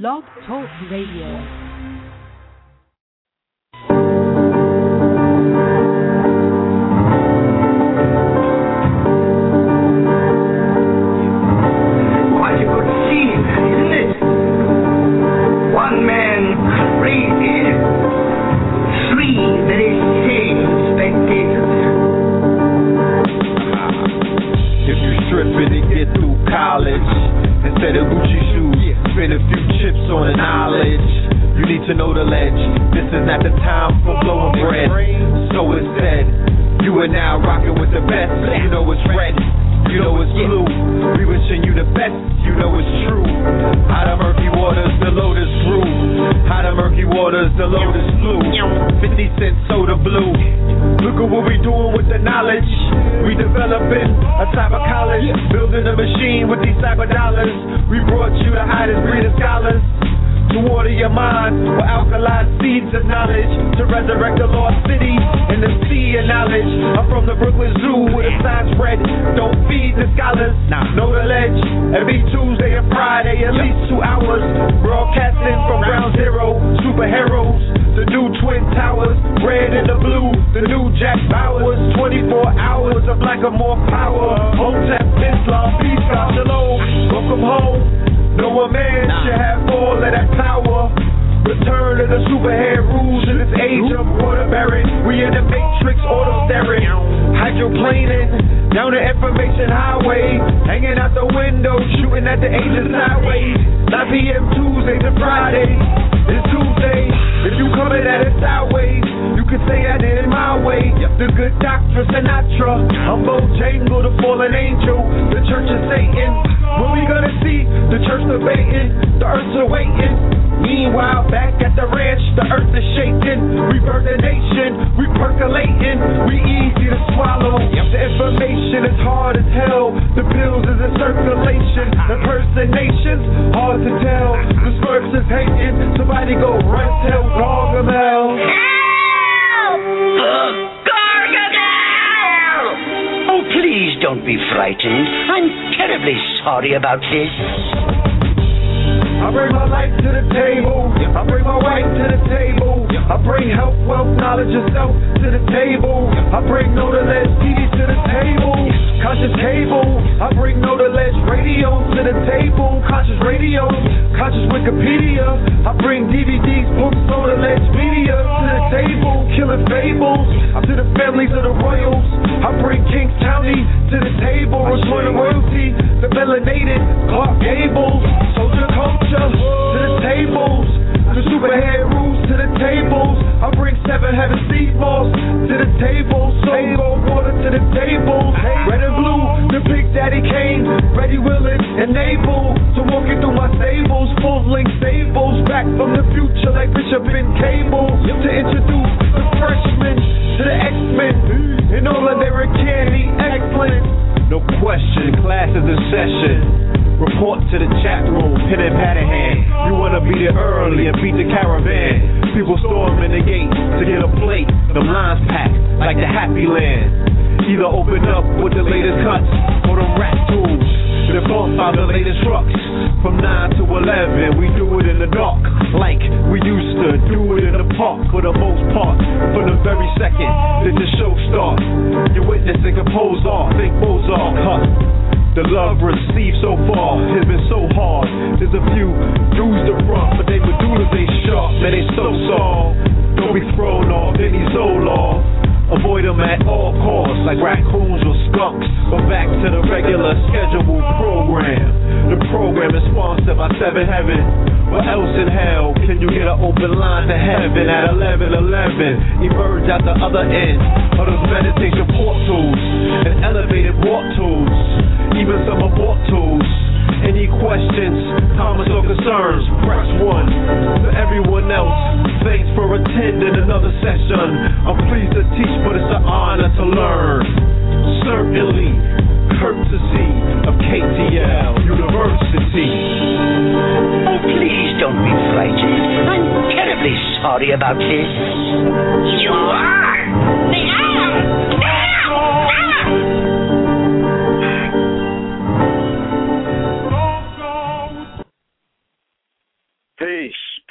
Love Talk Radio.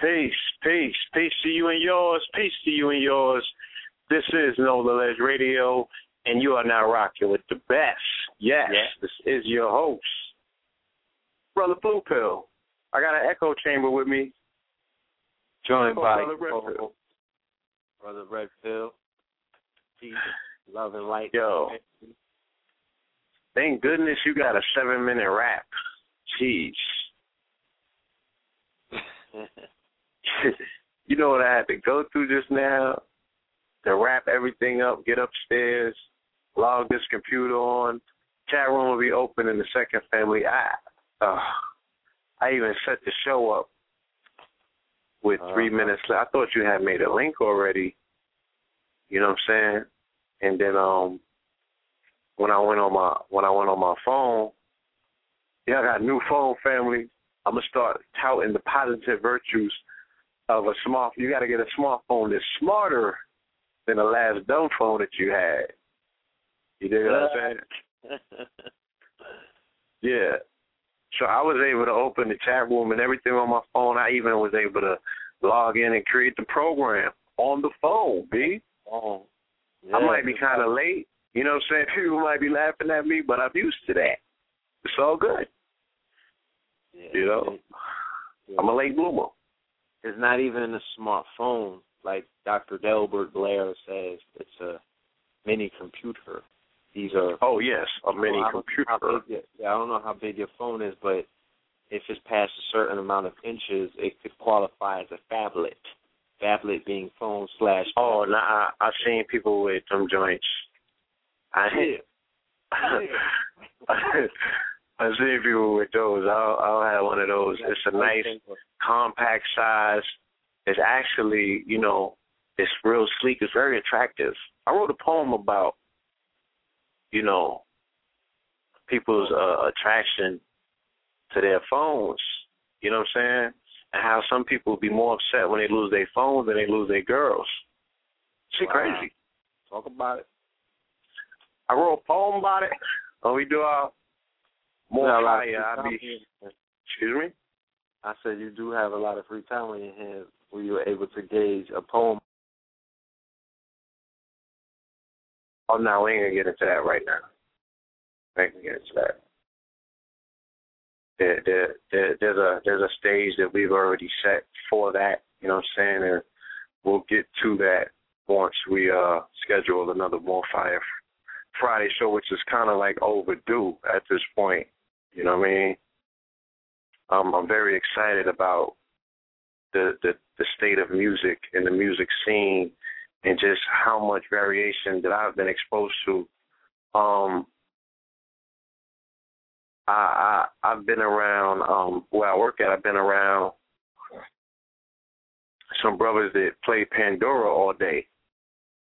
Peace, peace, peace to you and yours, peace to you and yours. This is Know The Ledge Radio, and you are now rocking with the best. Yes. This is your host, Brother Blue Pill. I got an echo chamber with me. Joined by Brother Redfield. Peace, love, and light. Yo, thank goodness you got a 7-minute rap. Jeez. You know what I had to go through just now? To wrap everything up, get upstairs, log this computer on. Chat room will be open in the second family. I even set the show up with 3 minutes left. I thought you had made a link already. You know what I'm saying? And then when I went on my phone, yeah, I got a new phone, family. I'm gonna start touting the positive virtues of a smartphone. You gotta get a smartphone that's smarter than the last dumb phone that you had. You dig what I'm saying? Yeah. So I was able to open the chat room and everything on my phone. I even was able to log in and create the program on the phone, B. Oh, yeah, I might be kind of late. You know what I'm saying? People might be laughing at me, but I'm used to that. It's all good. Yeah, you know? Yeah. I'm a late bloomer. It's not even a smartphone. Like Dr. Delbert Blair says, it's a mini computer. These are a mini computer. I don't know how big your phone is, but if it's past a certain amount of inches, it could qualify as a phablet. Phablet being phone / phablet. Oh, nah, I've seen people with them joints. I've seen people with those. I'll have one of those. It's a nice, compact size. It's actually, you know, it's real sleek. It's very attractive. I wrote a poem about, you know, people's attraction to their phones, you know what I'm saying? And how some people be more upset when they lose their phones than they lose their girls. Shit crazy. Talk about it. I wrote a poem about it. When we do our more fire, excuse me? I said you do have a lot of free time when you have, where you're able to gauge a poem. Oh, no, we ain't going to get into that right now. We ain't going to get into that. There's a stage that we've already set for that, you know what I'm saying? And we'll get to that once we schedule another Bonfire Friday show, which is kind of like overdue at this point. You know what I mean? I'm very excited about the state of music and the music scene, and just how much variation that I've been exposed to. I've been around, where I work at, I've been around some brothers that play Pandora all day.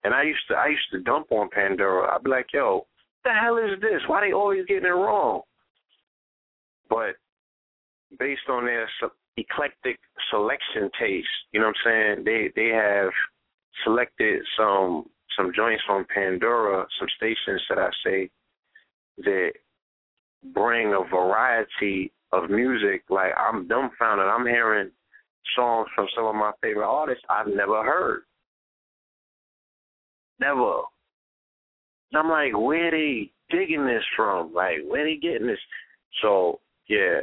And I used to dump on Pandora. I'd be like, yo, what the hell is this? Why they always getting it wrong? But based on their eclectic selection taste, you know what I'm saying, they have selected some joints on Pandora, some stations that I say that bring a variety of music. Like, I'm dumbfounded. I'm hearing songs from some of my favorite artists I've never heard. Never. And I'm like, where they digging this from? Like, where they getting this? So, yeah,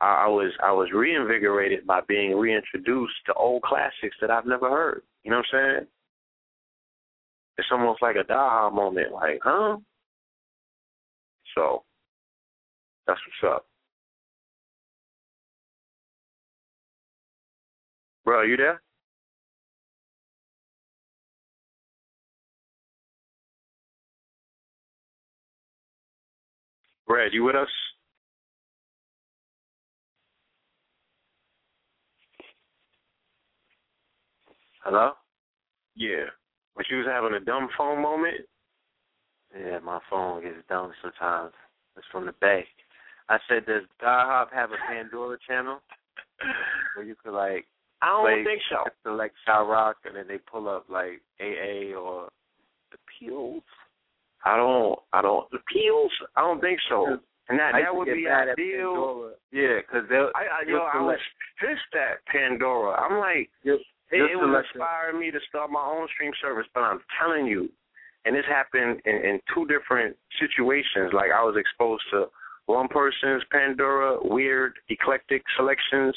I was reinvigorated by being reintroduced to old classics that I've never heard. You know what I'm saying? It's almost like a aha moment, like, huh? So, that's what's up. Bro, are you there? Brad, you with us? Hello? Yeah. But you was having a dumb phone moment? Yeah, my phone gets dumb sometimes. It's from the Bay. I said, does DaHop have a Pandora channel? Where you could, like, I don't think so. Select Shot Rock, and then they pull up, like, AA or The Peels? I don't think so. Now that would be ideal. Yeah, because I was pissed at Pandora. I'm like, it was inspiring me to start my own stream service. But I'm telling you, and this happened in two different situations. Like I was exposed to one person's Pandora weird eclectic selections,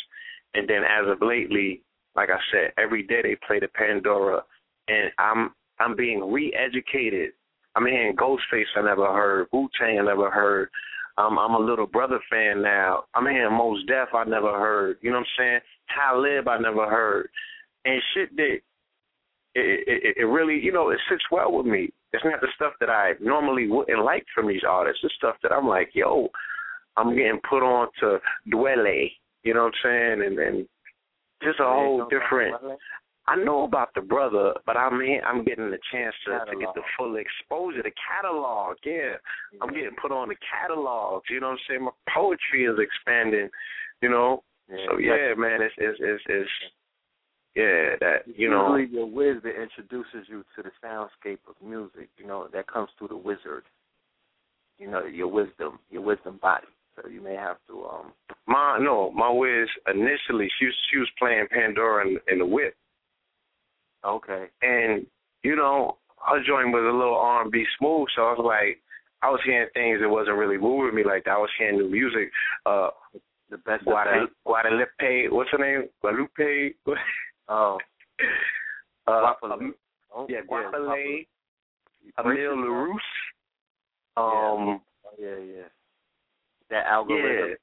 and then as of lately, like I said, every day they play the Pandora, and I'm being re-educated. I'm hearing Ghostface I never heard, Wu Tang I never heard. I'm a Little Brother fan now. I'm hearing Mos Def I never heard. You know what I'm saying? Talib I never heard. And shit that it really, you know, it sits well with me. It's not the stuff that I normally wouldn't like from these artists. It's stuff that I'm like, yo, I'm getting put on to Dwele. You know what I'm saying? And just a whole different. I know about the brother, but I'm getting the chance to get the full exposure, the catalog, yeah. I'm getting put on the catalogs, you know what I'm saying? My poetry is expanding, you know. Yeah. So, yeah, man, it's yeah, that, you know. Usually your wizard introduces you to the soundscape of music, you know, that comes through the wizard, you know, your wisdom body. So you may have to. My wiz, initially, she was playing Pandora in the whip. Okay. And, you know, her joint was a little R&B smooth, so I was like, I was hearing things that wasn't really moving me like that. I was hearing new music. The best Guadalupe, what's her name? Guadalupe. Oh. Guadalupe. Amil Larus. Yeah. That algorithm.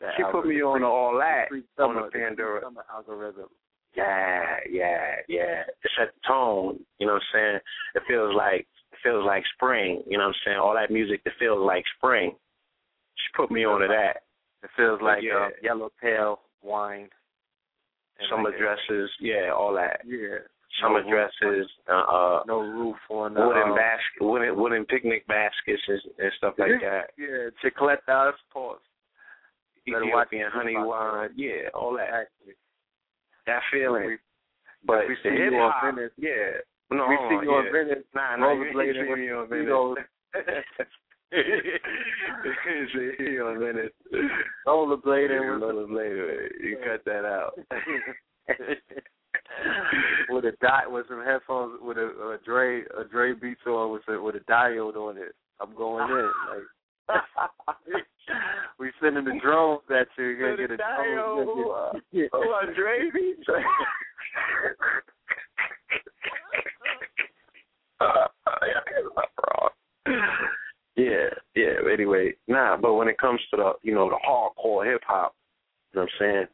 Yeah. She put me on all that on the Pandora. Algorithm. Yeah. It set the tone, you know what I'm saying? It feels like spring, you know what I'm saying? All that music that feels like spring. She put me on to that. It feels like yellowtail wine. Summer dresses, all that. Yeah. Summer dresses, no roof on wooden picnic baskets and stuff like that. Yeah, chicleta sports. Ethiopian honey wine, all that. That feeling, but we see you on Venice. Yeah, no, we see you on Venice. Nah, you see me on Venice. See you on Venice. Rollerblading. You cut that out. With a dot, with some headphones, with a Dre beats on, with a diode on it. I'm going in. We sending the drones at you. You're going to get a drone. Oh, Andre beats? Yeah, anyway. Nah, but when it comes to the, you know, the hardcore hip-hop, you know what I'm saying,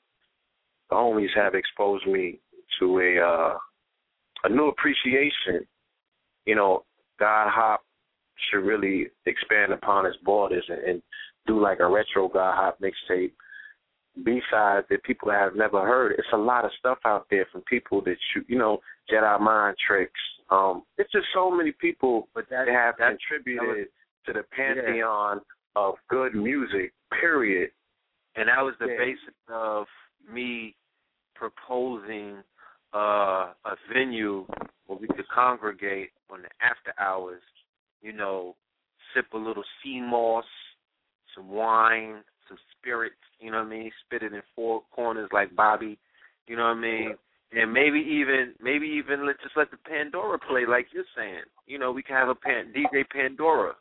the homies have exposed me to a new appreciation. You know, God Hop should really expand upon its borders and do like a retro God Hop mixtape, B-sides that people have never heard. It's a lot of stuff out there from people that you know, Jedi Mind Tricks. It's just so many people that have contributed to the pantheon of good music, period. And that was the basis of me proposing a venue where we could congregate on the after hours, you know, sip a little sea moss, some wine, some spirits, you know what I mean? Spit it in four corners like Bobby, you know what I mean? Yeah. And maybe even let the Pandora play like you're saying. You know, we can have a DJ Pandora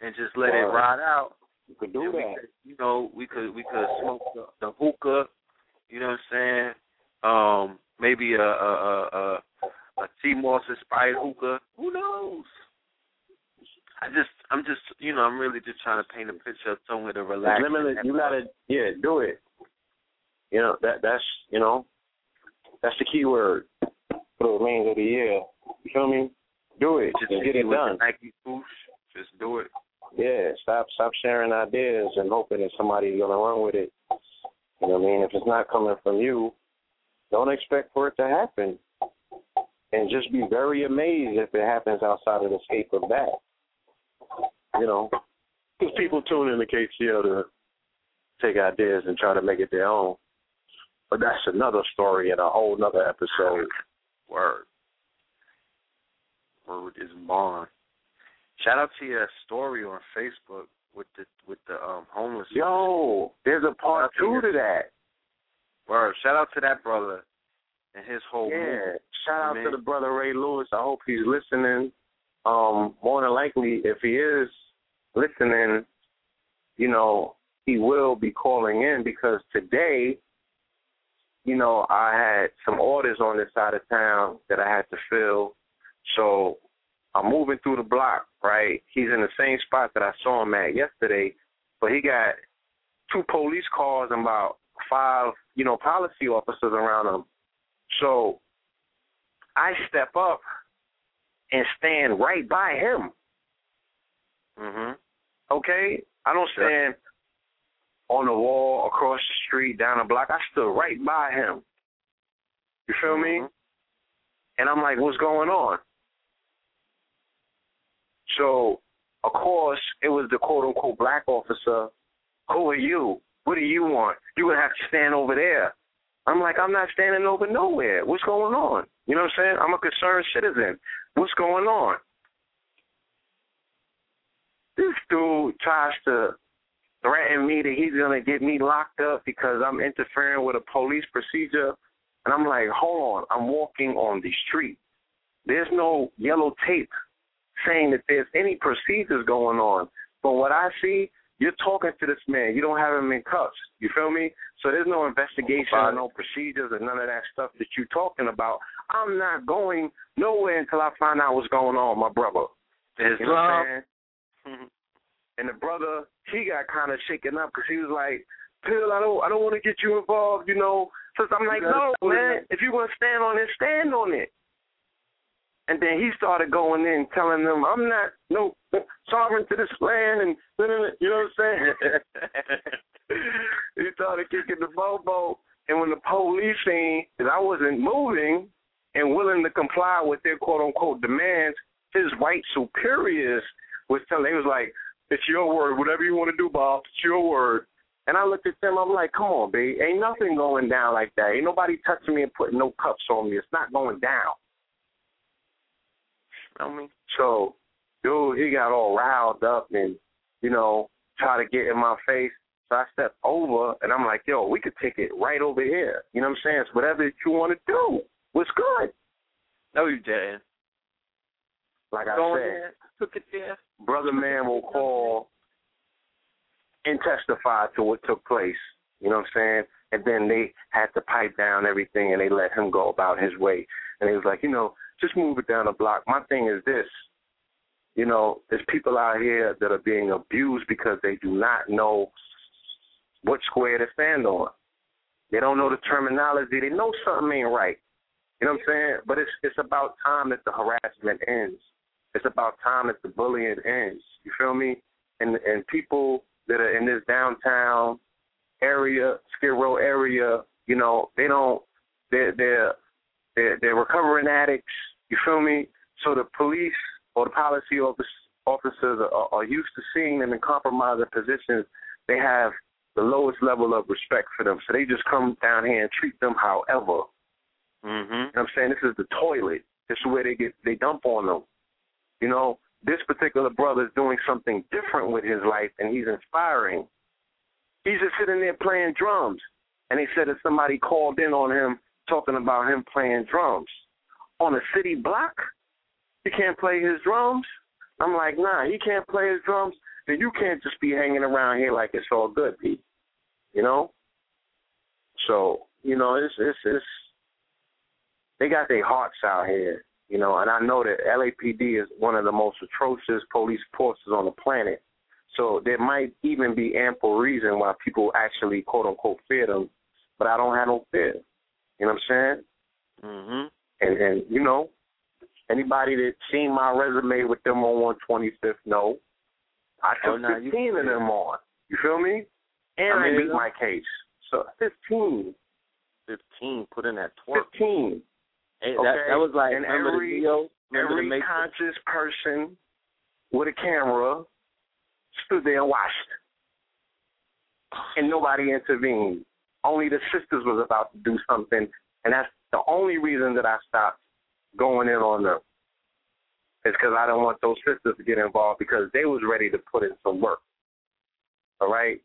and just let it ride out. You could do that. We could smoke the hookah, you know what I'm saying? Maybe a sea moss inspired hookah. Who knows? I'm just, you know, I'm really just trying to paint a picture of somewhere to relax. You gotta, do it. You know, that's the key word for the remainder of the year. You feel me? Do it. Just get it done. Nike boots. Just do it. Yeah. Stop sharing ideas and hoping that somebody's gonna run with it. You know what I mean? If it's not coming from you, don't expect for it to happen, and just be very amazed if it happens outside of the scope of that. You know, because people tune in to KTL to take ideas and try to make it their own. But that's another story and a whole nother episode. Word. Word is bond. Shout out to your story on Facebook. with the homeless. Yo, there's a part two to that. Word. Shout out to that brother and his whole movement. Shout out to the brother Ray Lewis. I hope he's listening. More than likely, if he is listening, you know, he will be calling in because today, you know, I had some orders on this side of town that I had to fill. So I'm moving through the block, right? He's in the same spot that I saw him at yesterday, but he got two police cars and about five, you know, policy officers around him. So I step up and stand right by him. Mm-hmm. Okay? I don't stand on the wall, across the street, down the block. I stood right by him. You feel me? And I'm like, what's going on? So, of course, it was the quote-unquote black officer. Who are you? What do you want? You're going to have to stand over there. I'm like, I'm not standing over nowhere. What's going on? You know what I'm saying? I'm a concerned citizen. What's going on? This dude tries to threaten me that he's going to get me locked up because I'm interfering with a police procedure. And I'm like, hold on. I'm walking on the street. There's no yellow tape saying that there's any procedures going on. But what I see, you're talking to this man. You don't have him in cuffs. You feel me? So there's no investigation, no procedures, and none of that stuff that you're talking about. I'm not going nowhere until I find out what's going on, my brother. You know what I'm saying? And the brother, he got kind of shaken up because he was like, Pill, I don't want to get you involved, you know. So I'm like, no, man, if you're going to stand on it, stand on it. And then he started going in telling them, I'm not no sovereign to this land, and you know what I'm saying? He started kicking the bobo. And when the police seen that I wasn't moving and willing to comply with their quote-unquote demands, his white superiors was telling, they was like, it's your word. Whatever you want to do, Bob, it's your word. And I looked at them. I'm like, come on, babe. Ain't nothing going down like that. Ain't nobody touching me and putting no cuffs on me. It's not going down. I mean, so, dude, he got all riled up and, you know, tried to get in my face. So I stepped over, and I'm like, yo, we could take it right over here. You know what I'm saying? It's whatever you want to do. What's good? No, you didn't. Like I said, look at this. Brother man will call and testify to what took place. You know what I'm saying? And then they had to pipe down everything, and they let him go about his way. And he was like, you know, just move it down the block. My thing is this, you know, there's people out here that are being abused because they do not know what square to stand on. They don't know the terminology. They know something ain't right. You know what I'm saying? But it's about time that the harassment ends. It's about time that the bullying ends. You feel me? And people that are in this downtown area, Skid Row area, you know, they don't, they're recovering addicts, you feel me? So the police or the policy officers are used to seeing them in compromising positions. They have the lowest level of respect for them. So they just come down here and treat them however. Mm-hmm. You know what I'm saying? This is the toilet. This is where they dump on them. You know, this particular brother is doing something different with his life, and he's inspiring. He's just sitting there playing drums. And they said that somebody called in on him talking about him playing drums. On a city block, he can't play his drums? I'm like, nah, he can't play his drums, then you can't just be hanging around here like it's all good, Pete. You know? So, you know, it's they got their hearts out here, you know, and I know that LAPD is one of the most atrocious police forces on the planet. So there might even be ample reason why people actually, quote-unquote, fear them, but I don't have no fear. You know what I'm saying? Mm-hmm. And you know, anybody that's seen my resume with them on 125th, no. I took 15 of them on. You feel me? And I beat my case. So 15. 15, put in that 12. 15. Hey, okay. That was like, and every conscious person with a camera stood there and watched. And nobody intervened. Only the sisters was about to do something, and that's the only reason that I stopped going in on them. It's because I don't want those sisters to get involved because they was ready to put in some work. all right?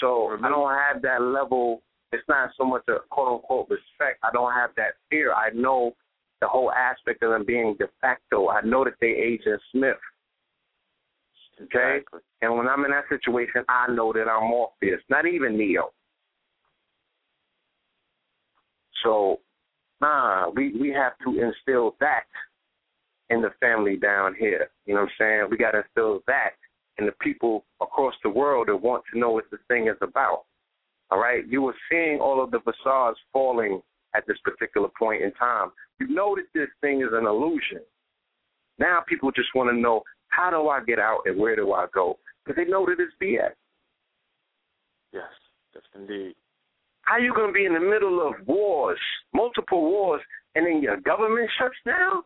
So I don't have that level. It's not so much a quote-unquote respect. I don't have that fear. I know the whole aspect of them being de facto. I know that they Agent Smith. Okay? Exactly. And when I'm in that situation, I know that I'm Morpheus, not even Neo. So, we have to instill that in the family down here. You know what I'm saying? We got to instill that in the people across the world that want to know what this thing is about. All right? You were seeing all of the facades falling at this particular point in time. You know that this thing is an illusion. Now people just want to know, how do I get out and where do I go? Because they know that it's BS. Yes, yes, indeed. How you going to be in the middle of wars, multiple wars, and then your government shuts down?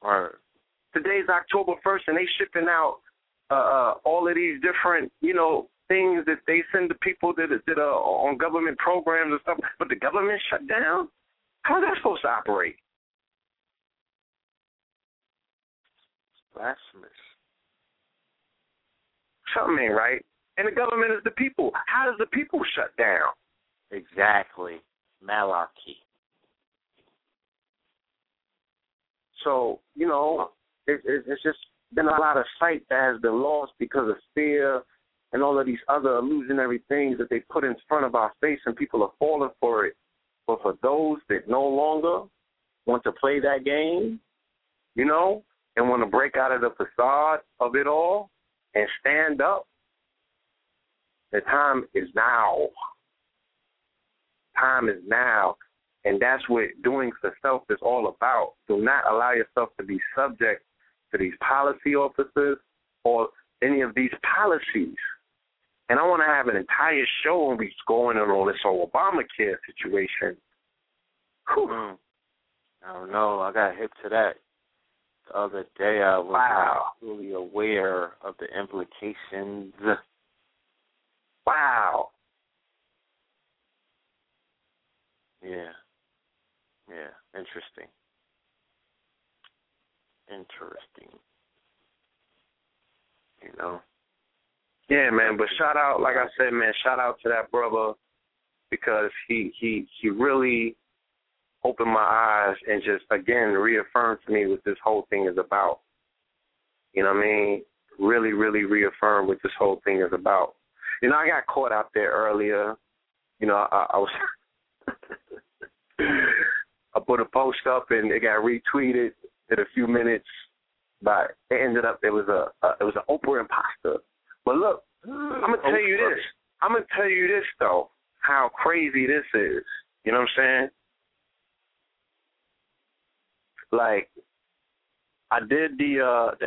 All right. Today's October 1st, and they shipping out all of these different, you know, things that they send to people that are on government programs and stuff, but the government shut down? How's that supposed to operate? Blasphemous. Something ain't right. And the government is the people. How does the people shut down? Exactly. Malarkey. So, you know, it's just been a lot of sight that has been lost because of fear and all of these other illusionary things that they put in front of our face, and people are falling for it. But for those that no longer want to play that game, you know, and want to break out of the facade of it all, and stand up. The time is now. Time is now. And that's what doing for self is all about. Do not allow yourself to be subject to these policy officers or any of these policies. And I want to have an entire show on what's going on this whole Obamacare situation. Whew. I don't know. I got hip to that. The other day, I was not fully aware of the implications. Wow. Yeah. Yeah. Interesting. Interesting. You know? Yeah, man. But shout out, like I said, man, shout out to that brother, because he really opened my eyes and just, again, reaffirmed to me what this whole thing is about. You know what I mean? Really, really reaffirmed what this whole thing is about. You know, I got caught out there earlier. You know, I was I put a post up and it got retweeted in a few minutes, but it ended up it was an Oprah imposter. But look, I'm gonna tell you this though, how crazy this is. You know what I'm saying? Like, I did the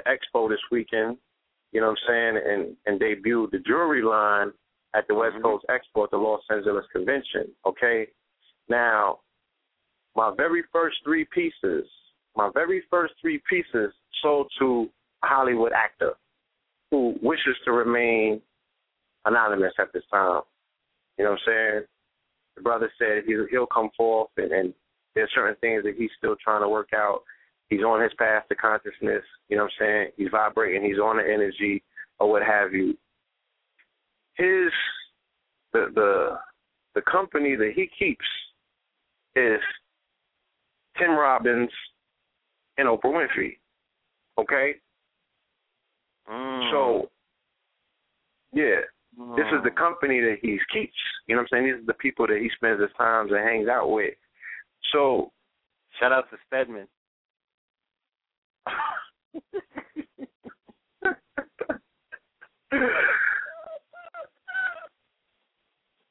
expo this weekend, you know what I'm saying, and debuted the jewelry line at the West Coast Expo at the Los Angeles Convention, okay? Now, my very first three pieces sold to a Hollywood actor who wishes to remain anonymous at this time. You know what I'm saying? The brother said he'll come forth and there's certain things that he's still trying to work out. He's on his path to consciousness. You know what I'm saying? He's vibrating. He's on the energy or what have you. The company that he keeps is Tim Robbins and Oprah Winfrey. Okay? So, yeah, this is the company that he keeps. You know what I'm saying? These are the people that he spends his time and hangs out with. So, shout out to Stedman.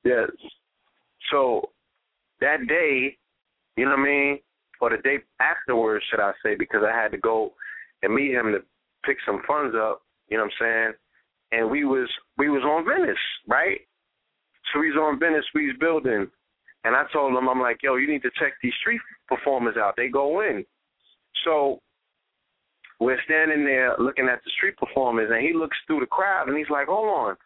Yes. So that day, you know what I mean, or the day afterwards, should I say, because I had to go and meet him to pick some funds up. You know what I'm saying? And we was on Venice, right? So we was on Venice. We was building. And I told him, I'm like, yo, you need to check these street performers out. They go in. So we're standing there looking at the street performers, and he looks through the crowd, and he's like, hold on.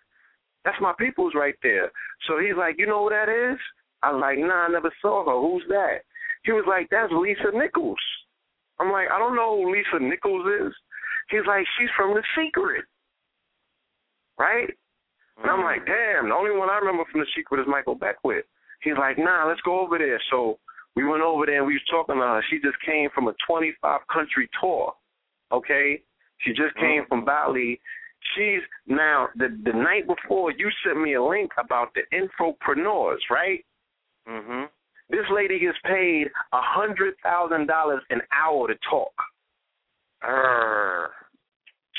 That's my people's right there. So he's like, you know who that is? I was like, nah, I never saw her. Who's that? He was like, that's Lisa Nichols. I'm like, I don't know who Lisa Nichols is. He's like, she's from The Secret, right? And I'm like, damn, the only one I remember from The Secret is Michael Beckwith. He's like, nah, let's go over there. So we went over there and we was talking to her. She just came from a 25-country tour, okay? She just came from Bali. She's now, the night before, you sent me a link about the infopreneurs, right? Mm-hmm. This lady gets paid $100,000 an hour to talk.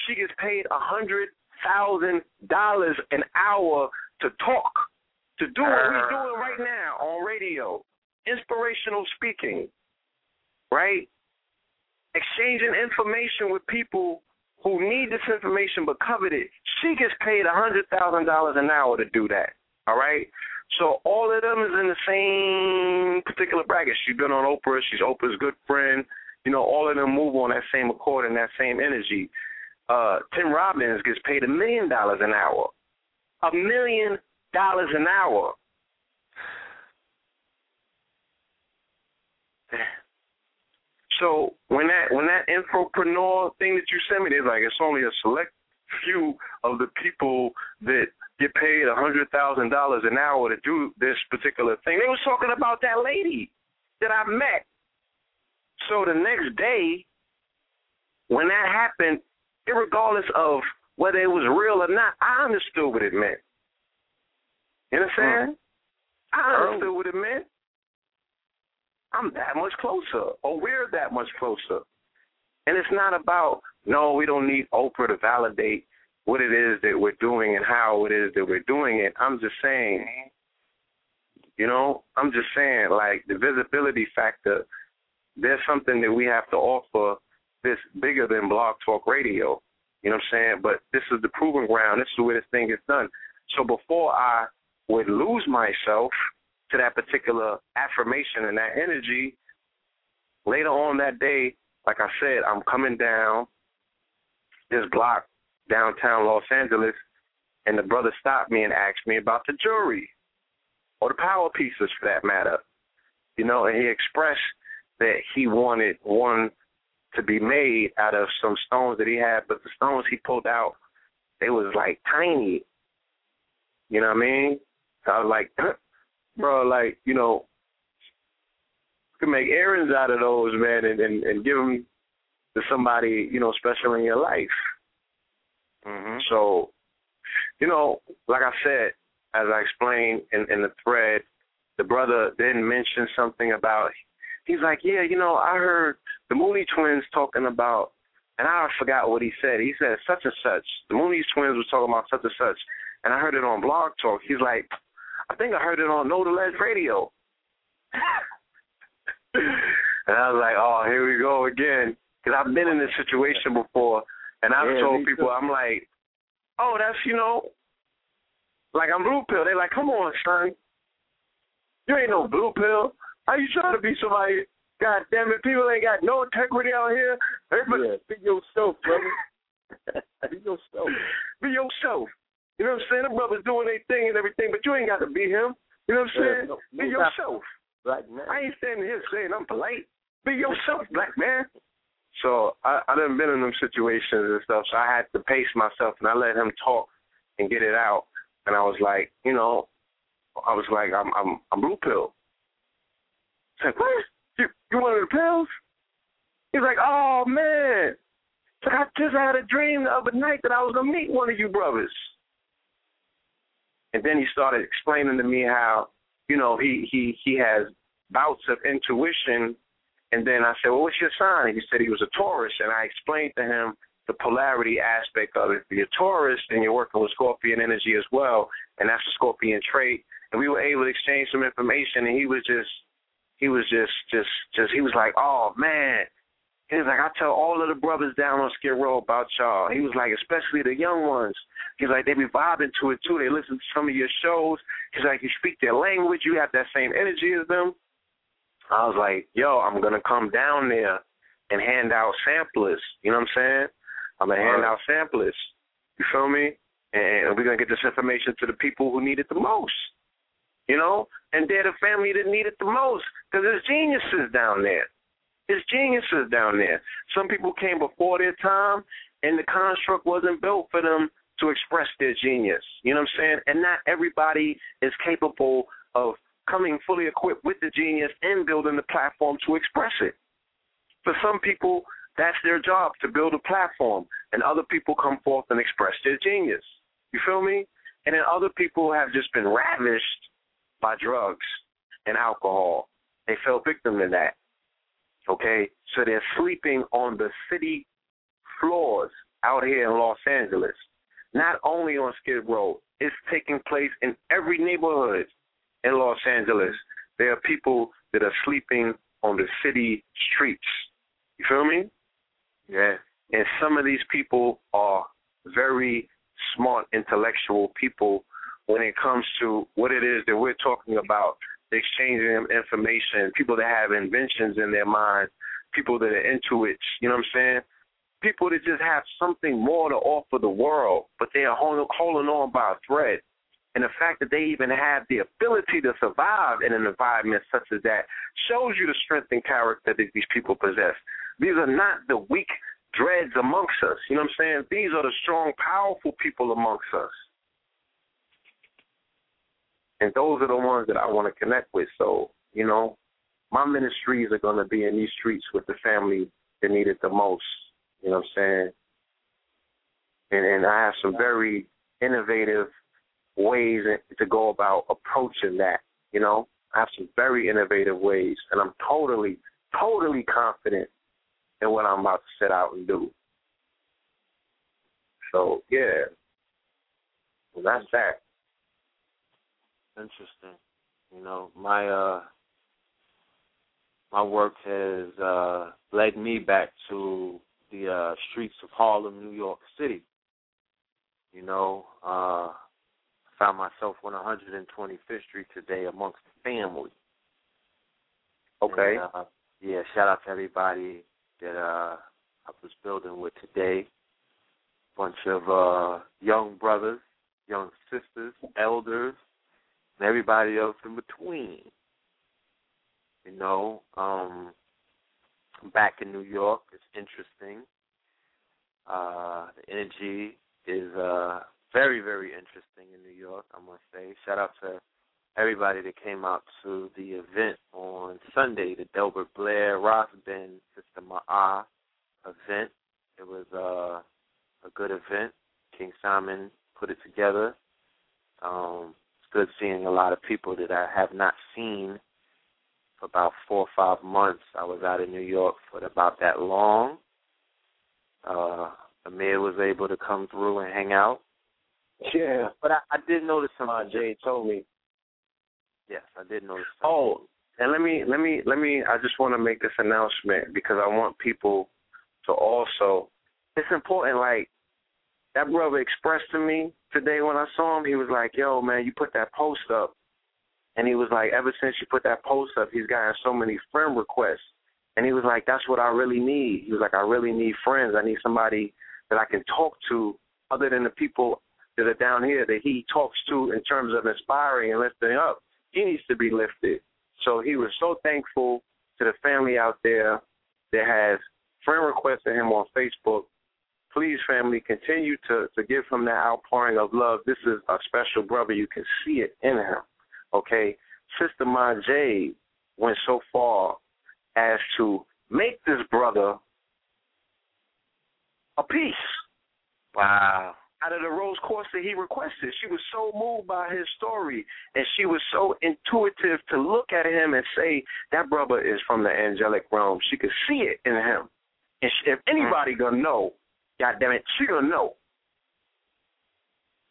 She gets paid $100,000 an hour to talk, to do what we're doing right now on radio. Inspirational speaking, right? Exchanging information with people who need this information but covet it. She gets paid $100,000 an hour to do that, all right? So all of them is in the same particular bracket. She's been on Oprah. She's Oprah's good friend. You know, all of them move on that same accord and that same energy. Tim Robbins gets paid $1 million an hour. $1 million an hour. So when that infopreneur thing that you sent me, they're like, it's only a select few of the people that get paid $100,000 an hour to do this particular thing. They was talking about that lady that I met. So the next day, when that happened, regardless of whether it was real or not, I understood what it meant. You understand? I understood what it meant. I'm that much closer, or we're that much closer. And it's not about, no, we don't need Oprah to validate what it is that we're doing and how it is that we're doing it. I'm just saying, you know, like the visibility factor, there's something that we have to offer that's bigger than Blog Talk Radio. You know what I'm saying? But this is the proving ground. This is where this thing is done. So before I would lose myself to that particular affirmation and that energy, later on that day, like I said, I'm coming down this block, downtown Los Angeles, and the brother stopped me and asked me about the jewelry or the power pieces for that matter. You know, and he expressed that he wanted one to be made out of some stones that he had, but the stones he pulled out, they was like tiny. You know what I mean? So I was like, bro, like, you know, you can make earrings out of those, man, and give them to somebody, you know, special in your life. Mm-hmm. So, you know, like I said, as I explained in the thread, the brother then mentioned something about, he's like, yeah, you know, I heard the Mooney Twins talking about, and I forgot what he said. He said such and such. The Mooney Twins was talking about such and such, and I heard it on Blog Talk. He's like, I think I heard it on Know The Ledge Radio. And I was like, oh, here we go again, because I've been in this situation before, and I've told people, I'm like, oh, that's, you know, like I'm blue pill. They're like, come on, son. You ain't no blue pill. How you trying to be somebody? God damn it, people ain't got no integrity out here. Everybody, be yourself, brother. Be yourself. Be yourself. You know what I'm saying? The brother's doing their thing and everything, but you ain't got to be him. You know what I'm saying? Be yourself. Black man. I ain't standing here saying I'm polite. Be yourself, black man. So I done been in them situations and stuff, so I had to pace myself, and I let him talk and get it out. And I was like, you know, I'm blue pill. I said, what? You wanted the pills? He's like, oh, man. I just had a dream the other night that I was going to meet one of you brothers. And then he started explaining to me how, you know, he has bouts of intuition. And then I said, well, what's your sign? And he said he was a Taurus. And I explained to him the polarity aspect of it. If you're a Taurus, then you're working with Scorpion energy as well, and that's a Scorpion trait. And we were able to exchange some information, and he was like, oh, man. He was like, I tell all of the brothers down on Skid Row about y'all. He was like, especially the young ones. He's like, they be vibing to it, too. They listen to some of your shows. He's like, you speak their language. You have that same energy as them. I was like, yo, I'm going to come down there and hand out samplers. You know what I'm saying? I'm going to hand out samplers. You feel me? And we're going to get this information to the people who need it the most. You know, and they're the family that need it the most because there's geniuses down there. Some people came before their time And the construct wasn't built for them to express their genius. You know what I'm saying? And not everybody is capable of coming fully equipped with the genius and building the platform to express it. For some people, that's their job, to build a platform, and other people come forth and express their genius. You feel me? And then other people have just been ravished by drugs and alcohol. They fell victim to that, okay? So they're sleeping on the city floors out here in Los Angeles, not only on Skid Row. It's taking place in every neighborhood in Los Angeles. There are people that are sleeping on the city streets. You feel me? Yeah. And some of these people are very smart, intellectual people when it comes to what it is that we're talking about, exchanging information, people that have inventions in their mind, people that are intuits, you know what I'm saying? People that just have something more to offer the world, but they are holding on by a thread. And the fact that they even have the ability to survive in an environment such as that shows you the strength and character that these people possess. These are not the weak dreads amongst us. You know what I'm saying? These are the strong, powerful people amongst us. And those are the ones that I want to connect with. So, you know, my ministries are going to be in these streets with the family that need it the most. You know what I'm saying? And I have some very innovative ways to go about approaching that, you know? I have some very innovative ways, and I'm totally, totally confident in what I'm about to set out and do. So, yeah. Well, that's that. Interesting. You know, my my work has led me back to the streets of Harlem, New York City. You know, I found myself on 125th Street today amongst the family. Okay. And, yeah, shout out to everybody that I was building with today. Bunch of young brothers, young sisters, elders, and everybody else in between. You know, back in New York, it's interesting. The energy is very, very interesting in New York, I must say. Shout out to everybody that came out to the event on Sunday, the Delbert Blair, Ross Ben, Sister Ma'a event. It was a good event. King Simon put it together. It's good seeing a lot of people that I have not seen for about 4 or 5 months. I was out in New York for about that long. Amir was able to come through and hang out. Yeah. But I did notice something. Jay told me. Yes, I did notice something. Oh, and let me I just want to make this announcement because I want people to also, it's important, like, that brother expressed to me today when I saw him, he was like, yo, man, you put that post up. And he was like, ever since you put that post up, he's gotten so many friend requests. And he was like, that's what I really need. He was like, I really need friends. I need somebody that I can talk to other than the people that are down here that he talks to in terms of inspiring and lifting up. He needs to be lifted. So he was so thankful to the family out there that has friend requests of him on Facebook. Please, family, continue to give him that outpouring of love. This is a special brother. You can see it in him. Okay, Sister Ma J went so far as to make this brother a piece. Wow. Out of the rose course that he requested. She was so moved by his story, and she was so intuitive to look at him and say, that brother is from the angelic realm. She could see it in him. And if anybody going to know, God damn it, she going to know.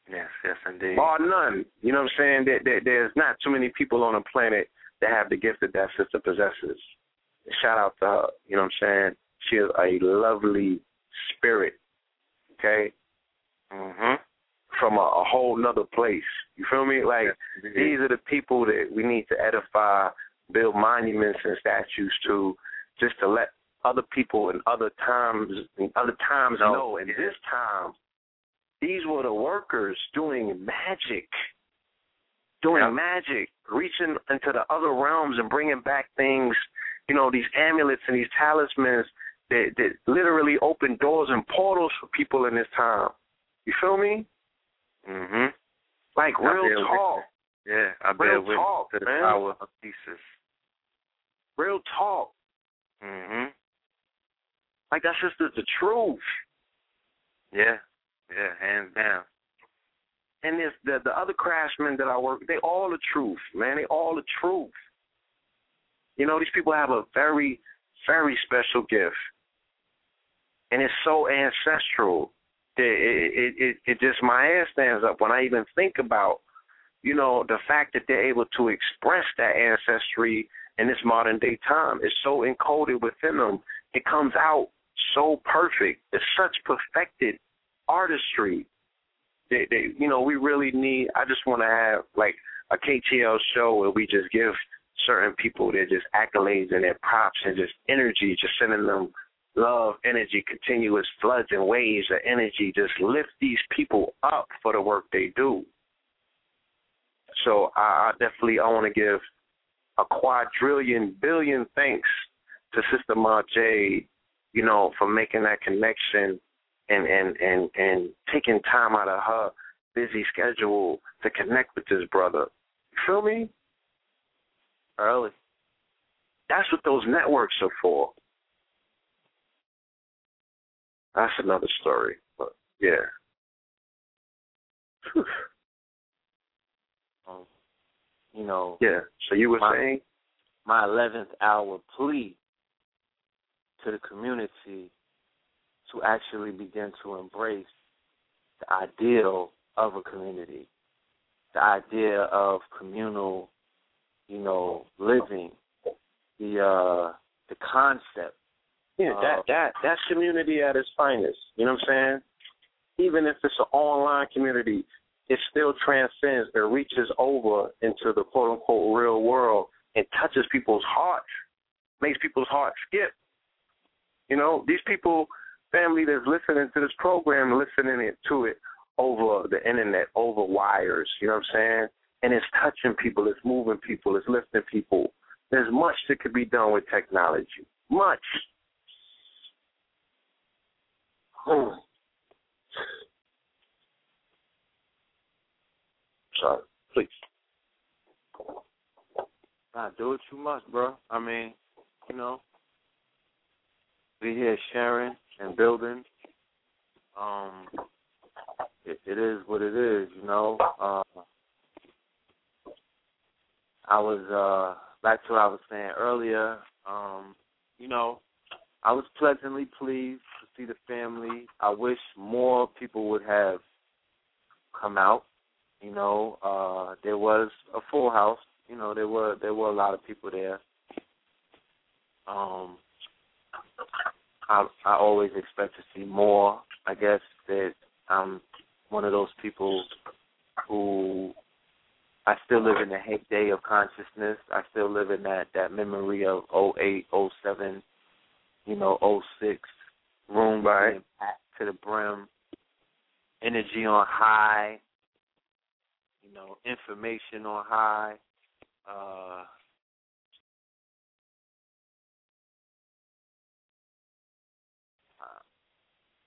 Yes, yes, indeed. Bar none. You know what I'm saying? There's not too many people on the planet that have the gift that sister possesses. Shout out to her. You know what I'm saying? She is a lovely spirit, okay? Mm-hmm. From a whole nother place. You feel me? Like, yes, these are the people that we need to edify, build monuments and statues to, just to let other people in other times know. And this time, these were the workers doing magic, reaching into the other realms and bringing back things, you know, these amulets and these talismans that literally opened doors and portals for people in this time. You feel me? Mm-hmm. Like real talk. Yeah, I bear witness to the power of thesis. Real talk. Mm-hmm. Like that's just the truth. Yeah, yeah, hands down. And there's the other craftsmen that I work with, they all the truth, man. They all the truth. You know, these people have a very, very special gift. And it's so ancestral. It just, my hair stands up when I even think about, you know, the fact that they're able to express that ancestry in this modern day time. It's so encoded within them. It comes out so perfect. It's such perfected artistry. You know, we really need, I just want to have like a KTL show where we just give certain people their just accolades and their props and just energy, just sending them love, energy, continuous floods and waves of energy. Just lift these people up for the work they do. So I want to give a quadrillion billion thanks to Sister Ma J, you know, for making that connection and taking time out of her busy schedule to connect with this brother. You feel me? Early. That's what those networks are for. That's another story, but yeah. You know. Yeah. So you were saying my 11th hour plea to the community to actually begin to embrace the ideal of a community, the idea of communal, you know, living, the concept. Yeah, that's community at its finest. You know what I'm saying? Even if it's an online community, it still transcends. It reaches over into the quote-unquote real world and touches people's hearts, makes people's hearts skip. You know, these people, family that's listening to this program, listening to it over the internet, over wires, you know what I'm saying? And it's touching people, it's moving people, it's lifting people. There's much that could be done with technology. Much. Sorry, please. Nah, do what you must, bro. I mean, you know, we here sharing and building. It is what it is, you know. Back to what I was saying earlier. You know, I was pleasantly pleased to see the family. I wish more people would have come out. You know, there was a full house. You know, there were a lot of people there. I always expect to see more. I guess that I'm one of those people who I still live in the heyday of consciousness. I still live in that memory of 08, 07, you know, 06, room right to the brim, energy on high, you know, information on high,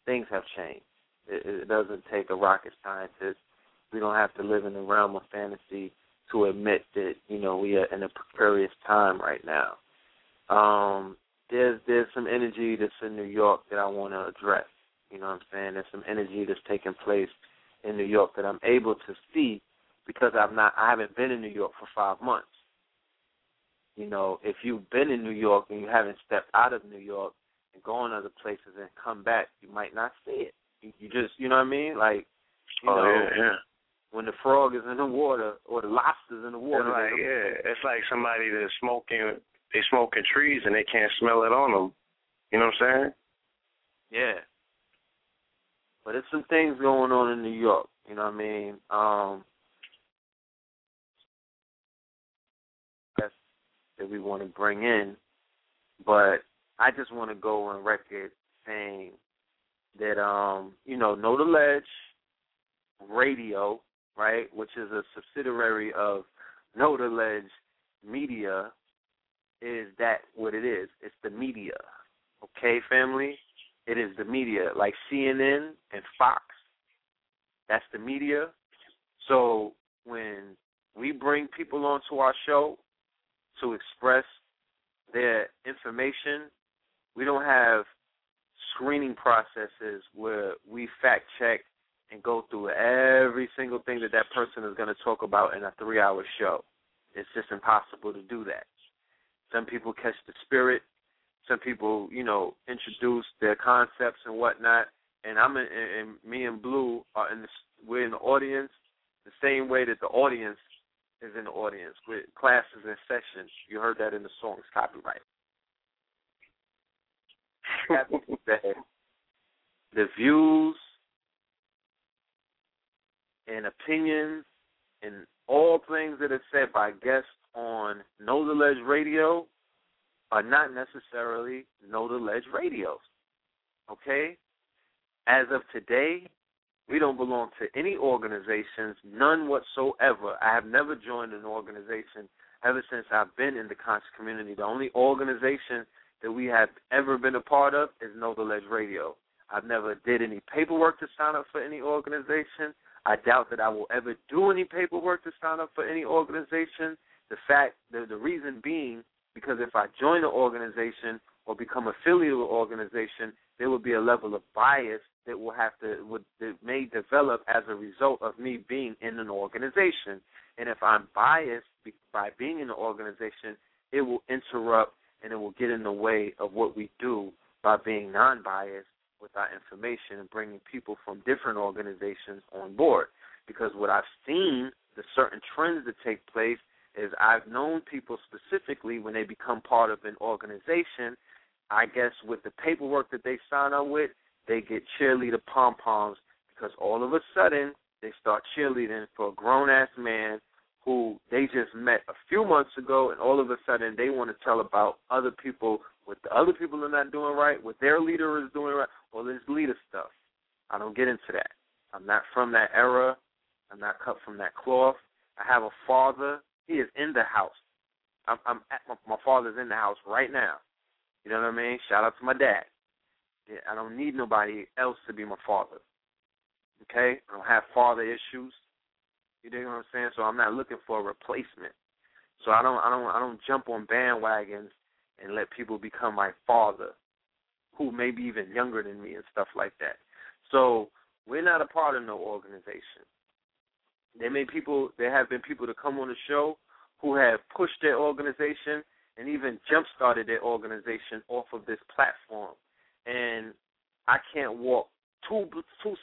things have changed. It doesn't take a rocket scientist. We don't have to live in the realm of fantasy to admit that, you know, we are in a precarious time right now. There's some energy that's in New York that I want to address. You know what I'm saying? There's some energy that's taking place in New York that I'm able to see because I haven't been in New York for 5 months. You know, if you've been in New York and you haven't stepped out of New York and gone other places and come back, you might not see it. You just, you know what I mean? Like, you know, yeah. When the frog is in the water or the lobster's in the water. It's like somebody that's smoking, they smoking trees and they can't smell it on them. You know what I'm saying? Yeah. But there's some things going on in New York. You know what I mean? That's that we want to bring in. But I just want to go on record saying that, you know The Ledge Radio, right, which is a subsidiary of Know The Ledge Media, is that what it is? It's the media, Okay, family? It is the media, like CNN and Fox. That's the media. So when we bring people onto our show to express their information, we don't have screening processes where we fact-check and go through every single thing that that person is going to talk about in a 3-hour show. It's just impossible to do that. Some people catch the spirit. Some people, you know, introduce their concepts and whatnot. And me and Blue are we're in the audience the same way that the audience is in the audience. With classes and sessions. You heard that in the song's copyright. The views and opinions and all things that are said by guests on Know The Ledge Radio are not necessarily Know The Ledge Radios. Okay? As of today, we don't belong to any organizations, none whatsoever. I have never joined an organization ever since I've been in the conscious community. The only organization that we have ever been a part of is Know The Ledge Radio. I've never did any paperwork to sign up for any organization. I doubt that I will ever do any paperwork to sign up for any organization. The reason being, because if I join an organization or become affiliated with an organization, there will be a level of bias that that may develop as a result of me being in an organization. And if I'm biased by being in an organization, it will interrupt and it will get in the way of what we do by being non-biased with our information and bringing people from different organizations on board. Because what I've seen, the certain trends that take place, is I've known people specifically when they become part of an organization, I guess with the paperwork that they sign up with, they get cheerleader pom-poms because all of a sudden they start cheerleading for a grown-ass man who they just met a few months ago, and all of a sudden they want to tell about other people, what the other people are not doing right, what their leader is doing right, all this leader stuff. I don't get into that. I'm not from that era. I'm not cut from that cloth. I have a father. He is in the house. I'm at my father's in the house right now. You know what I mean? Shout out to my dad. Yeah, I don't need nobody else to be my father. Okay? I don't have father issues. You know what I'm saying? So I'm not looking for a replacement. So I don't jump on bandwagons and let people become my father, who may be even younger than me and stuff like that. So we're not a part of no organization. There have been people to come on the show who have pushed their organization and even jump-started their organization off of this platform. And I can't walk two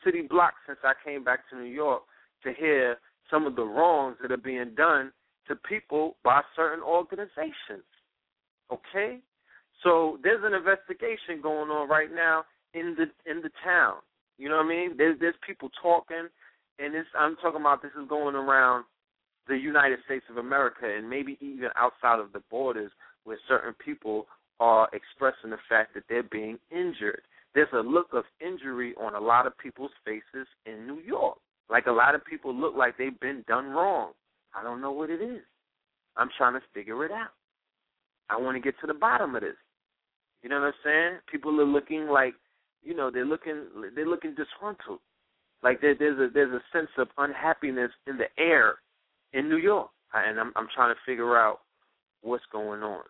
city blocks since I came back to New York to hear some of the wrongs that are being done to people by certain organizations. Okay? So there's an investigation going on right now in the town. You know what I mean? There's people talking. And I'm talking about this is going around the United States of America and maybe even outside of the borders, where certain people are expressing the fact that they're being injured. There's a look of injury on a lot of people's faces in New York. Like a lot of people look like they've been done wrong. I don't know what it is. I'm trying to figure it out. I want to get to the bottom of this. You know what I'm saying? People are looking like, you know, they're looking disgruntled. Like there's a sense of unhappiness in the air in New York, and I'm trying to figure out what's going on.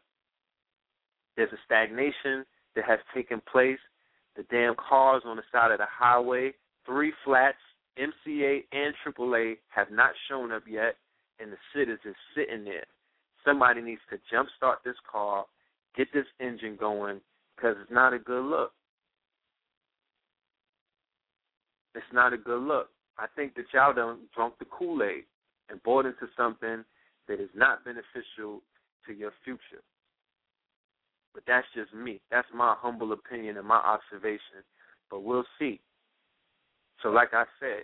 There's a stagnation that has taken place. The damn cars on the side of the highway, 3 flats, MCA and AAA have not shown up yet, and the shit is just sitting there. Somebody needs to jumpstart this car, get this engine going, because it's not a good look. It's not a good look. I think that y'all done drunk the Kool-Aid and bought into something that is not beneficial to your future. But that's just me. That's my humble opinion and my observation. But we'll see. So like I said,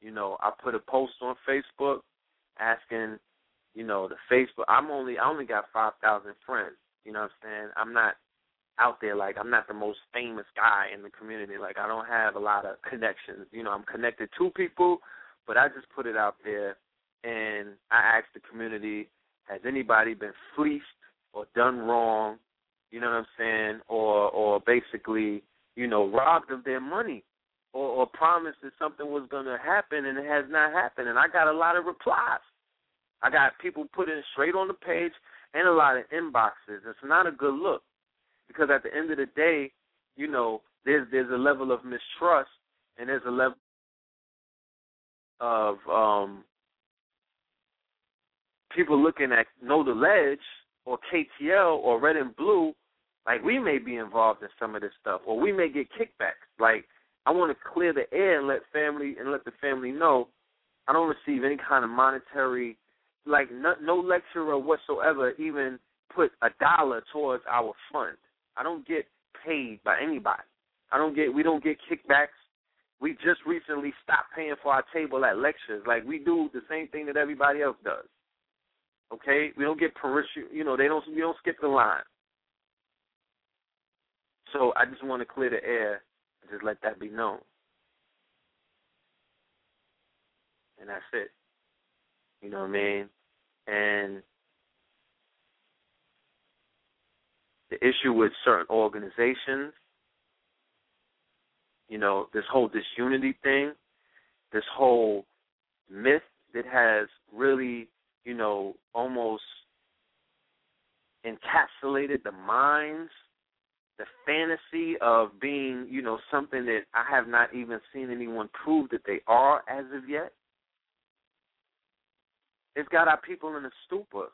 you know, I put a post on Facebook asking, you know, the Facebook. I only got 5,000 friends. You know what I'm saying? I'm not out there, like, I'm not the most famous guy in the community. Like, I don't have a lot of connections. You know, I'm connected to people, but I just put it out there, and I asked the community, has anybody been fleeced or done wrong you know what I'm saying, or basically, you know, robbed of their money or promised that something was going to happen and it has not happened. And I got a lot of replies. I got people put in straight on the page and a lot of inboxes. It's not a good look because at the end of the day, you know, there's a level of mistrust and there's a level of people looking at Know The Ledge or KTL or Red and Blue, like we may be involved in some of this stuff or we may get kickbacks. Like I want to clear the air and let the family know I don't receive any kind of monetary, like no lecturer whatsoever even put $1 towards our fund. I don't get paid by anybody. We don't get kickbacks. We just recently stopped paying for our table at lectures. Like we do the same thing that everybody else does. Okay, we don't get parachute. You know, we don't skip the line. So I just want to clear the air and just let that be known. And that's it. You know what I mean? And the issue with certain organizations, you know, this whole disunity thing, this whole myth that has really, you know, almost encapsulated the minds, the fantasy of being, you know, something that I have not even seen anyone prove that they are as of yet. It's got our people in a stupor.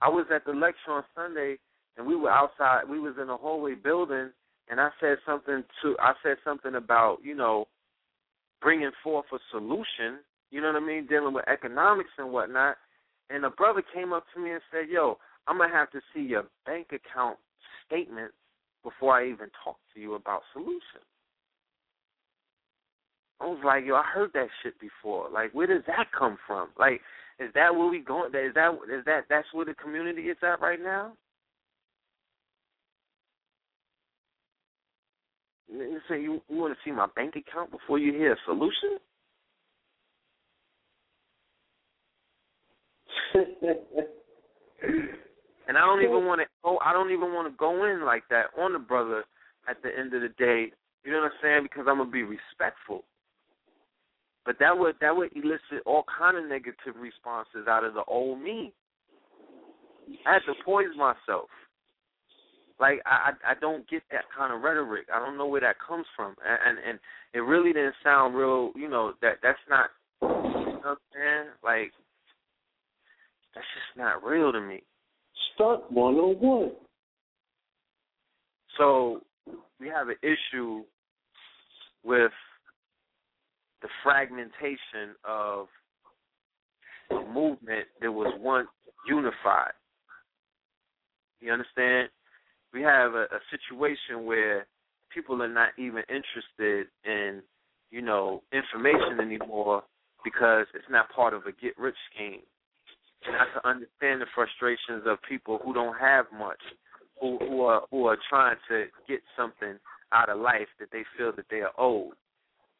I was at the lecture on Sunday, and we were outside. We was in a hallway building, and I said something about, you know, bringing forth a solution, you know what I mean, dealing with economics and whatnot. And a brother came up to me and said, yo, I'm going to have to see your bank account statement before I even talk to you about solutions. I was like, yo, I heard that shit before. Like, where does that come from? Like, is that where we going? That's where the community is at right now? You say you want to see my bank account before you hear a solution? And I don't even want to go in like that on the brother at the end of the day. You know what I'm saying? Because I'm gonna be respectful. But that would elicit all kind of negative responses out of the old me. I had to poise myself. Like I don't get that kind of rhetoric. I don't know where that comes from, and it really didn't sound real. You know that's not. You know what I'm saying? Like. That's just not real to me. Stunt 101. So we have an issue with the fragmentation of a movement that was once unified. You understand? We have a situation where people are not even interested in, you know, information anymore because it's not part of a get-rich scheme. And I can understand the frustrations of people who don't have much, who are trying to get something out of life that they feel that they are owed.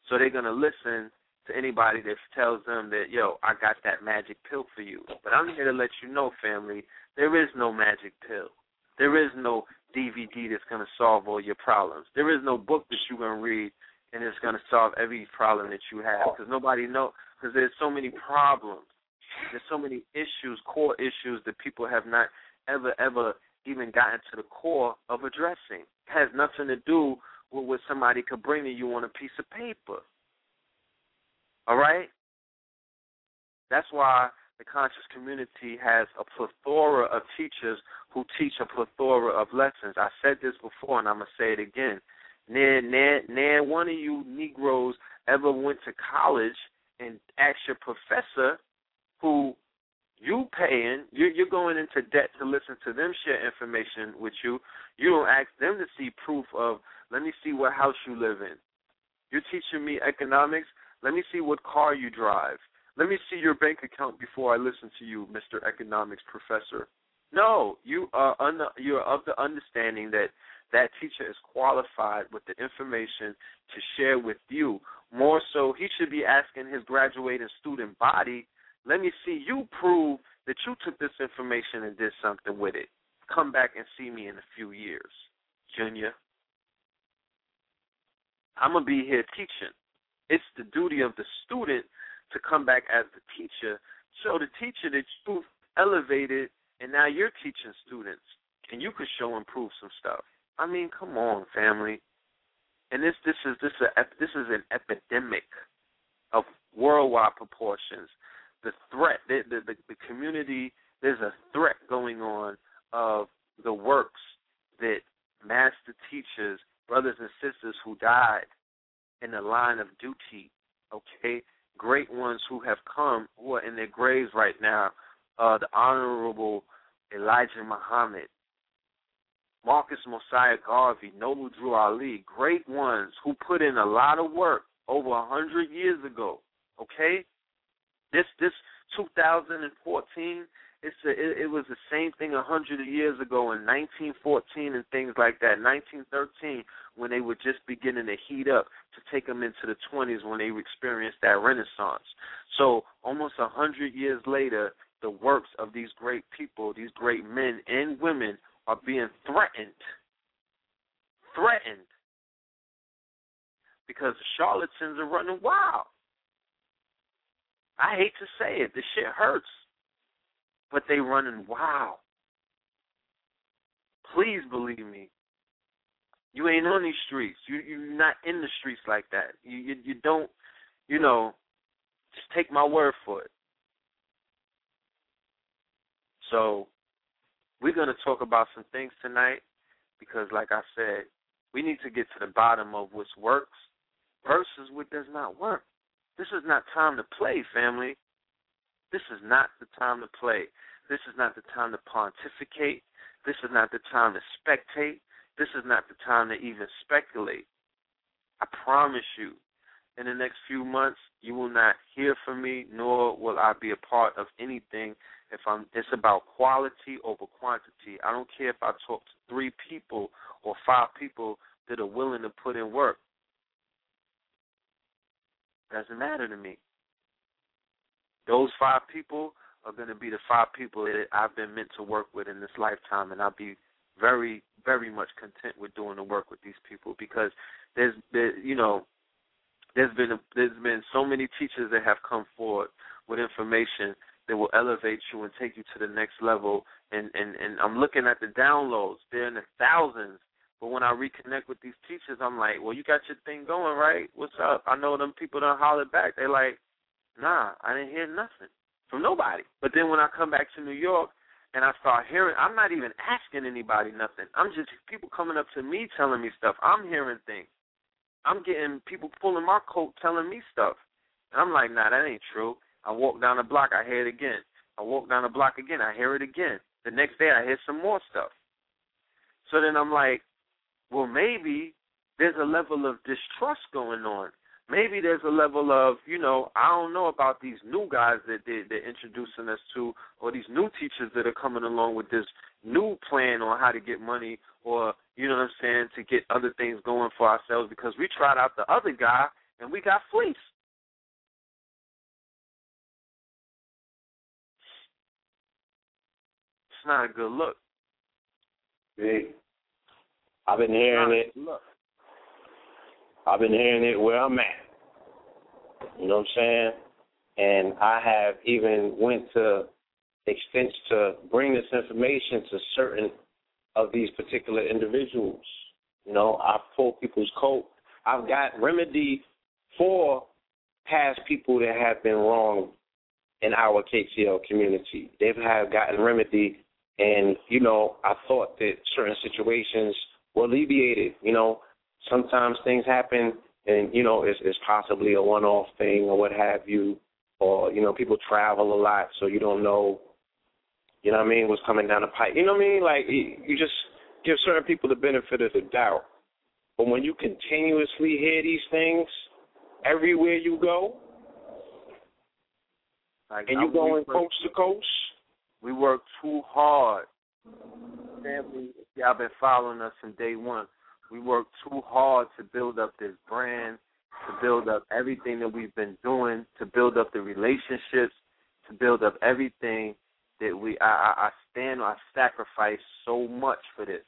So they're going to listen to anybody that tells them that, yo, I got that magic pill for you. But I'm here to let you know, family, there is no magic pill. There is no DVD that's going to solve all your problems. There is no book that you're going to read and it's going to solve every problem that you have because nobody knows, because there's so many problems. There's so many issues, core issues, that people have not ever even gotten to the core of addressing. It has nothing to do with what somebody could bring to you on a piece of paper. All right? That's why the conscious community has a plethora of teachers who teach a plethora of lessons. I said this before, and I'm going to say it again. Nan, one of you Negroes ever went to college and asked your professor, who you paying, you're going into debt to listen to them share information with you. You don't ask them to see proof of, let me see what house you live in. You're teaching me economics. Let me see what car you drive. Let me see your bank account before I listen to you, Mr. Economics Professor. No, you're of the understanding that that teacher is qualified with the information to share with you. More so, he should be asking his graduating student body, let me see you prove that you took this information and did something with it. come back and see me in a few years, Junior. I'm going to be here teaching. It's the duty of the student to come back as the teacher, show the teacher that you've elevated, and now you're teaching students, and you could show and prove some stuff. I mean, come on, family. And this is an epidemic of worldwide proportions. The threat, the community, there's a threat going on of the works that master teachers, brothers and sisters who died in the line of duty, okay, great ones who have come, who are in their graves right now, the Honorable Elijah Muhammad, Marcus Mosiah Garvey, Noble Drew Ali, great ones who put in a lot of work over 100 years ago, okay? This 2014, it was the same thing 100 years ago in 1914 and things like that, 1913, when they were just beginning to heat up to take them into the 20s when they experienced that renaissance. So almost 100 years later, the works of these great people, these great men and women, are being threatened, because the charlatans are running wild. I hate to say it, this shit hurts, but they running wild. Please believe me. You ain't on these streets. You're not in the streets like that. You don't, you know, just take my word for it. So we're going to talk about some things tonight because, like I said, we need to get to the bottom of what works versus what does not work. This is not time to play, family. This is not the time to play. This is not the time to pontificate. This is not the time to spectate. This is not the time to even speculate. I promise you, in the next few months, you will not hear from me, nor will I be a part of anything. It's about quality over quantity. I don't care if I talk to 3 people or 5 people that are willing to put in work. Doesn't matter to me. Those 5 people are going to be the 5 people that I've been meant to work with in this lifetime, and I'll be very, very much content with doing the work with these people because there's been so many teachers that have come forward with information that will elevate you and take you to the next level. And I'm looking at the downloads. They're in the thousands. But when I reconnect with these teachers, I'm like, well, you got your thing going, right? What's up? I know them people done hollered back. They're like, nah, I didn't hear nothing from nobody. But then when I come back to New York and I start hearing, I'm not even asking anybody nothing. I'm just people coming up to me telling me stuff. I'm hearing things. I'm getting people pulling my coat telling me stuff. And I'm like, nah, that ain't true. I walk down the block, I hear it again. I walk down the block again, I hear it again. The next day I hear some more stuff. So then I'm like, well, maybe there's a level of distrust going on. Maybe there's a level of, you know, I don't know about these new guys that they're introducing us to, or these new teachers that are coming along with this new plan on how to get money, or, you know what I'm saying, to get other things going for ourselves, because we tried out the other guy and we got fleeced. It's not a good look. Hey. I've been hearing it. Look. I've been hearing it where I'm at. You know what I'm saying? And I have even went to extents to bring this information to certain of these particular individuals. You know, I've pulled people's coat. I've got remedy for past people that have been wrong in our KTL community. They've have gotten remedy, and, you know, I thought that certain situations were alleviated. You know, sometimes things happen and, you know, it's possibly a one-off thing or what have you, or, you know, people travel a lot, so you don't know, you know what I mean, what's coming down the pipe. You know what I mean? Like, you just give certain people the benefit of the doubt. But when you continuously hear these things everywhere you go, like, and you're going coast to coast. We work too hard. Family, y'all been following us from day one. We work too hard to build up this brand, to build up everything that we've been doing, to build up the relationships, to build up everything that we I stand on, I sacrifice so much for this.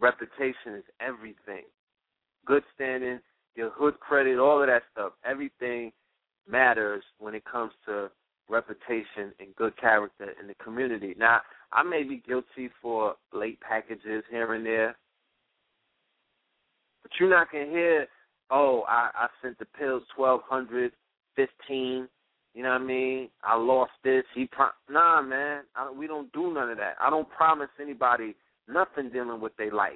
Reputation is everything. Good standing, your hood credit, all of that stuff, everything matters when it comes to reputation and good character in the community. Now, I may be guilty for late packages here and there, but you're not going to hear, oh, I sent the pills 1,200, 15, you know what I mean? I lost this. Nah, man, we don't do none of that. I don't promise anybody nothing dealing with their life.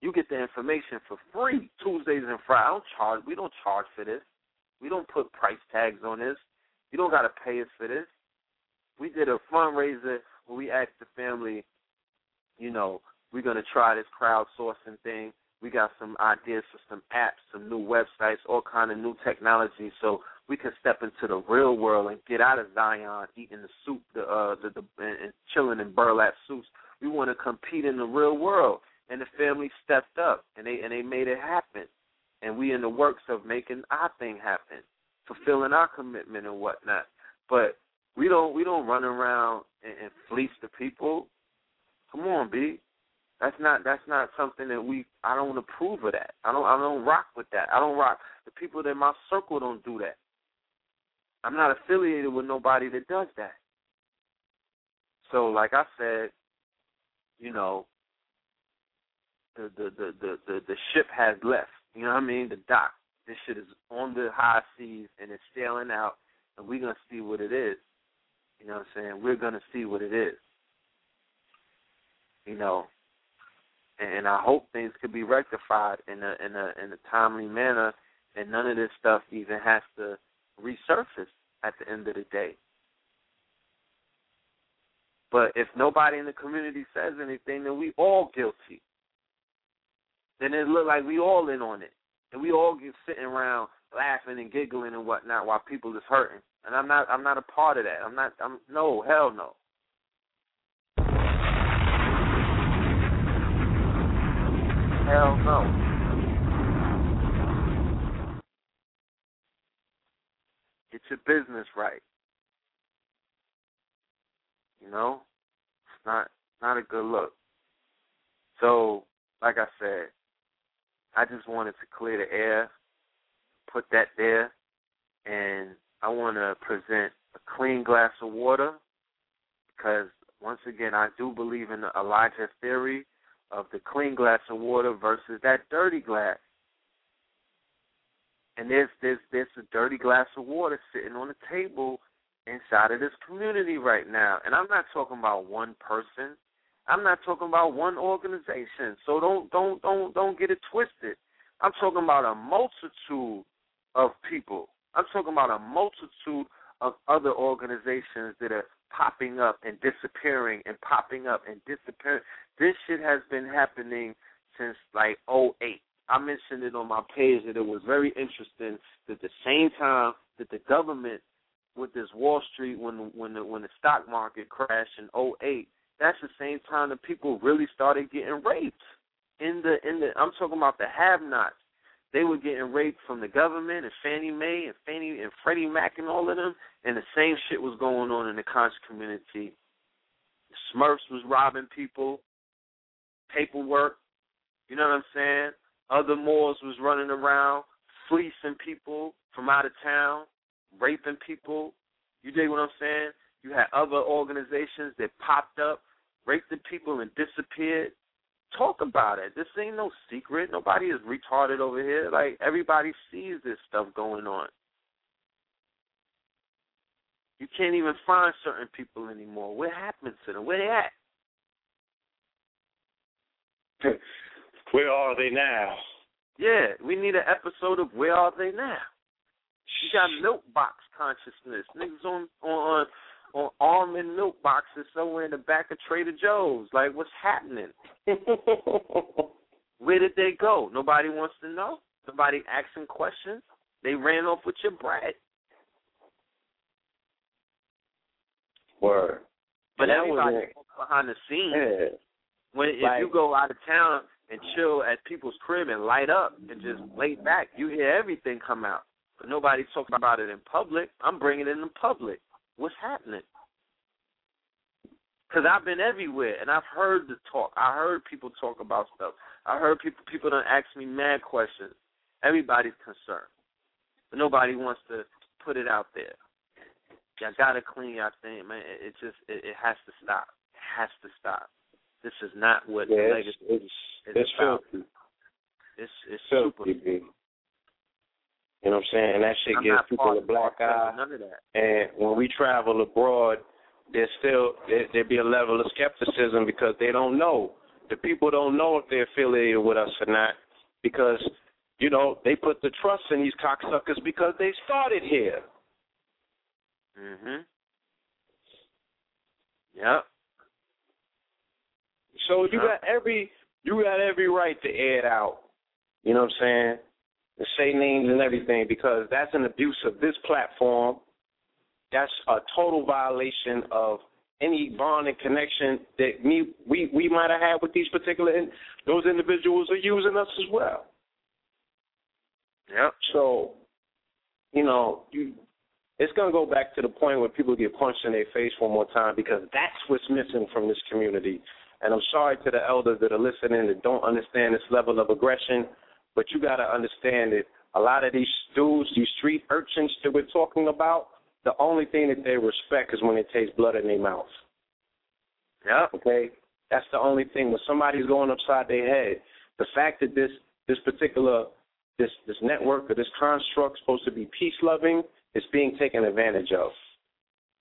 You get the information for free Tuesdays and Fridays. We don't charge for this. We don't put price tags on this. You don't got to pay us for this. We did a fundraiser where we asked the family, you know, we're going to try this crowdsourcing thing. We got some ideas for some apps, some new websites, all kind of new technology, so we can step into the real world and get out of Zion eating the soup, and chilling in burlap suits. We want to compete in the real world, and the family stepped up and they made it happen, and we in the works of making our thing happen, fulfilling our commitment and whatnot. But we don't run around and fleece the people. Come on, B. That's not something that I don't approve of that. I don't rock with that. I don't rock. The people in my circle don't do that. I'm not affiliated with nobody that does that. So like I said, you know, the ship has left. You know what I mean? The dock. This shit is on the high seas and it's sailing out, and we're gonna see what it is. You know what I'm saying? We're gonna see what it is. You know. And I hope things could be rectified in a timely manner, and none of this stuff even has to resurface at the end of the day. But if nobody in the community says anything, then we all guilty. Then it look like we all in on it, and we all get sitting around laughing and giggling and whatnot while people is hurting. And I'm not a part of that. No, hell no. Hell no. Get your business right. You know? It's not a good look. So, like I said, I just wanted to clear the air, put that there, and I want to present a clean glass of water because, once again, I do believe in the Elijah theory of the clean glass of water versus that dirty glass. And there's a dirty glass of water sitting on the table inside of this community right now. And I'm not talking about one person. I'm not talking about one organization. So don't get it twisted. I'm talking about a multitude of people. I'm talking about a multitude of other organizations that are popping up and disappearing and popping up and disappearing. This shit has been happening since like 2008. I mentioned it on my page that it was very interesting that the same time that the government with this Wall Street, when the stock market crashed in 2008, that's the same time that people really started getting raped. I'm talking about the have-nots. They were getting raped from the government and Fannie Mae and Freddie Mac and all of them, and the same shit was going on in the conscious community. The Smurfs was robbing people, paperwork, you know what I'm saying? Other Moors was running around, fleecing people from out of town, raping people. You dig what I'm saying? You had other organizations that popped up, raped the people and disappeared. Talk about it. This ain't no secret. Nobody is retarded over here. Like, everybody sees this stuff going on. You can't even find certain people anymore. What happened to them? Where they at? Where are they now? Yeah, we need an episode of Where Are They Now? You got milk box consciousness. Niggas on almond milk boxes somewhere in the back of Trader Joe's. Like, what's happening? Where did they go? Nobody wants to know. Nobody asking questions. They ran off with your bread. Word. But everybody behind the scenes. Yeah. If you go out of town and chill at people's crib and light up and just lay back, you hear everything come out. But nobody talks about it in public. I'm bringing it in public. what's happening? Because I've been everywhere, and I've heard the talk. I heard people talk about stuff. I heard people done ask me mad questions. Everybody's concerned. But nobody wants to put it out there. Y'all got to clean y'all thing, man. It has to stop. It has to stop. This is not what the legacy is about. Filthy. It's filthy, super. Baby. You know what I'm saying? And that shit gives people a black eye. None of that. And when we travel abroad, there'd be a level of skepticism because they don't know. The people don't know if they're affiliated with us or not because, you know, they put the trust in these cocksuckers because they started here. Mm-hmm. Yep. So you got every right to air it out. You know what I'm saying? To say names and everything because that's an abuse of this platform. That's a total violation of any bond and connection that we might have had with these those individuals are using us as well. Yep. So, you know, it's going to go back to the point where people get punched in their face one more time because that's what's missing from this community. And I'm sorry to the elders that are listening that don't understand this level of aggression, but you got to understand that a lot of these dudes, these street urchins that we're talking about, the only thing that they respect is when it tastes blood in their mouth. Yeah. Okay? That's the only thing. When somebody's going upside their head, the fact that this network or this construct supposed to be peace-loving is being taken advantage of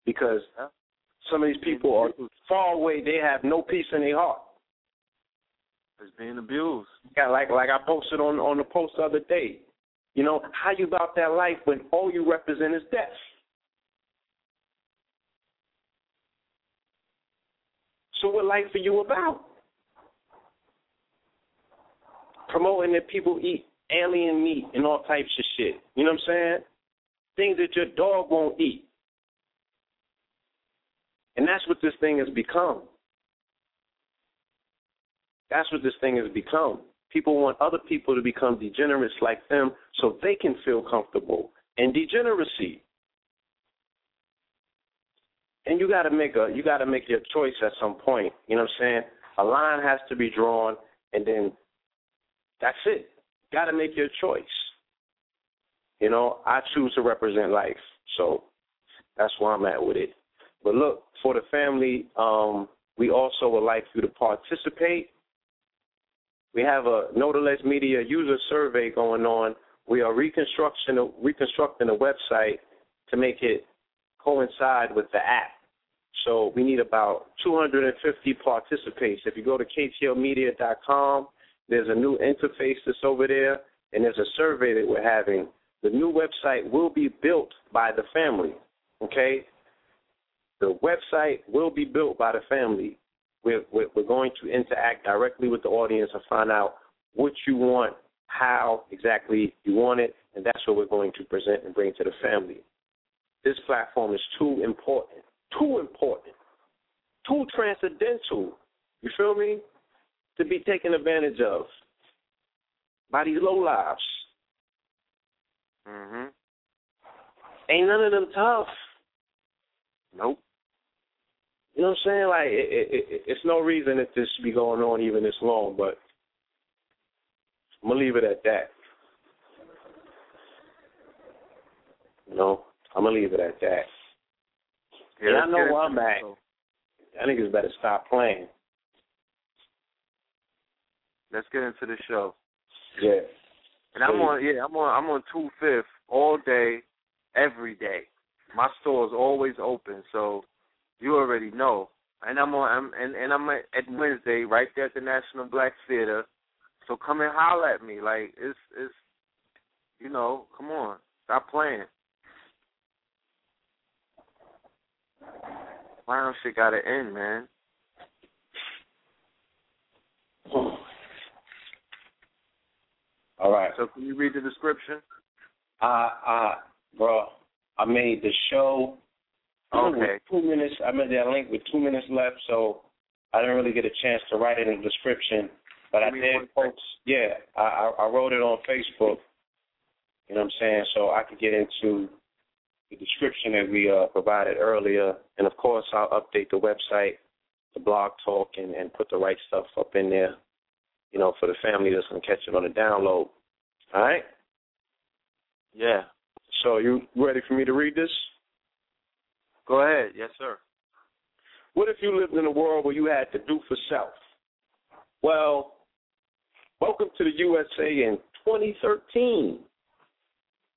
because some of these people are far away. They have no peace in their heart. It's being abused. Yeah, like I posted on the post the other day. You know, how you about that life when all you represent is death? So what life are you about? Promoting that people eat alien meat and all types of shit. You know what I'm saying? Things that your dog won't eat. And that's what this thing has become. That's what this thing has become. People want other people to become degenerates like them so they can feel comfortable in degeneracy. And you gotta make your choice at some point. You know what I'm saying? A line has to be drawn, and then that's it. You gotta make your choice. You know, I choose to represent life, so that's where I'm at with it. But look, for the family, we also would like you to participate. We have a Know The Ledge Media user survey going on. We are reconstructing the website to make it coincide with the app. So we need about 250 participants. If you go to ktlmedia.com, there's a new interface that's over there, and there's a survey that we're having. The new website will be built by the family, okay? The website will be built by the family. We're going to interact directly with the audience and find out what you want, how exactly you want it, and that's what we're going to present and bring to the family. This platform is too important, too transcendental, you feel me, to be taken advantage of by these low lives. Mm-hmm. Ain't none of them tough. Nope. You know what I'm saying? Like, it's no reason that this should be going on even this long, but I'm going to leave it at that. You know, I'm going to leave it at that. Yeah, and I know where I'm at. I think it's better stop playing. Let's get into the show. Yeah. And I'm on 2/5 all day, every day. My store is always open, so you already know. And I'm at Wednesday right there at the National Black Theater. So come and holler at me, like it's you know, come on, stop playing. Clown shit gotta end, man. All right. So can you read the description? Bro, I made the show. Okay. 2 minutes. I made that link with 2 minutes left, so I didn't really get a chance to write it in the description. But I did post. Yeah, I wrote it on Facebook. You know what I'm saying? So I could get into the description that we provided earlier. And, of course, I'll update the website, the blog talk, and put the right stuff up in there, you know, for the family that's going to catch it on the download. All right? Yeah. So you ready for me to read this? Go ahead. Yes, sir. What if you lived in a world where you had to do for self? Well, welcome to the USA in 2013.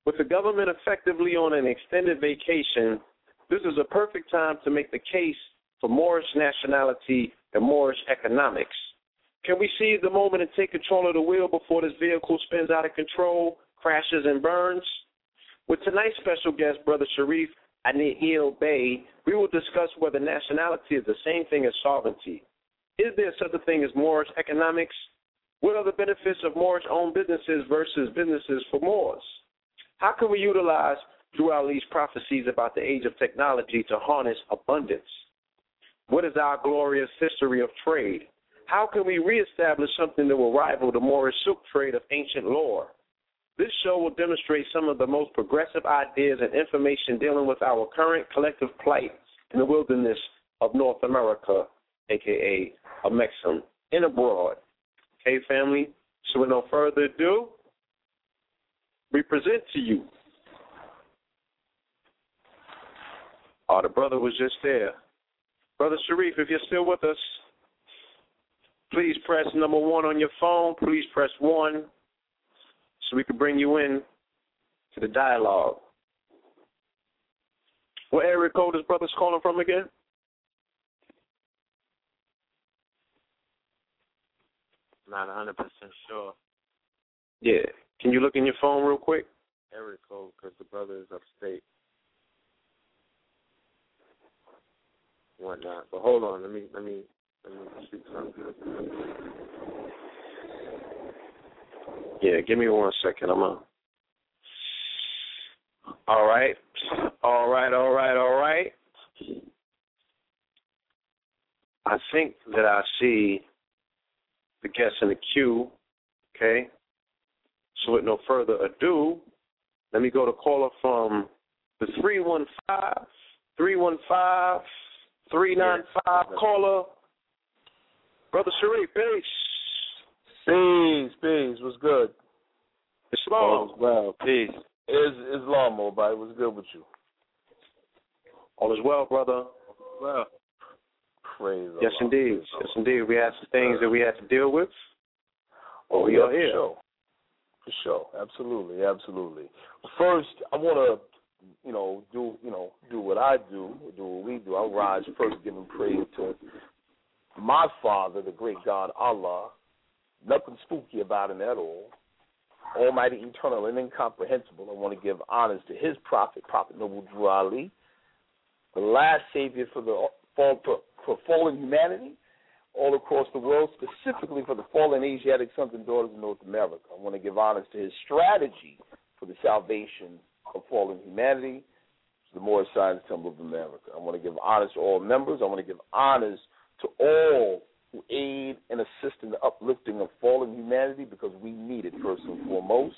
With the government effectively on an extended vacation, this is a perfect time to make the case for Moorish nationality and Moorish economics. Can we seize the moment and take control of the wheel before this vehicle spins out of control, crashes, and burns? With tonight's special guest, Brother Sharif Anil Bey, we will discuss whether nationality is the same thing as sovereignty. Is there such a thing as Moorish economics? What are the benefits of Moorish-owned businesses versus businesses for Moors? How can we utilize Drew Ali's prophecies about the age of technology to harness abundance? What is our glorious history of trade? How can we reestablish something that will rival the Moorish silk trade of ancient lore? This show will demonstrate some of the most progressive ideas and information dealing with our current collective plight in the wilderness of North America, a.k.a. Amexum, and abroad. Okay, family? So with no further ado, we present to you. Oh, the brother was just there. Brother Sharif, if you're still with us, please press number 1 on your phone. Please press 1 so we can bring you in to the dialogue. What area code is brother's calling from again? Not 100% sure. Yeah. Can you look in your phone real quick? Area code, because the brother is upstate. Whatnot. But hold on. Let me shoot something. Yeah, give me 1 second. I'm on. All right. I think that I see the guest in the queue, okay? So with no further ado, let me go to caller from the 315-395-395 caller. Brother Sharif, peace. Peace. What's good? Islam. Well, peace. It's Islam, Mobile. What's good with you? All is well, brother. Well. Praise yes, Allah. Indeed. Yes, indeed. We had some things that we had to deal with. Oh, we are here. For sure. Absolutely. First, I want to, do what I do, do what we do. I rise first giving praise to my father, the great God, Allah. Nothing spooky about him at all. Almighty, eternal, and incomprehensible. I want to give honors to his prophet, Prophet Noble Drew Ali, the last savior for fallen humanity all across the world, specifically for the fallen Asiatic sons and daughters of North America. I want to give honors to his strategy for the salvation of fallen humanity, the Moorish Science Temple of America. I want to give honors to all members. I want to give honors to all who aid and assist in the uplifting of fallen humanity, because we need it first and foremost.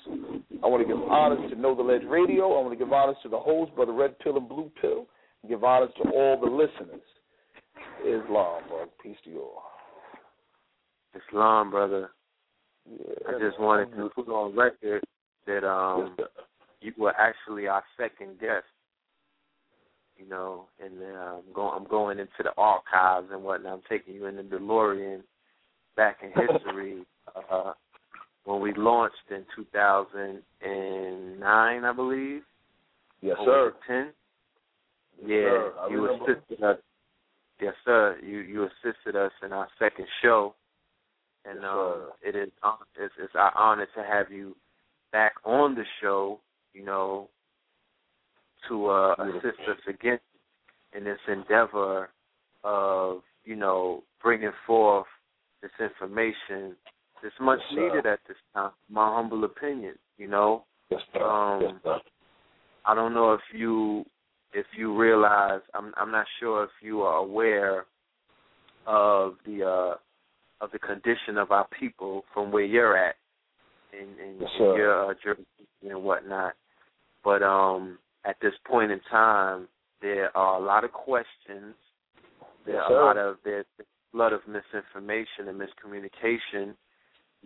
I want to give honors to Know The Ledge Radio. I want to give honors to the host, Brother Red Pill and Blue Pill, and give honors to all the listeners. Islam, brother. Peace to you all. Islam, brother. Yeah, I just wanted to put on record that you were actually our second guest, and I'm going into the archives and whatnot. I'm taking you in the DeLorean back in history when we launched in 2009, I believe. Yes, sir. 10. Yes, yeah, sir. You assisted us. Yes, sir. You assisted us in our second show, and yes, it's our honor to have you back on the show. To assist us again in this endeavor of bringing forth this information that's much needed at this time. My humble opinion, Yes, sir. I don't know if you realize, I'm not sure if you are aware of the condition of our people from where you're at in your jurisdiction and whatnot. But at this point in time, there are a lot of questions. There are there's a flood of misinformation and miscommunication.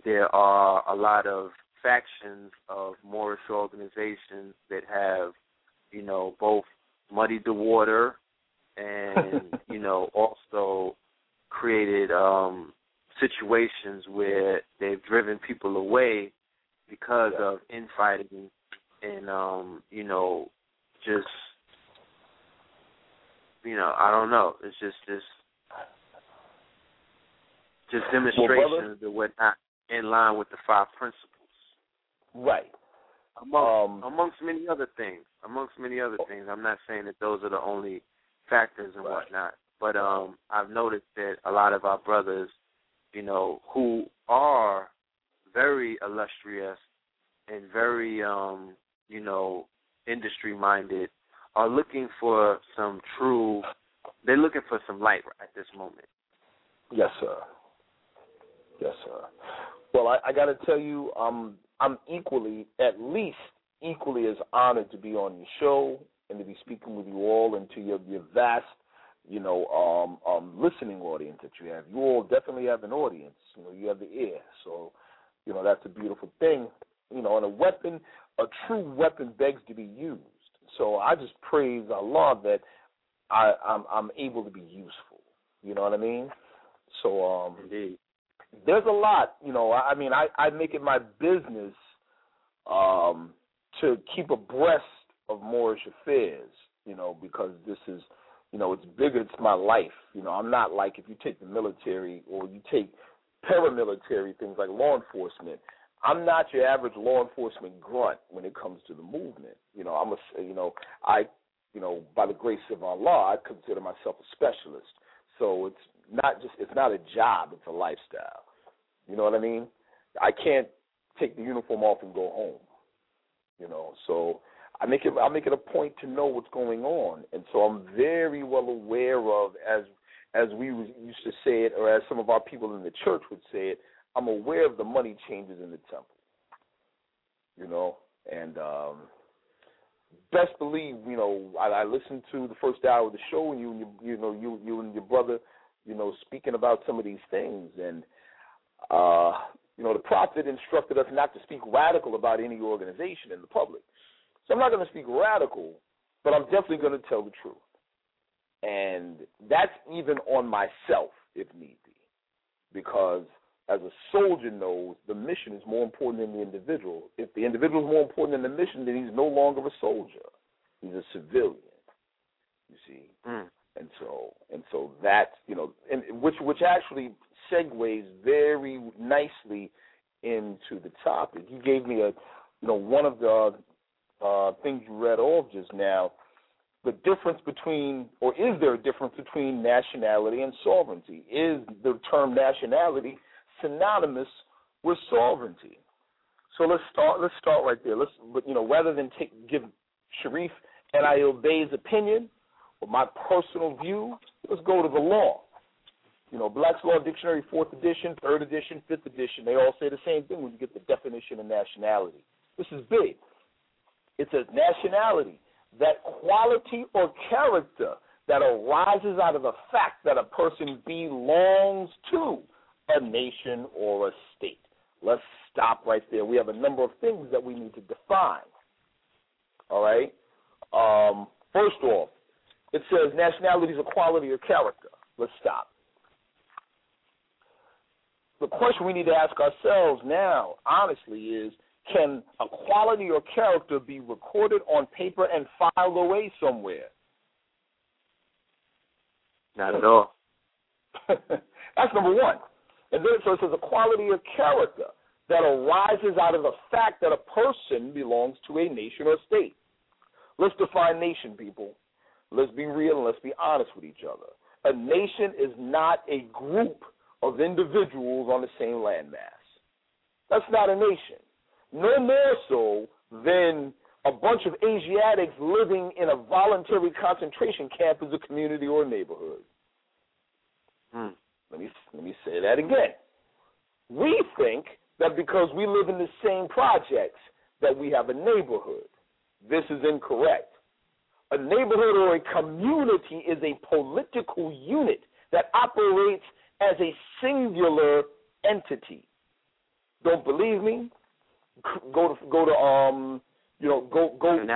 There are a lot of factions of Moorish organizations that have, you know, both muddied the water and, you know, also created situations where they've driven people away because of infighting and, you know, just, you know, I don't know. It's just this just demonstrations that were not in line with the five principles. Right. Amongst many other things. I'm not saying that those are the only factors and whatnot. But I've noticed that a lot of our brothers, you know, who are very illustrious and very, you know, industry-minded, are looking for some true, they're looking for some light at this moment. Yes, sir. Yes, sir. Well, I got to tell you, I'm at least equally as honored to be on your show and to be speaking with you all and to your vast, you know, listening audience that you have. You all definitely have an audience. You know, you have the ear. So, you know, that's a beautiful thing. You know, and a true weapon begs to be used. So I just praise Allah that I'm able to be useful. You know what I mean? So indeed. There's a lot, you know, I mean, I make it my business to keep abreast of Moorish affairs, you know, because this is, you know, it's bigger, it's my life. You know, I'm not like if you take the military or you take paramilitary things like law enforcement. I'm not your average law enforcement grunt when it comes to the movement. You know, by the grace of Allah, I consider myself a specialist. So it's not a job, it's a lifestyle. You know what I mean? I can't take the uniform off and go home. You know, so I make it a point to know what's going on, and so I'm very well aware of, as we used to say it, or as some of our people in the church would say it, I'm aware of the money changes in the temple. You know, and best believe, you know, I listened to the first hour of the show, and you and your brother, you know, speaking about some of these things. And, you know, the prophet instructed us not to speak radical about any organization in the public. So I'm not going to speak radical, but I'm definitely going to tell the truth. And that's even on myself, if need be, because as a soldier knows, the mission is more important than the individual. If the individual is more important than the mission, then he's no longer a soldier. He's a civilian, you see. Mm. And so that, you know, and which actually segues very nicely into the topic. You gave me one of the things you read off just now, the difference between, or is there a difference between nationality and sovereignty? Is the term nationality synonymous with sovereignty? So let's start right there. Rather than give Sharif and I Obey's opinion, or my personal view, let's go to the law. You know, Black's Law Dictionary, 4th edition, 3rd edition, 5th edition, they all say the same thing when you get the definition of nationality. This is big. It says nationality, that quality or character that arises out of the fact that a person belongs to a nation or a state. Let's stop right there. We have a number of things that we need to define. All right? First off, it says nationality is a quality or character. Let's stop. The question we need to ask ourselves now, honestly, is can a quality or character be recorded on paper and filed away somewhere? Not at all. That's number one. And then so it says a quality of character that arises out of the fact that a person belongs to a nation or state. Let's define nation, people. Let's be real and let's be honest with each other. A nation is not a group of individuals on the same landmass. That's not a nation. No more so than a bunch of Asiatics living in a voluntary concentration camp is a community or a neighborhood. Hmm. Let me say that again. We think that because we live in the same projects that we have a neighborhood. This is incorrect. A neighborhood or a community is a political unit that operates as a singular entity. Don't believe me? Go to a European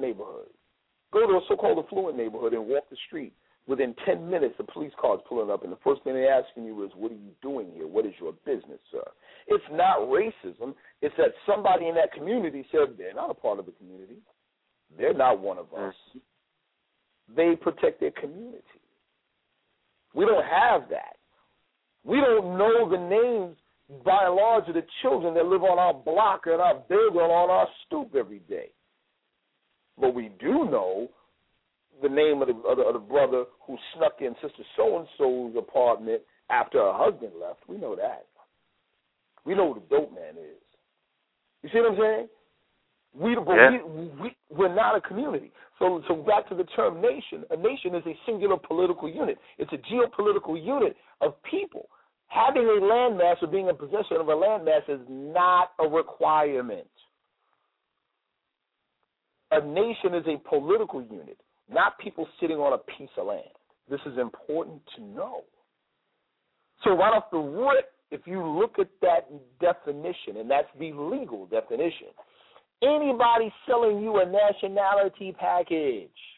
neighborhood. Go to a so-called affluent neighborhood and walk the street. Within 10 minutes, the police car is pulling up, and the first thing they're asking you is, what are you doing here? What is your business, sir? It's not racism. It's that somebody in that community said, they're not a part of the community. They're not one of us. They protect their community. We don't have that. We don't know the names, by and large, of the children that live on our block and our building on our stoop every day. But we do know the name of the brother who snuck in Sister So-and-so's apartment after her husband left. We know that. We know who the dope man is. You see what I'm saying? We're not a community. So back to the term nation. A nation is a singular political unit. It's a geopolitical unit of people. Having a landmass or being in possession of a landmass is not a requirement. A nation is a political unit, not people sitting on a piece of land. This is important to know. So right off the rip, if you look at that definition, and that's the legal definition, anybody selling you a nationality package,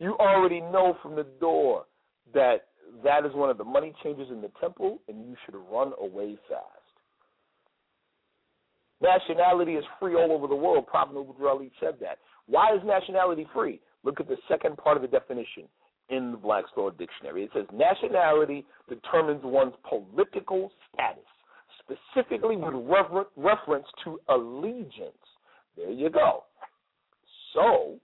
you already know from the door that is one of the money changers in the temple, and you should run away fast. Nationality is free all over the world. Prophet Noble Drew Ali said that. Why is nationality free? Look at the second part of the definition in the Black Star Dictionary. It says nationality determines one's political status, specifically with reference to allegiance. There you go. So,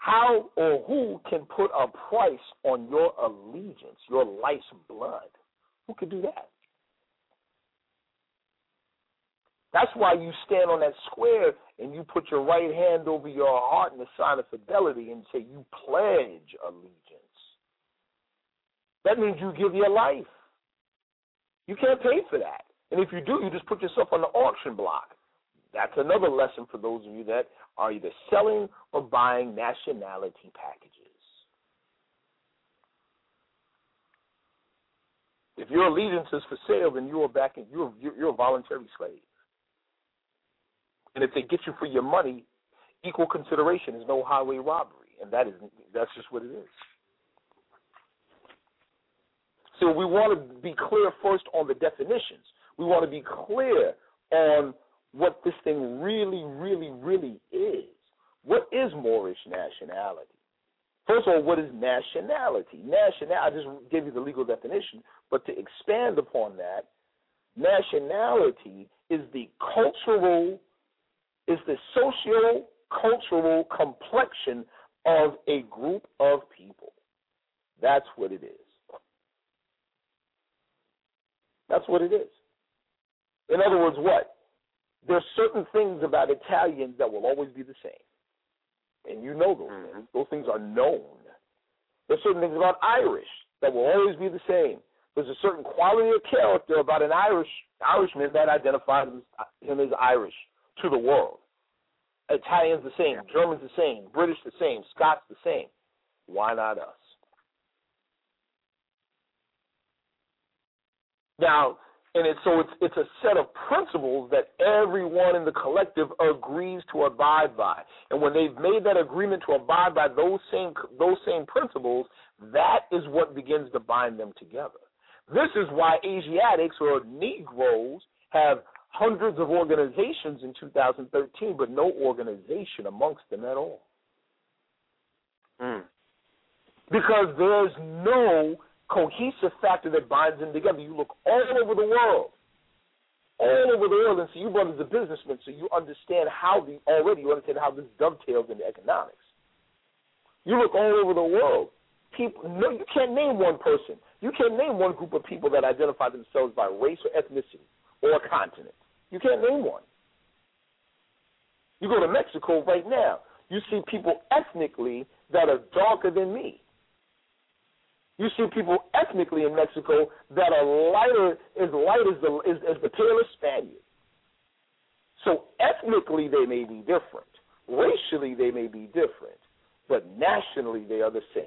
how or who can put a price on your allegiance, your life's blood? Who could do that? That's why you stand on that square and you put your right hand over your heart in the sign of fidelity and say you pledge allegiance. That means you give your life. You can't pay for that. And if you do, you just put yourself on the auction block. That's another lesson for those of you that are either selling or buying nationality packages. If your allegiance is for sale, then you're a voluntary slave. And if they get you for your money, equal consideration is no highway robbery, and that's just what it is. So we want to be clear first on the definitions. We want to be clear on what this thing really, really, really is. What is Moorish nationality? First of all, what is nationality? I just gave you the legal definition, but to expand upon that, nationality is the socio-cultural complexion of a group of people. That's what it is. That's what it is. In other words, what? There's certain things about Italians that will always be the same. And you know those things. Those things are known. There's certain things about Irish that will always be the same. There's a certain quality of character about an Irishman that identifies him as Irish to the world. Italians the same, Germans the same, British the same, Scots the same. Why not us? Now, it's a set of principles that everyone in the collective agrees to abide by. And when they've made that agreement to abide by those same principles, that is what begins to bind them together. This is why Asiatics or Negroes have hundreds of organizations in 2013, but no organization amongst them at all. Because there's no cohesive factor that binds them together. You look all over the world, and see you brothers are businessmen, so you understand how this dovetails into economics. You look all over the world. You can't name one person. You can't name one group of people that identify themselves by race or ethnicity or a continent. You can't name one. You go to Mexico right now, you see people ethnically that are darker than me. You see people ethnically in Mexico that are lighter, as the palest Spaniard. So ethnically they may be different, racially they may be different, but nationally they are the same.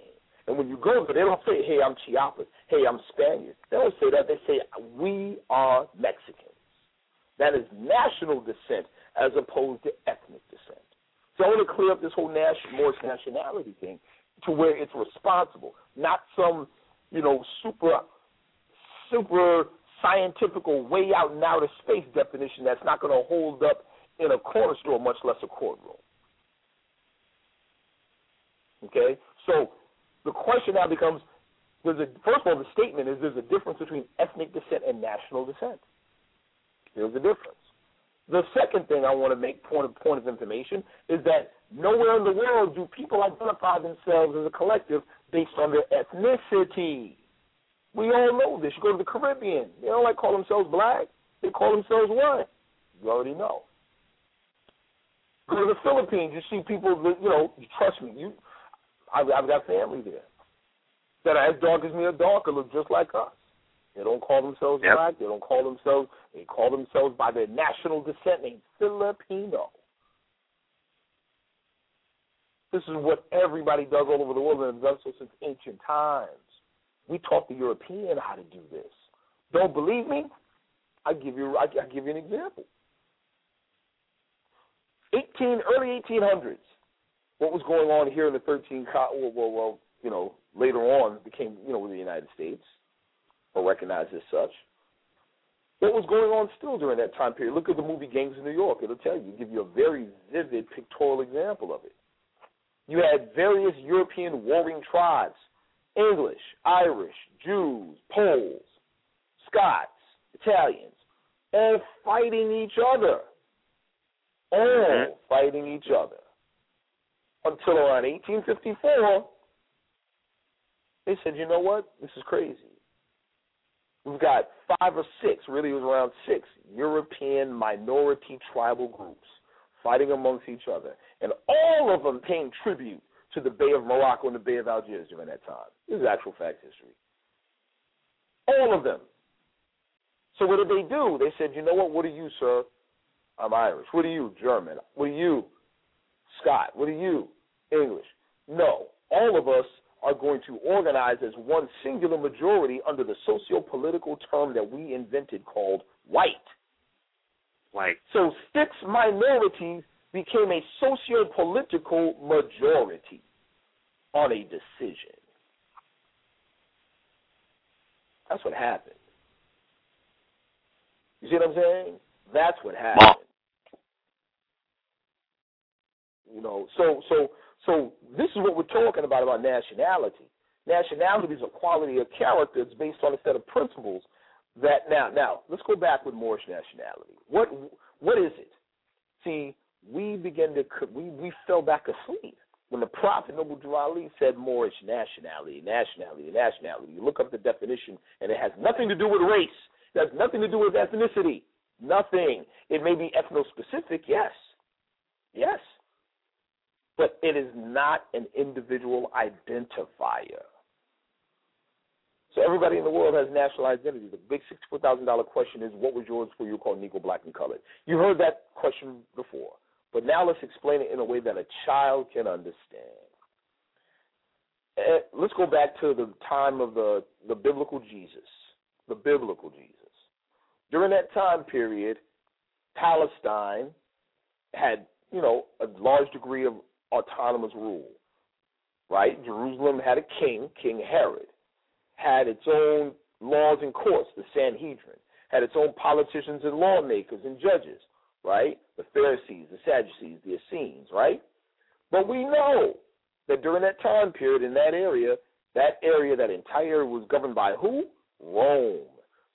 And when you go there, they don't say, hey, I'm Chiapas, hey, I'm Spaniard. They don't say that. They say, we are Mexicans. That is national descent as opposed to ethnic descent. So I want to clear up this whole Moorish nationality thing to where it's responsible, not some, super scientific way out and out of space definition that's not going to hold up in a corner store, much less a courtroom. Okay? So the question now becomes, first of all, the statement is there's a difference between ethnic descent and national descent. There's a difference. The second thing I want to make point of information is that nowhere in the world do people identify themselves as a collective based on their ethnicity. We all know this. You go to the Caribbean, they don't call themselves black. They call themselves what? You already know. Go to the Philippines, you see people, trust me, I've got family there that are as dark as me or darker, look just like us. They don't call themselves black. They don't call themselves. They call themselves by their national descent name, Filipino. This is what everybody does all over the world and has done so since ancient times. We taught the European how to do this. Don't believe me? I give you an example. Early 1800s. What was going on here in the 13? Later on became the United States. Or recognized as such. What was going on still during that time period? Look at the movie Gangs of New York. It'll tell you, give you a very vivid pictorial example of it. You had various European warring tribes, English, Irish, Jews, Poles, Scots, Italians, all fighting each other. All fighting each other. Until around 1854, they said, you know what? This is crazy. We've got 5 or 6, really it was around 6, European minority tribal groups fighting amongst each other, and all of them paying tribute to the Bay of Morocco and the Bay of Algiers during that time. This is actual fact history. All of them. So what did they do? They said, you know what are you, sir? I'm Irish. What are you, German? What are you, Scot? What are you, English? No, all of us are going to organize as one singular majority under the socio-political term that we invented called white. White. So 6 minorities became a socio-political majority on a decision. That's what happened. You see what I'm saying? That's what happened. So this is what we're talking about nationality. Nationality is a quality of character. It's based on a set of principles that now let's go back with Moorish nationality. What is it? See, we fell back asleep when the Prophet Noble Drew Ali said Moorish nationality. You look up the definition, and it has nothing to do with race. It has nothing to do with ethnicity. Nothing. It may be ethno-specific, yes. But it is not an individual identifier. So everybody in the world has national identity. The big $64,000 question is, what was yours before you were called Negro, Black, and Colored? You heard that question before. But now let's explain it in a way that a child can understand. And let's go back to the time of the biblical Jesus. The biblical Jesus. During that time period, Palestine had, a large degree of autonomous rule, right? Jerusalem had a king, King Herod, had its own laws and courts, the Sanhedrin, had its own politicians and lawmakers and judges, right? The Pharisees, the Sadducees, the Essenes, right? But we know that during that time period in that entire was governed by who? Rome.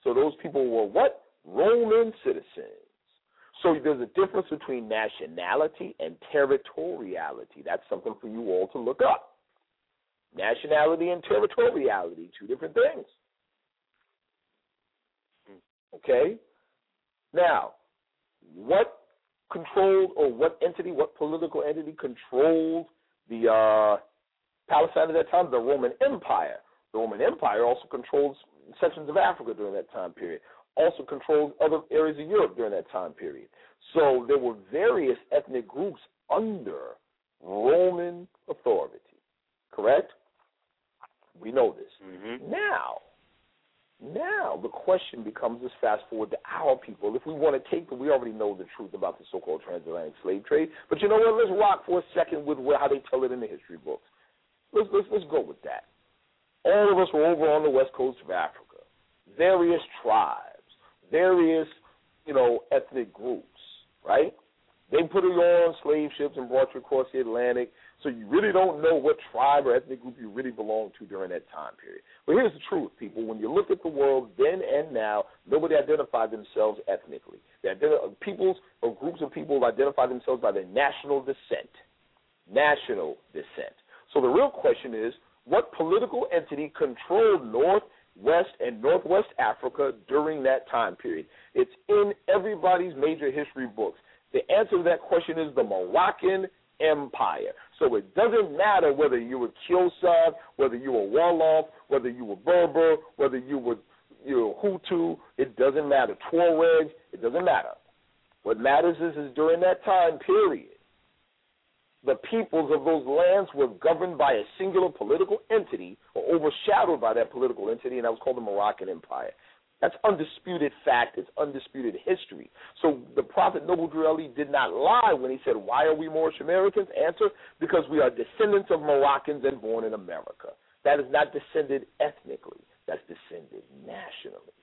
So those people were what? Roman citizens. So there's a difference between nationality and territoriality. That's something for you all to look up. Nationality and territoriality, two different things. Okay? Now, what controlled or what political entity controlled the Palestine at that time? The Roman Empire. The Roman Empire also controlled sections of Africa during that time period. also controlled other areas of Europe during that time period. So there were various ethnic groups under Roman authority, correct? We know this. Mm-hmm. Now the question becomes, let's fast forward to our people. If we want to take, we already know the truth about the so-called transatlantic slave trade, but you know what, let's rock for a second with how they tell it in the history books. Let's go with that. All of us were over on the west coast of Africa. Various tribes, various, ethnic groups, right? They put you on slave ships and brought you across the Atlantic, so you really don't know what tribe or ethnic group you really belong to during that time period. But here's the truth, people. When you look at the world then and now, nobody identified themselves ethnically. Peoples or groups of people identify themselves by their national descent. National descent. So the real question is, what political entity controlled North, West, and Northwest Africa during that time period? It's in everybody's major history books. The answer to that question is the Moroccan Empire. So it doesn't matter whether you were Kiyosad, whether you were Wolof, whether you were Berber, whether you were Hutu. It doesn't matter. Tuareg, it doesn't matter. What matters is during that time period, the peoples of those lands were governed by a singular political entity or overshadowed by that political entity, and that was called the Moroccan Empire. That's undisputed fact. It's undisputed history. So the Prophet Noble Drew Ali did not lie when he said, why are we Moorish Americans? Answer, because we are descendants of Moroccans and born in America. That is not descended ethnically. That's descended nationally.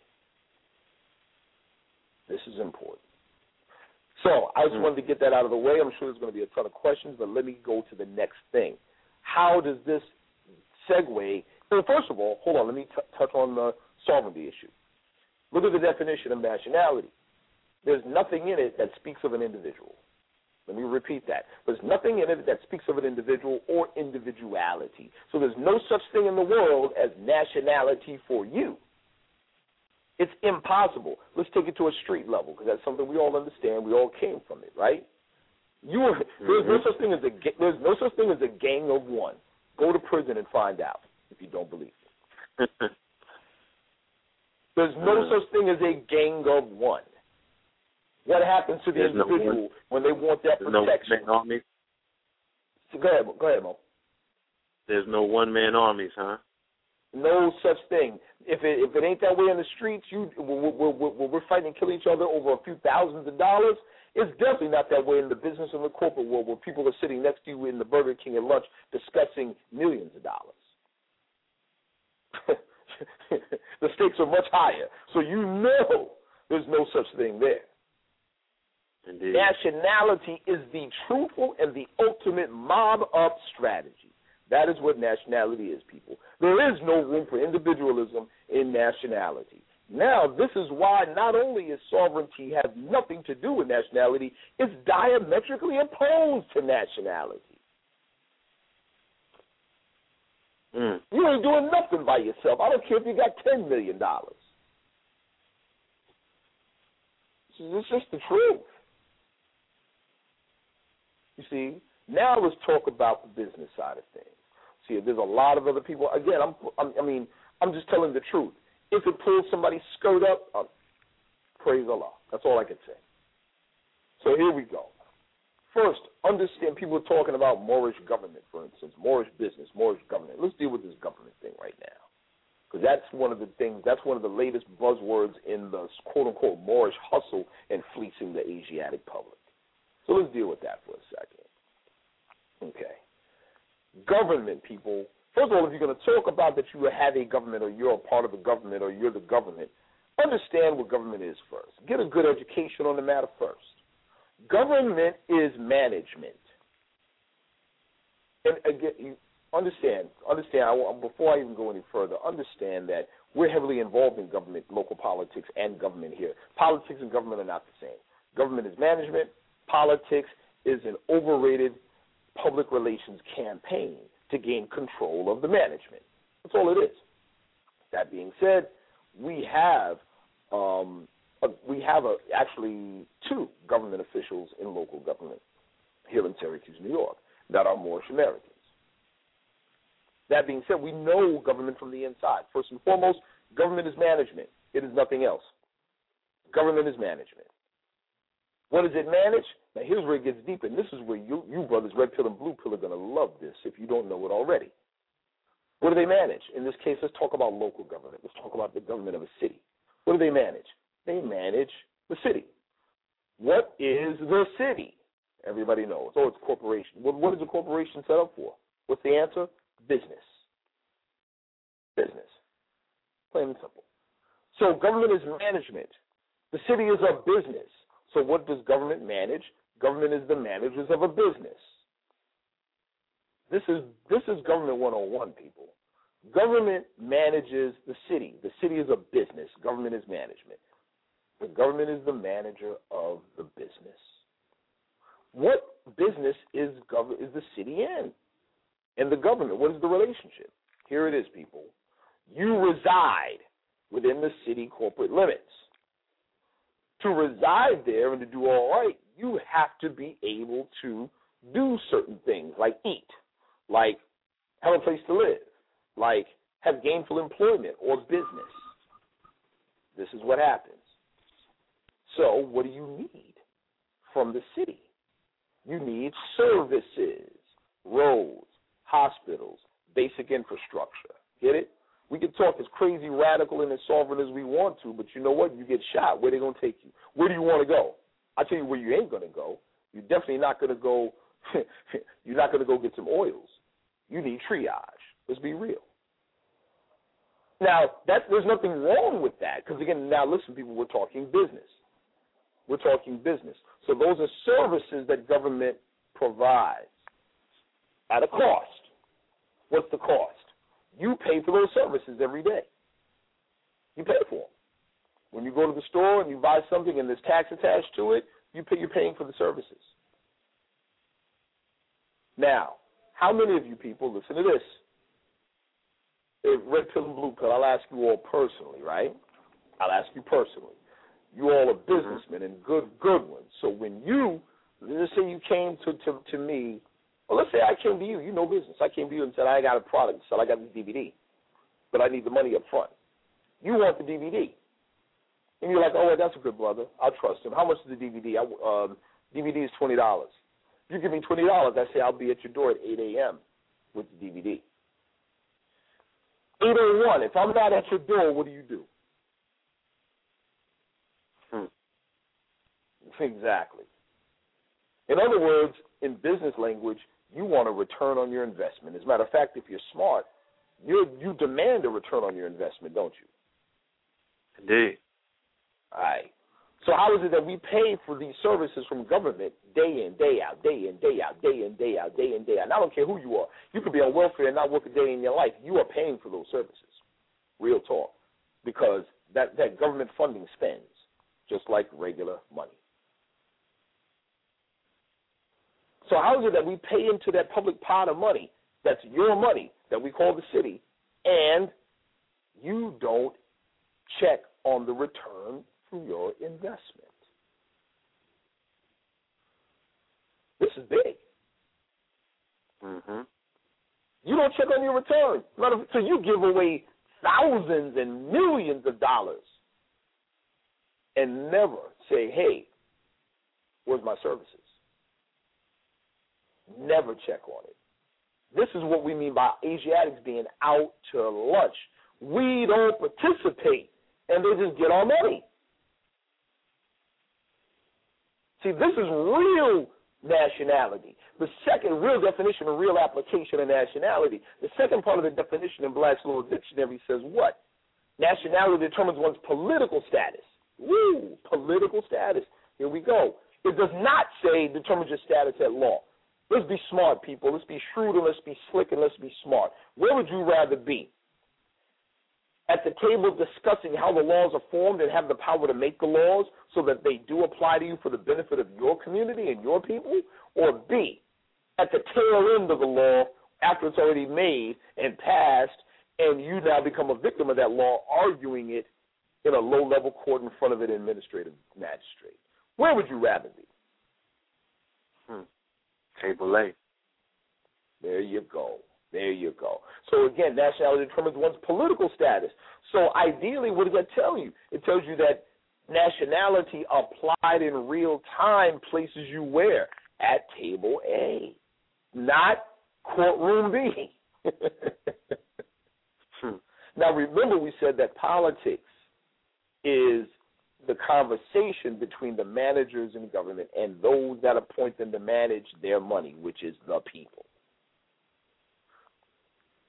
This is important. So I just wanted to get that out of the way. I'm sure there's going to be a ton of questions, but let me go to the next thing. How does this segue? Well, first of all, hold on. Let me touch on the sovereignty issue. Look at the definition of nationality. There's nothing in it that speaks of an individual. Let me repeat that. There's nothing in it that speaks of an individual or individuality. So there's no such thing in the world as nationality for you. It's impossible. Let's take it to a street level, because that's something we all understand. We all came from it, right? There's no such thing as a gang of one. Go to prison and find out if you don't believe it. There's no such thing as a gang of one. What happens to the individual when they want that protection? No one man army. So go ahead, Mo. There's no one-man armies, huh? No such thing. If it ain't that way in the streets, we're fighting and killing each other over a few thousands of dollars. It's definitely not that way in the business and the corporate world, where people are sitting next to you in the Burger King at lunch discussing millions of dollars. The stakes are much higher. So there's no such thing there. Indeed. Nationality is the truthful and the ultimate mob-up strategy. That is what nationality is, people. There is no room for individualism in nationality. Now, this is why not only is sovereignty have nothing to do with nationality, it's diametrically opposed to nationality. You ain't doing nothing by yourself. I don't care if you got $10 million. It's just the truth. You see, now let's talk about the business side of things. See, there's a lot of other people. Again, I'm just telling the truth. If it pulls somebody's skirt up, praise Allah. That's all I can say. So here we go. First, understand people are talking about Moorish government, for instance, Moorish business, Moorish government. Let's deal with this government thing right now, because that's one of the latest buzzwords in the quote-unquote Moorish hustle and fleecing the Asiatic public. So let's deal with that for a second. Okay. Government, people. First of all, if you're going to talk about that you have a government or you're a part of a government or you're the government, understand what government is first. Get a good education on the matter first. Government is management. And again, you understand. Before I even go any further, understand that we're heavily involved in government, local politics, and government here. Politics and government are not the same. Government is management. Politics is an overrated public relations campaign to gain control of the management. That's all it is. That being said, we have actually two government officials in local government here in Syracuse, New York, that are Moorish Americans. That being said, we know government from the inside. First and foremost, government is management. It is nothing else. Government is management. What does it manage? Now, here's where it gets deep, and this is where you brothers, Red Pill and Blue Pill, are going to love this if you don't know it already. What do they manage? In this case, let's talk about local government. Let's talk about the government of a city. What do they manage? They manage the city. What is the city? Everybody knows. Oh, it's a corporation. What is a corporation set up for? What's the answer? Business. Business. Plain and simple. So government is management. The city is a business. So what does government manage? Government is the managers of a business. This is government 101, people. Government manages the city. The city is a business. Government is management. The government is the manager of the business. What business is the city in? And the government, what is the relationship? Here it is, people. You reside within the city corporate limits. To reside there and to do all right, you have to be able to do certain things like eat, like have a place to live, like have gainful employment or business. This is what happens. So what do you need from the city? You need services, roads, hospitals, basic infrastructure. Get it? We can talk as crazy, radical, and as sovereign as we want to, but you know what? You get shot. Where are they going to take you? Where do you want to go? I'll tell you where you ain't going to go. You're definitely not going to go you're not going to go get some oils. You need triage. Let's be real. Now, there's nothing wrong with that because, again, now listen, people, we're talking business. We're talking business. So those are services that government provides at a cost. What's the cost? You pay for those services every day. You pay for them. When you go to the store and you buy something and there's tax attached to it, you're paying for the services. Now, how many of you people, listen to this, if Red Pill and Blue Pill, I'll ask you all personally, right? I'll ask you personally. You all are businessmen and good ones. So when you, let's say you came to me, or let's say I came to you, you know business. I came to you and said, I got a product, so I got this DVD, but I need the money up front. You want the DVD. And you're like, oh, well, that's a good brother. I'll trust him. How much is the DVD? DVD is $20. You give me $20, I say I'll be at your door at 8 a.m. with the DVD. 8:01, if I'm not at your door, what do you do? Exactly. In other words, in business language, you want a return on your investment. As a matter of fact, if you're smart, you demand a return on your investment, don't you? Indeed. All right. So how is it that we pay for these services from government day in, day out, day in, day out, day in, day out, day in, day out? And I don't care who you are. You could be on welfare and not work a day in your life. You are paying for those services. Real talk. Because that government funding spends just like regular money. So how is it that we pay into that public pot of money, that's your money, that we call the city, and you don't check on the return for your investment? This is big. Mm-hmm. You don't check on your return. So you give away thousands and millions of dollars and never say, hey, where's my services? Never check on it. This is what we mean by Asiatics being out to lunch. We don't participate, and they just get our money. See, this is real nationality. The second real definition of real application of nationality, the second part of the definition in Black's Little Dictionary says what? Nationality determines one's political status. Woo, political status. Here we go. It does not say determines your status at law. Let's be smart, people. Let's be shrewd and let's be slick and let's be smart. Where would you rather be? At the table discussing how the laws are formed and have the power to make the laws so that they do apply to you for the benefit of your community and your people? Or B, at the tail end of the law after it's already made and passed and you now become a victim of that law arguing it in a low-level court in front of an administrative magistrate? Where would you rather be? Table A. There you go. There you go. So, again, nationality determines one's political status. So, ideally, what does that tell you? It tells you that nationality applied in real time places you where? At table A, not courtroom B. Now, remember we said that politics is the conversation between the managers in government and those that appoint them to manage their money, which is the people.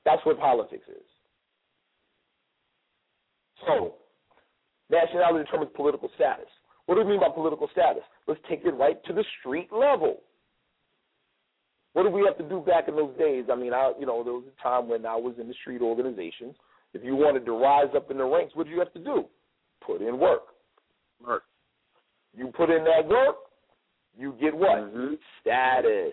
That's what politics is. So, nationality determines political status. What do we mean by political status? Let's take it right to the street level. What did we have to do back in those days? I mean, there was a time when I was in the street organizations. If you wanted to rise up in the ranks, what did you have to do? Put in work. You put in that work, you get what? Mm-hmm. Status.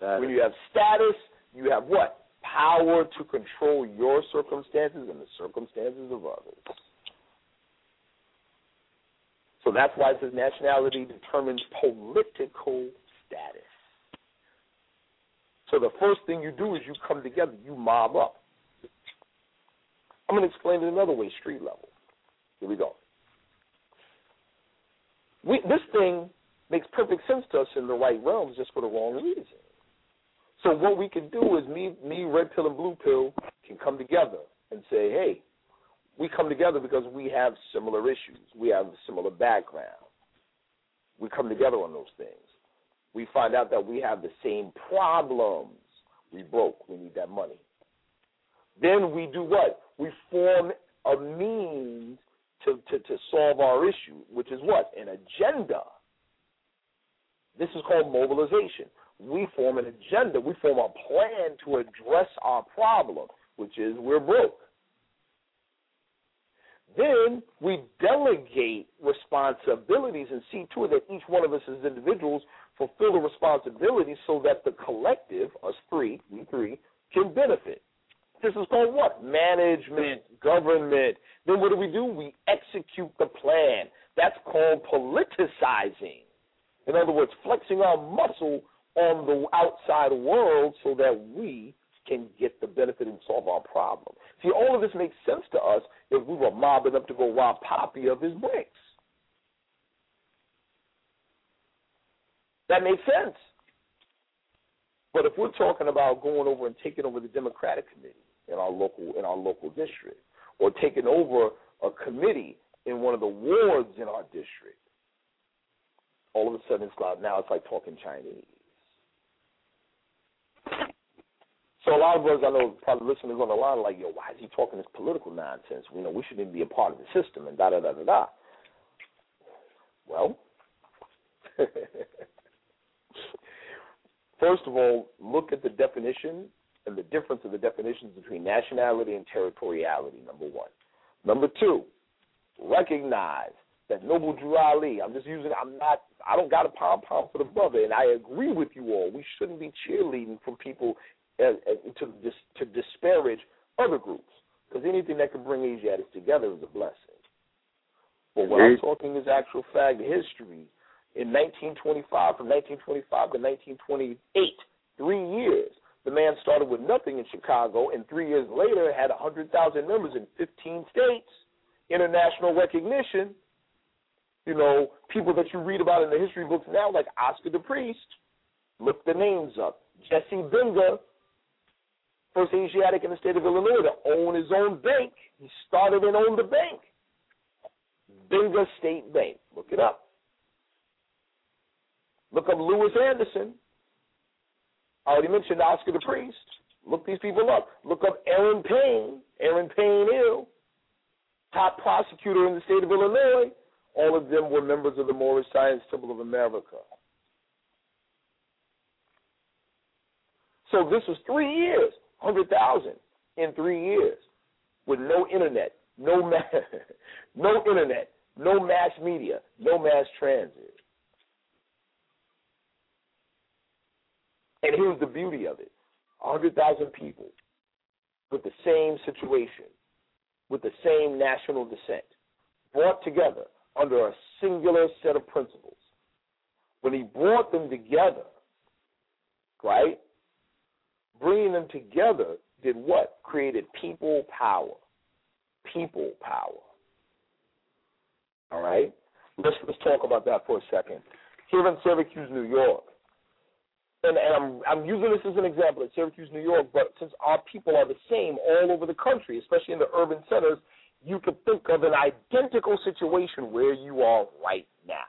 When you have status, you have what? Power to control your circumstances and the circumstances of others. So that's why it says nationality determines political status. So the first thing you do is you come together, you mob up. I'm going to explain it another way, street level. Here we go. This thing makes perfect sense to us in the right realms, just for the wrong reason. So what we can do is me, red pill and blue pill, can come together and say, hey, we come together because we have similar issues. We have a similar background. We come together on those things. We find out that we have the same problems. We broke. We need that money. Then we do what? We form a means to solve our issue, which is what? An agenda. This is called mobilization. We form an agenda. We form a plan to address our problem, which is we're broke. Then we delegate responsibilities and see to it that each one of us as individuals fulfill the responsibilities so that the collective, us three, we three, can benefit. This is called what? Management, government. Then what do? We execute the plan. That's called politicizing. In other words, flexing our muscle on the outside world so that we can get the benefit and solve our problem. See, all of this makes sense to us if we were mobbing up to go rob Poppy of his bricks. That makes sense. But if we're talking about going over and taking over the Democratic Committee in our local district, or taking over a committee in one of the wards in our district, all of a sudden it's like talking Chinese. So a lot of us, I know, probably listeners on the line are like, yo, why is he talking this political nonsense? We shouldn't even be a part of the system and da-da-da-da-da. Well, first of all, look at the definition and the difference of the definitions between nationality and territoriality, number one. Number two, recognize that Noble Drew Ali, I don't got a pom-pom for the brother, and I agree with you all. We shouldn't be cheerleading from people to disparage other groups, because anything that can bring Asiatics together is a blessing. But what I'm talking is actual fact history. In 1925, from 1925 to 1928, 3 years, the man started with nothing in Chicago, and 3 years later had 100,000 members in 15 states, international recognition. You know, people that you read about in the history books now, like Oscar de Priest, look the names up. Jesse Benga, first Asiatic in the state of Illinois to own his own bank. He started and owned the bank, Benga State Bank. Look it up. Look up Lewis Anderson. I already mentioned Oscar the Priest. Look these people up. Look up Aaron Payne Hill, top prosecutor in the state of Illinois. All of them were members of the Moorish Science Temple of America. So this was 3 years, 100,000 in 3 years, with no internet, no mass media, no mass transit. And here's the beauty of it. 100,000 people with the same situation, with the same national descent, brought together under a singular set of principles. When he brought them together, right, bringing them together did what? Created people power. all right? Let's talk about that for a second. Here in Syracuse, New York, and I'm using this as an example at Syracuse, New York, but since our people are the same all over the country, especially in the urban centers, you could think of an identical situation where you are right now.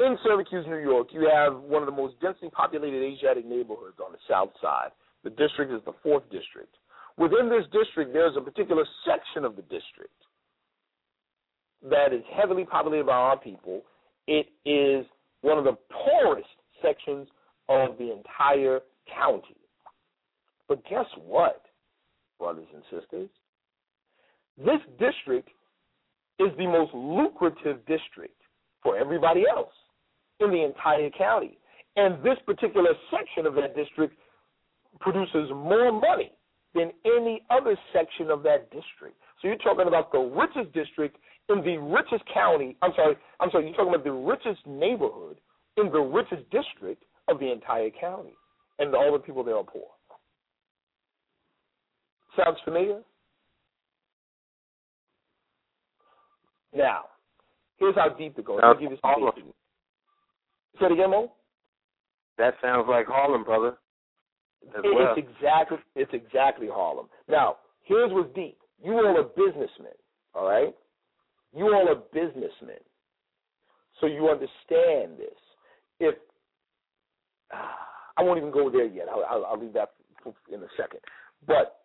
In Syracuse, New York, you have one of the most densely populated Asiatic neighborhoods on the south side. The district is the 4th district. Within this district, there's a particular section of the district that is heavily populated by our people. It is one of the poorest sections of the entire county. But guess what, brothers and sisters? This district is the most lucrative district for everybody else in the entire county. And this particular section of that district produces more money than any other section of that district. So you're talking about the richest district in the richest county. I'm sorry, you're talking about the richest neighborhood in the richest district of the entire county. And all the people there are poor. Sounds familiar? Now, here's how deep it goes. I'll give you some Harlem. Say it again, Mo? That sounds like Harlem, brother. Well. It's exactly Harlem. Now, here's what's deep. You all are businessmen, all right? You all are businessmen. So you understand this. If I won't even go there yet. I'll leave that in a second. But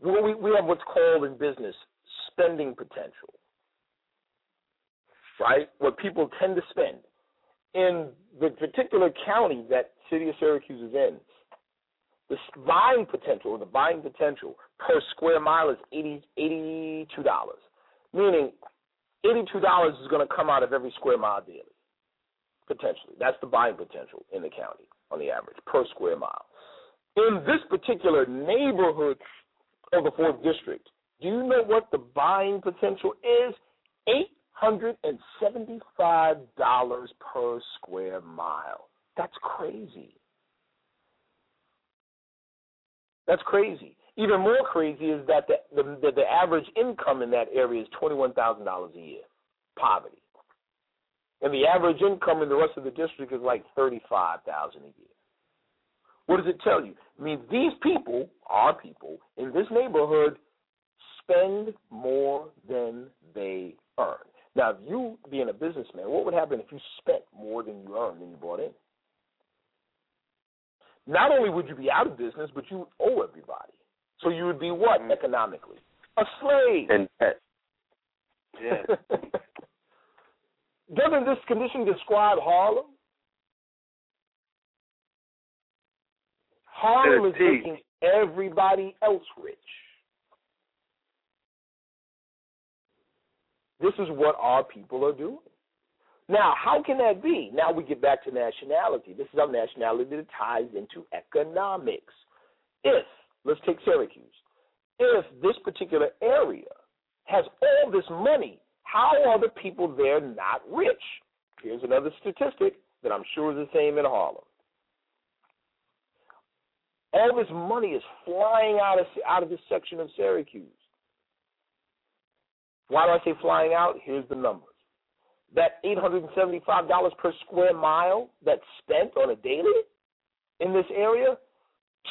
we have what's called in business spending potential, right? What people tend to spend. In the particular county that city of Syracuse is in, the buying potential per square mile is $82, meaning $82 is going to come out of every square mile daily, potentially. That's the buying potential in the county on the average per square mile. In this particular neighborhood of the 4th district, do you know what the buying potential is? $875 per square mile. That's crazy. That's crazy. Even more crazy is that the average income in that area is $21,000 a year, poverty. And the average income in the rest of the district is like $35,000 a year. What does it tell you? I mean, these people, our people, in this neighborhood spend more than they earn. Now, if you, being a businessman, what would happen if you spent more than you earned and you brought in? Not only would you be out of business, but you would owe everybody. So you would be what economically? A slave. And yeah. Doesn't this condition describe Harlem? Harlem is making everybody else rich. This is what our people are doing. Now, how can that be? Now we get back to nationality. This is our nationality that ties into economics. If, let's take Syracuse, if this particular area has all this money, how are the people there not rich? Here's another statistic that I'm sure is the same in Harlem. All this money is flying out of this section of Syracuse. Why do I say flying out? Here's the numbers. That $875 per square mile that's spent on a daily in this area,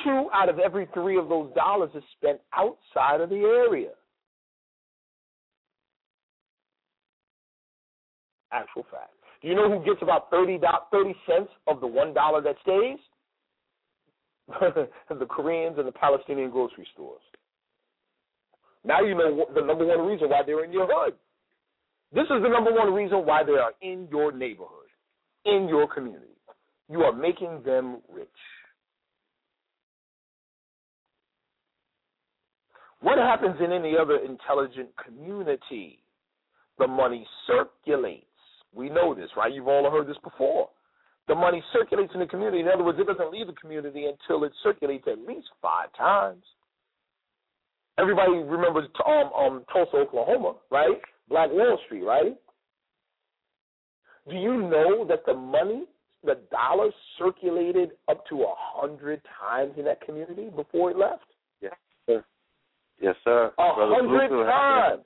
2 out of every 3 of those dollars is spent outside of the area. Actual fact. Do you know who gets about 30 cents of the $1 that stays? The Koreans and the Palestinian grocery stores. Now you know the number one reason why they're in your hood. This is the number one reason why they are in your neighborhood, in your community. You are making them rich. What happens in any other intelligent community? The money circulates. We know this, right? You've all heard this before. The money circulates in the community. In other words, it doesn't leave the community until it circulates at least 5 times. Everybody remembers Tulsa, Oklahoma, right? Black Wall Street, right? Do you know that the money, the dollar circulated up to 100 times in that community before it left? Yes, sir. Yes, sir. 100 times.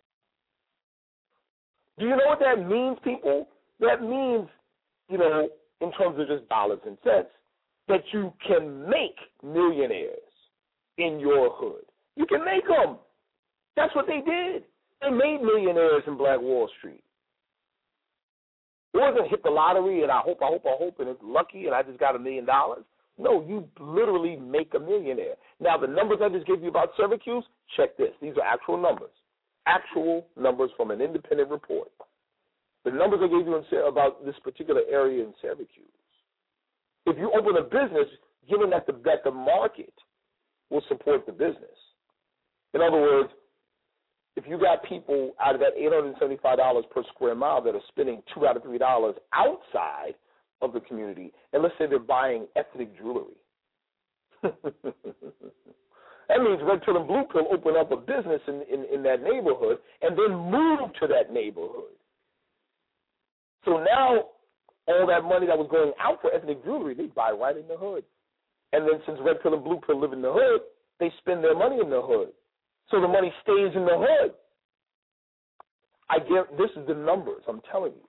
Do you know what that means, people? That means, you know, in terms of just dollars and cents, that you can make millionaires in your hood. You can make them. That's what they did. They made millionaires in Black Wall Street. It wasn't hit the lottery and I hope, and it's lucky and I just got $1 million. No, you literally make a millionaire. Now, the numbers I just gave you about Syracuse, check this. These are actual numbers. Actual numbers from an independent report. The numbers I gave you about this particular area in Syracuse. If you open a business, given that the market will support the business. In other words, if you got people out of that $875 per square mile that are spending $2 out of $3 outside of the community, and let's say they're buying ethnic jewelry. That means Red Pill and Blue Pill open up a business in that neighborhood and then move to that neighborhood. So now all that money that was going out for ethnic jewelry, they buy right in the hood. And then since Red Pill and Blue Pill live in the hood, they spend their money in the hood. So the money stays in the hood. This is the numbers, I'm telling you.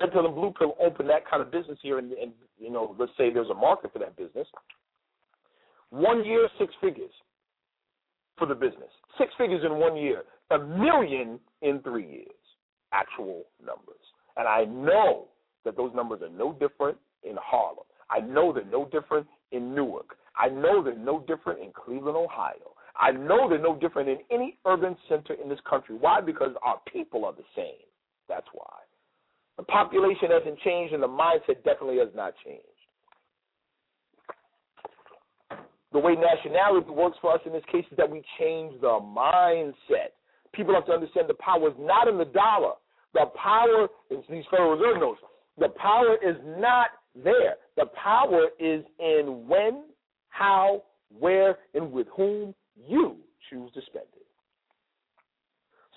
Red Pill and Blue Pill open that kind of business here, and you know, let's say there's a market for that business. 1 year, 6 figures for the business. 6 figures in 1 year. $1 million in 3 years. Actual numbers. And I know that those numbers are no different in Harlem. I know they're no different in Newark. I know they're no different in Cleveland, Ohio. I know they're no different in any urban center in this country. Why? Because our people are the same. That's why. The population hasn't changed, and the mindset definitely has not changed. The way nationality works for us in this case is that we change the mindset. People have to understand the power is not in the dollar. The power is these Federal Reserve notes. The power is not there. The power is in when, how, where, and with whom you choose to spend it.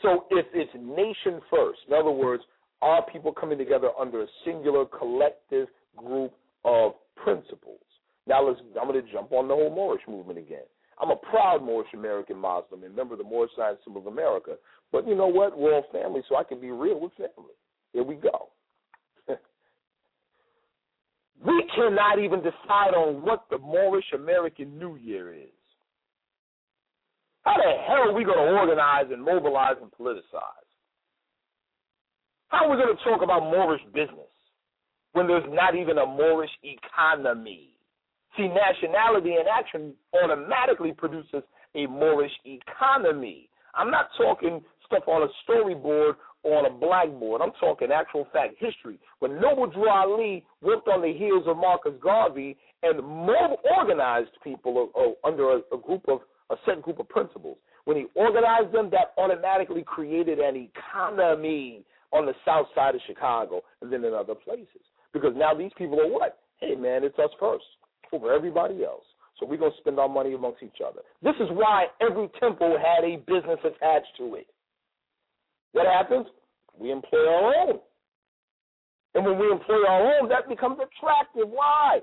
So if it's nation first, in other words, are people coming together under a singular collective group of principles? Now I'm going to jump on the whole Moorish movement again. I'm a proud Moorish American Muslim and member of the Moorish Science Temple of America. But you know what? We're all family, so I can be real with family. Here we go. We cannot even decide on what the Moorish American New Year is. How the hell are we going to organize and mobilize and politicize? How are we going to talk about Moorish business when there's not even a Moorish economy? See, nationality in action automatically produces a Moorish economy. I'm not talking stuff on a storyboard or on a blackboard. I'm talking actual fact history. When Noble Drew Ali worked on the heels of Marcus Garvey and more organized people under a set group of principles, when he organized them, that automatically created an economy on the south side of Chicago and then in other places. Because now these people are what? Hey, man, it's us first over everybody else. So we're going to spend our money amongst each other. This is why every temple had a business attached to it. What happens? We employ our own. And when we employ our own, that becomes attractive. Why?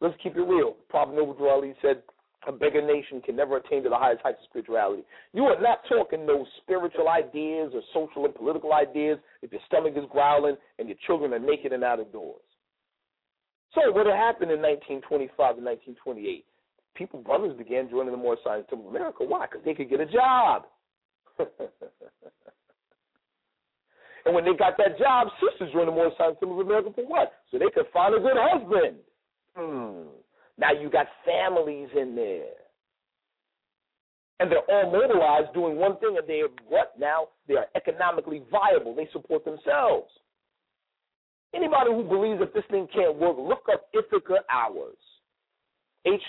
Let's keep it real. Prophet Noble Drew Ali said, a beggar nation can never attain to the highest heights of spirituality. You are not talking those spiritual ideas or social and political ideas if your stomach is growling and your children are naked and out of doors. So what happened in 1925 and 1928? People, brothers, began joining the Moorish Science Temple of America. Why? Because they could get a job. And when they got that job, sisters joined the Moorish Science Temple of America for what? So they could find a good husband. Now you got families in there. And they're all mobilized doing one thing, and they're what now? They are economically viable. They support themselves. Anybody who believes that this thing can't work, look up Ithaca Hours. Hours.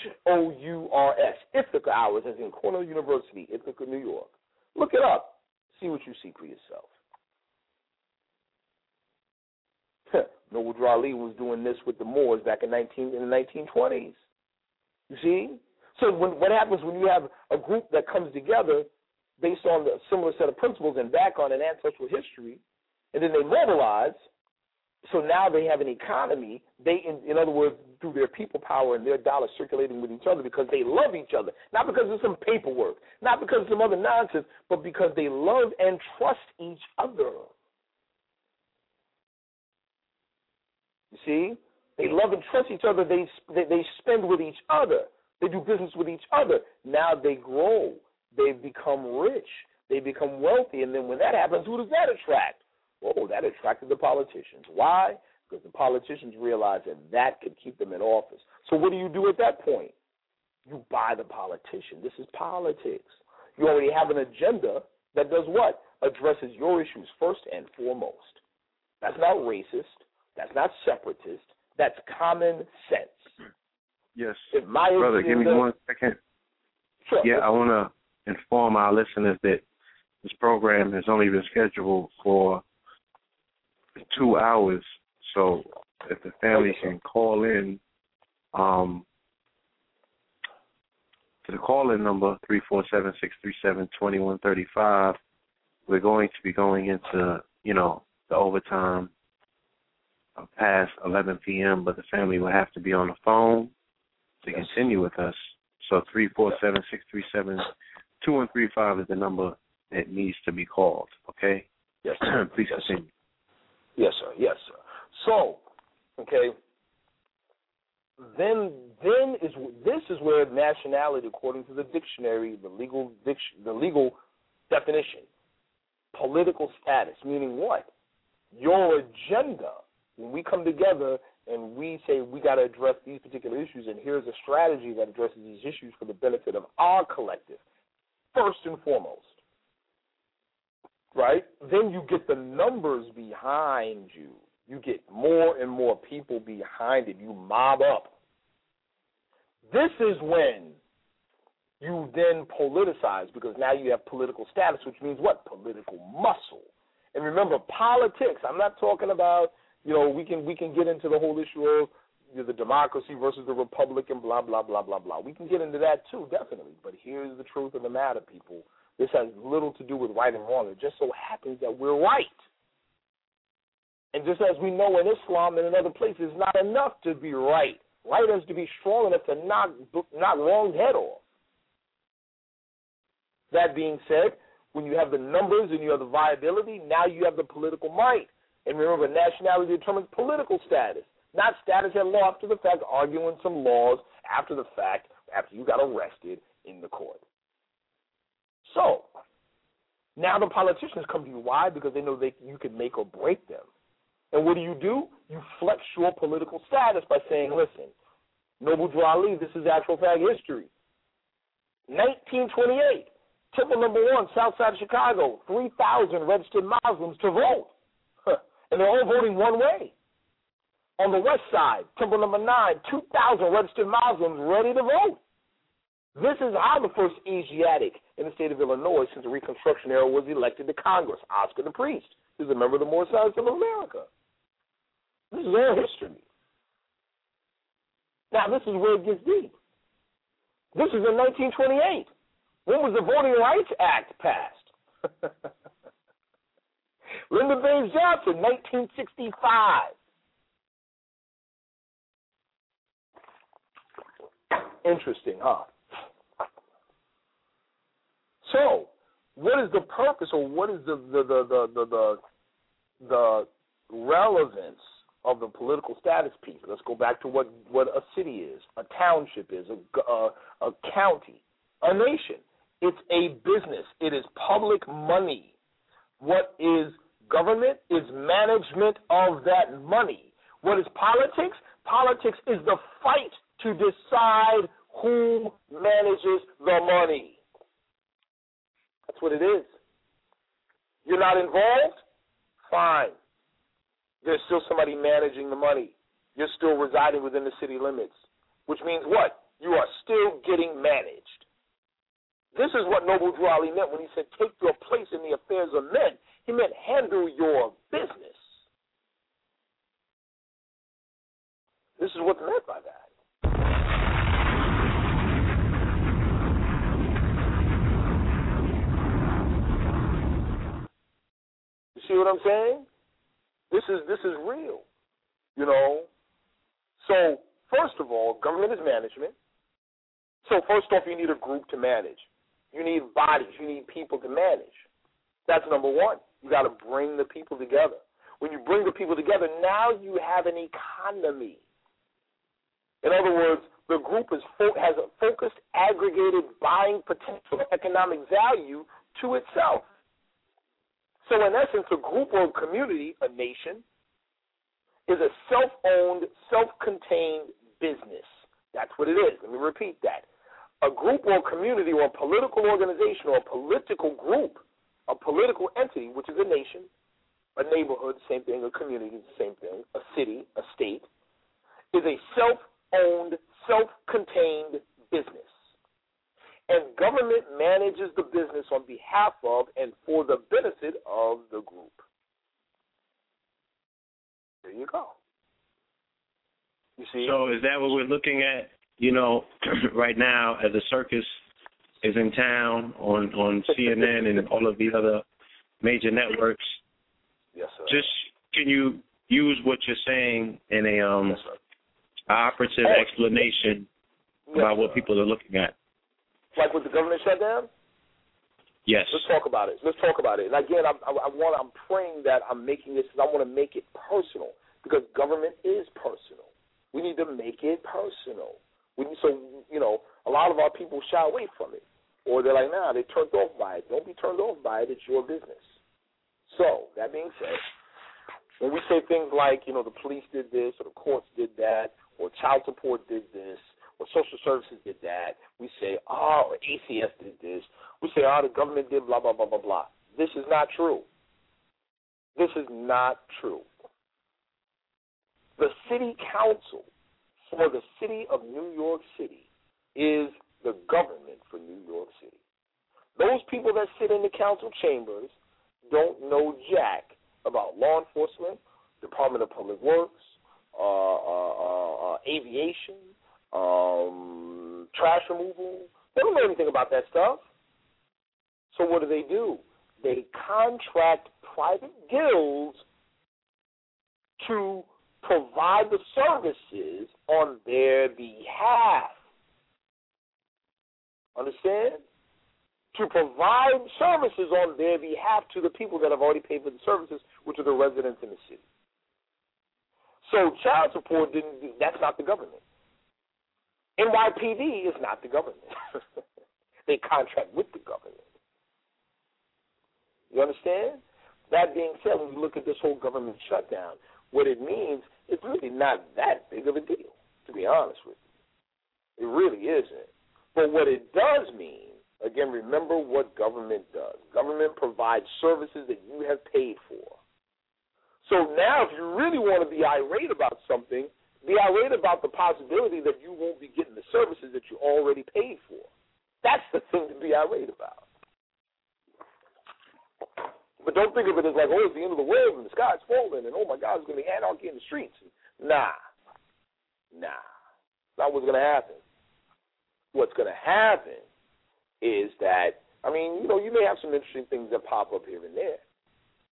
Ithaca Hours, as in Cornell University, Ithaca, New York. Look it up. See what you see for yourself. Noble Drew Ali was doing this with the Moors back in the 1920s. You see? So what happens when you have a group that comes together based on a similar set of principles and background and ancestral history, and then they mobilize, so now they have an economy. They, in other words, through their people power and their dollars circulating with each other because they love each other, not because of some paperwork, not because of some other nonsense, but because they love and trust each other. You see? They love and trust each other. They spend with each other. They do business with each other. Now they grow. They become rich. They become wealthy. And then when that happens, who does that attract? Oh, that attracted the politicians. Why? Because the politicians realized that that could keep them in office. So what do you do at that point? You buy the politician. This is politics. You already have an agenda that does what? Addresses your issues first and foremost. That's not racist. That's not separatist. That's common sense. Yes. Brother, give me 1 second. Sure. Yeah, I want to inform our listeners that this program has only been scheduled for 2 hours. So if the family can call in to the call-in number, 347-637-2135, we're going to be going into, the overtime past 11 p.m., but the family will have to be on the phone to continue with us. So 347-637-2135 is the number that needs to be called, okay? Yes, sir. Please continue. Yes, sir. Yes, sir. So, okay, then this is where nationality, according to the dictionary, the legal definition, political status, meaning what? Your agenda. When we come together and we say we got to address these particular issues, and here's a strategy that addresses these issues for the benefit of our collective, first and foremost, right? Then you get the numbers behind you. You get more and more people behind it. You mob up. This is when you then politicize, because now you have political status, which means what? Political muscle. And remember, politics, I'm not talking about, we can get into the whole issue of the democracy versus the republic and blah, blah, blah, blah, blah. We can get into that too, definitely. But here's the truth of the matter, people. This has little to do with right and wrong. It just so happens that we're right. And just as we know in Islam and in other places, it's not enough to be right. Right is to be strong enough to knock wrong head off. That being said, when you have the numbers and you have the viability, now you have the political might. And remember, nationality determines political status, not status at law after the fact, arguing some laws after the fact, after you got arrested in the court. So, now the politicians come to you. Why? Because they know you can make or break them. And what do? You flex your political status by saying, listen, Noble Drew Ali, this is actual fact history. 1928, temple number 1, south side of Chicago, 3,000 registered Muslims to vote. And they're all voting one way. On the west side, temple number 9, 2,000 registered Muslims ready to vote. This is how the first Asiatic in the state of Illinois since the Reconstruction era was elected to Congress, Oscar de Priest. He's a member of the Moorish Science Temple of America. This is all history. Now, this is where it gets deep. This is in 1928. When was the Voting Rights Act passed? Lyndon Baines Johnson, 1965. Interesting, huh? So, what is the purpose, or what is the relevance of the political status piece? Let's go back to what a city is, a township is, a county, a nation. It's a business. It is public money. What is government is management of that money. What is politics? Politics is the fight to decide who manages the money. That's what it is. You're not involved? Fine. There's still somebody managing the money. You're still residing within the city limits, which means what? You are still getting managed. This is what Noble Drew Ali meant when he said, take your place in the affairs of men. He meant handle your business. This is what's meant by that. See what I'm saying? This is real, So first of all, government is management. So first off, you need a group to manage. You need bodies. You need people to manage. That's number one. You got to bring the people together. When you bring the people together, now you have an economy. In other words, the group has a focused, aggregated buying potential economic value to itself. So in essence, a group or community, a nation, is a self-owned, self-contained business. That's what it is. Let me repeat that. A group or community or a political organization or a political group, a political entity, which is a nation, a neighborhood, same thing, a community, same thing, a city, a state, is a self-owned, self-contained business. And government manages the business on behalf of and for the benefit of the group. There you go. You see? So is that what we're looking at, you know, right now as a circus is in town on CNN and all of the other major networks? Yes, sir. Just can you use what you're saying in a operative explanation about what people are looking at? Like with the government shutdown? Yes. Let's talk about it. Let's talk about it. And again, I'm praying that I'm making this because I want to make it personal, because government is personal. We need to make it personal. So, a lot of our people shy away from it, or they're like, nah, they're turned off by it. Don't be turned off by it. It's your business. So that being said, when we say things like, you know, the police did this or the courts did that or child support did this, or social services did that, we say, or ACS did this. We say, the government did blah, blah, blah, blah, blah. This is not true. This is not true. The city council for the city of New York City is the government for New York City. Those people that sit in the council chambers don't know jack about law enforcement, Department of Public Works, aviation, trash removal. They don't know anything about that stuff. So what do? They contract private guilds to provide the services on their behalf. Understand? To provide services on their behalf to the people that have already paid for the services, which are the residents in the city. So child support that's not the government. NYPD is not the government. They contract with the government. You understand? That being said, when we look at this whole government shutdown, what it means is really not that big of a deal, to be honest with you. It really isn't. But what it does mean, again, remember what government does. Government provides services that you have paid for. So now if you really want to be irate about something, be irate about the possibility that you won't be getting the services that you already paid for. That's the thing to be irate about. But don't think of it as like, oh, it's the end of the world and the sky's falling and, oh, my God, it's going to be anarchy in the streets. Nah. Not what's going to happen. What's going to happen is that, you may have some interesting things that pop up here and there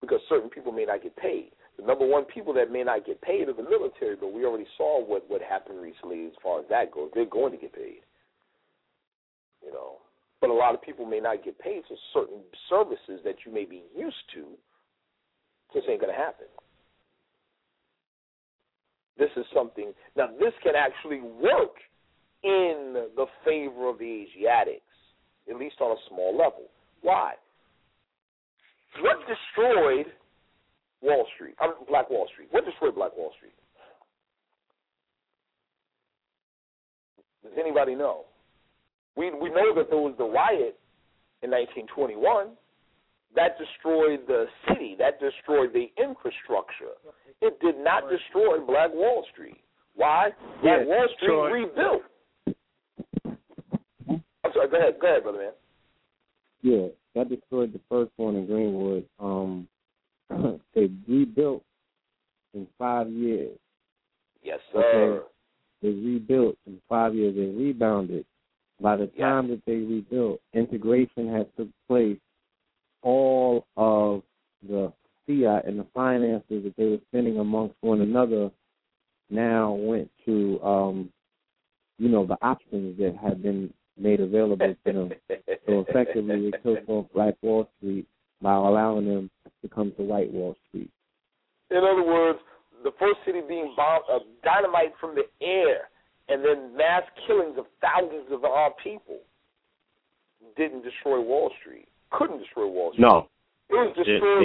because certain people may not get paid. The number one people that may not get paid are the military, but we already saw what happened recently as far as that goes. They're going to get paid, But a lot of people may not get paid for certain services that you may be used to. This ain't going to happen. This is something. Now, this can actually work in the favor of the Asiatics, at least on a small level. Why? What destroyed Black Wall Street? What destroyed Black Wall Street? Does anybody know? We know that there was the riot in 1921. That destroyed the city. That destroyed the infrastructure. It did not destroy Black Wall Street. Why? Black Wall Street rebuilt. I'm sorry. Go ahead, brother man. Yeah, that destroyed the first one in Greenwood. They rebuilt in 5 years. Yes, sir. They rebuilt in 5 years. They rebounded. By the time that they rebuilt, integration had took place. All of the fiat and the finances that they were spending amongst one another now went to, the options that had been made available to them. So effectively, it took off Black Wall Street by allowing them to come to White Wall Street. In other words, the first city being bombed of dynamite from the air and then mass killings of thousands of our people didn't destroy Wall Street. Couldn't destroy Wall Street. No. It was destroyed.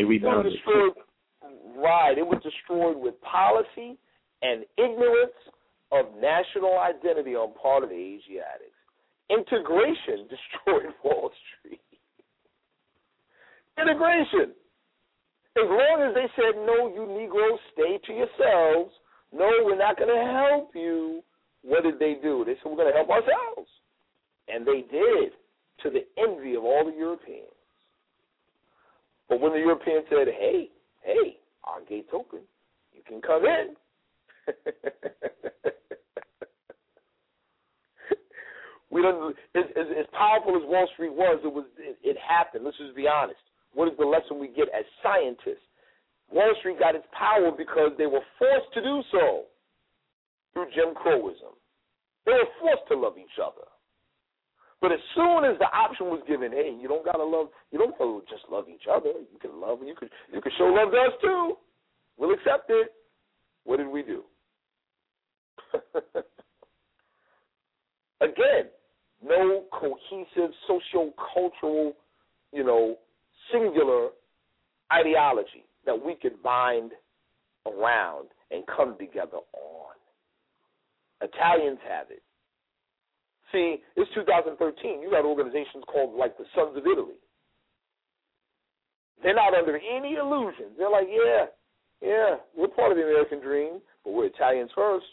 It was destroyed with policy and ignorance of national identity on part of the Asiatics. Integration destroyed Wall Street. Integration. As long as they said, no, you Negroes, stay to yourselves. No, we're not going to help you. What did they do? They said, we're going to help ourselves. And they did, to the envy of all the Europeans. But when the Europeans said, hey, our gate's open, you can come in. We don't. As powerful as Wall Street was, it happened. Let's just be honest. What is the lesson we get as scientists? Wall Street got its power because they were forced to do so through Jim Crowism. They were forced to love each other. But as soon as the option was given, hey, you don't gotta love. You don't just love each other. You can love, and you can show love to us too. We'll accept it. What did we do? Again, no cohesive socio-cultural, singular ideology that we could bind around and come together on. Italians have it. See, it's 2013. You got organizations called like the Sons of Italy. They're not under any illusions. They're like, yeah, we're part of the American dream, but we're Italians first.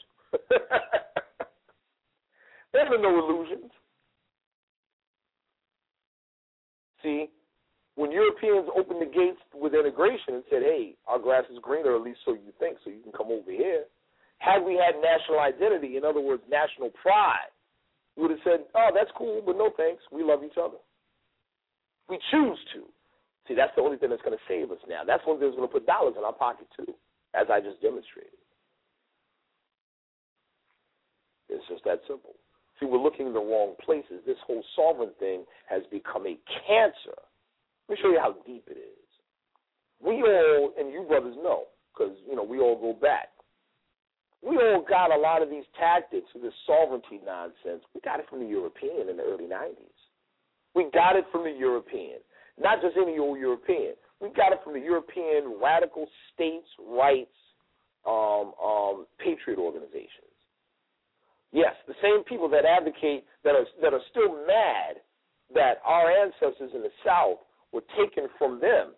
They're under no illusions. See, when Europeans opened the gates with integration and said, hey, our grass is greener, at least so you think, so you can come over here. Had we had national identity, in other words, national pride, we would have said, oh, that's cool, but no thanks. We love each other. We choose to. See, that's the only thing that's going to save us now. That's one thing that's going to put dollars in our pocket, too, as I just demonstrated. It's just that simple. See, we're looking in the wrong places. This whole sovereign thing has become a cancer. Let me show you how deep it is. We all, and you brothers know, because, we all go back. We all got a lot of these tactics, this sovereignty nonsense. We got it from the European in the early 90s. We got it from the European. Not just any old European. We got it from the European radical states' rights patriot organizations. Yes, the same people that advocate, that are still mad that our ancestors in the South were taken from them.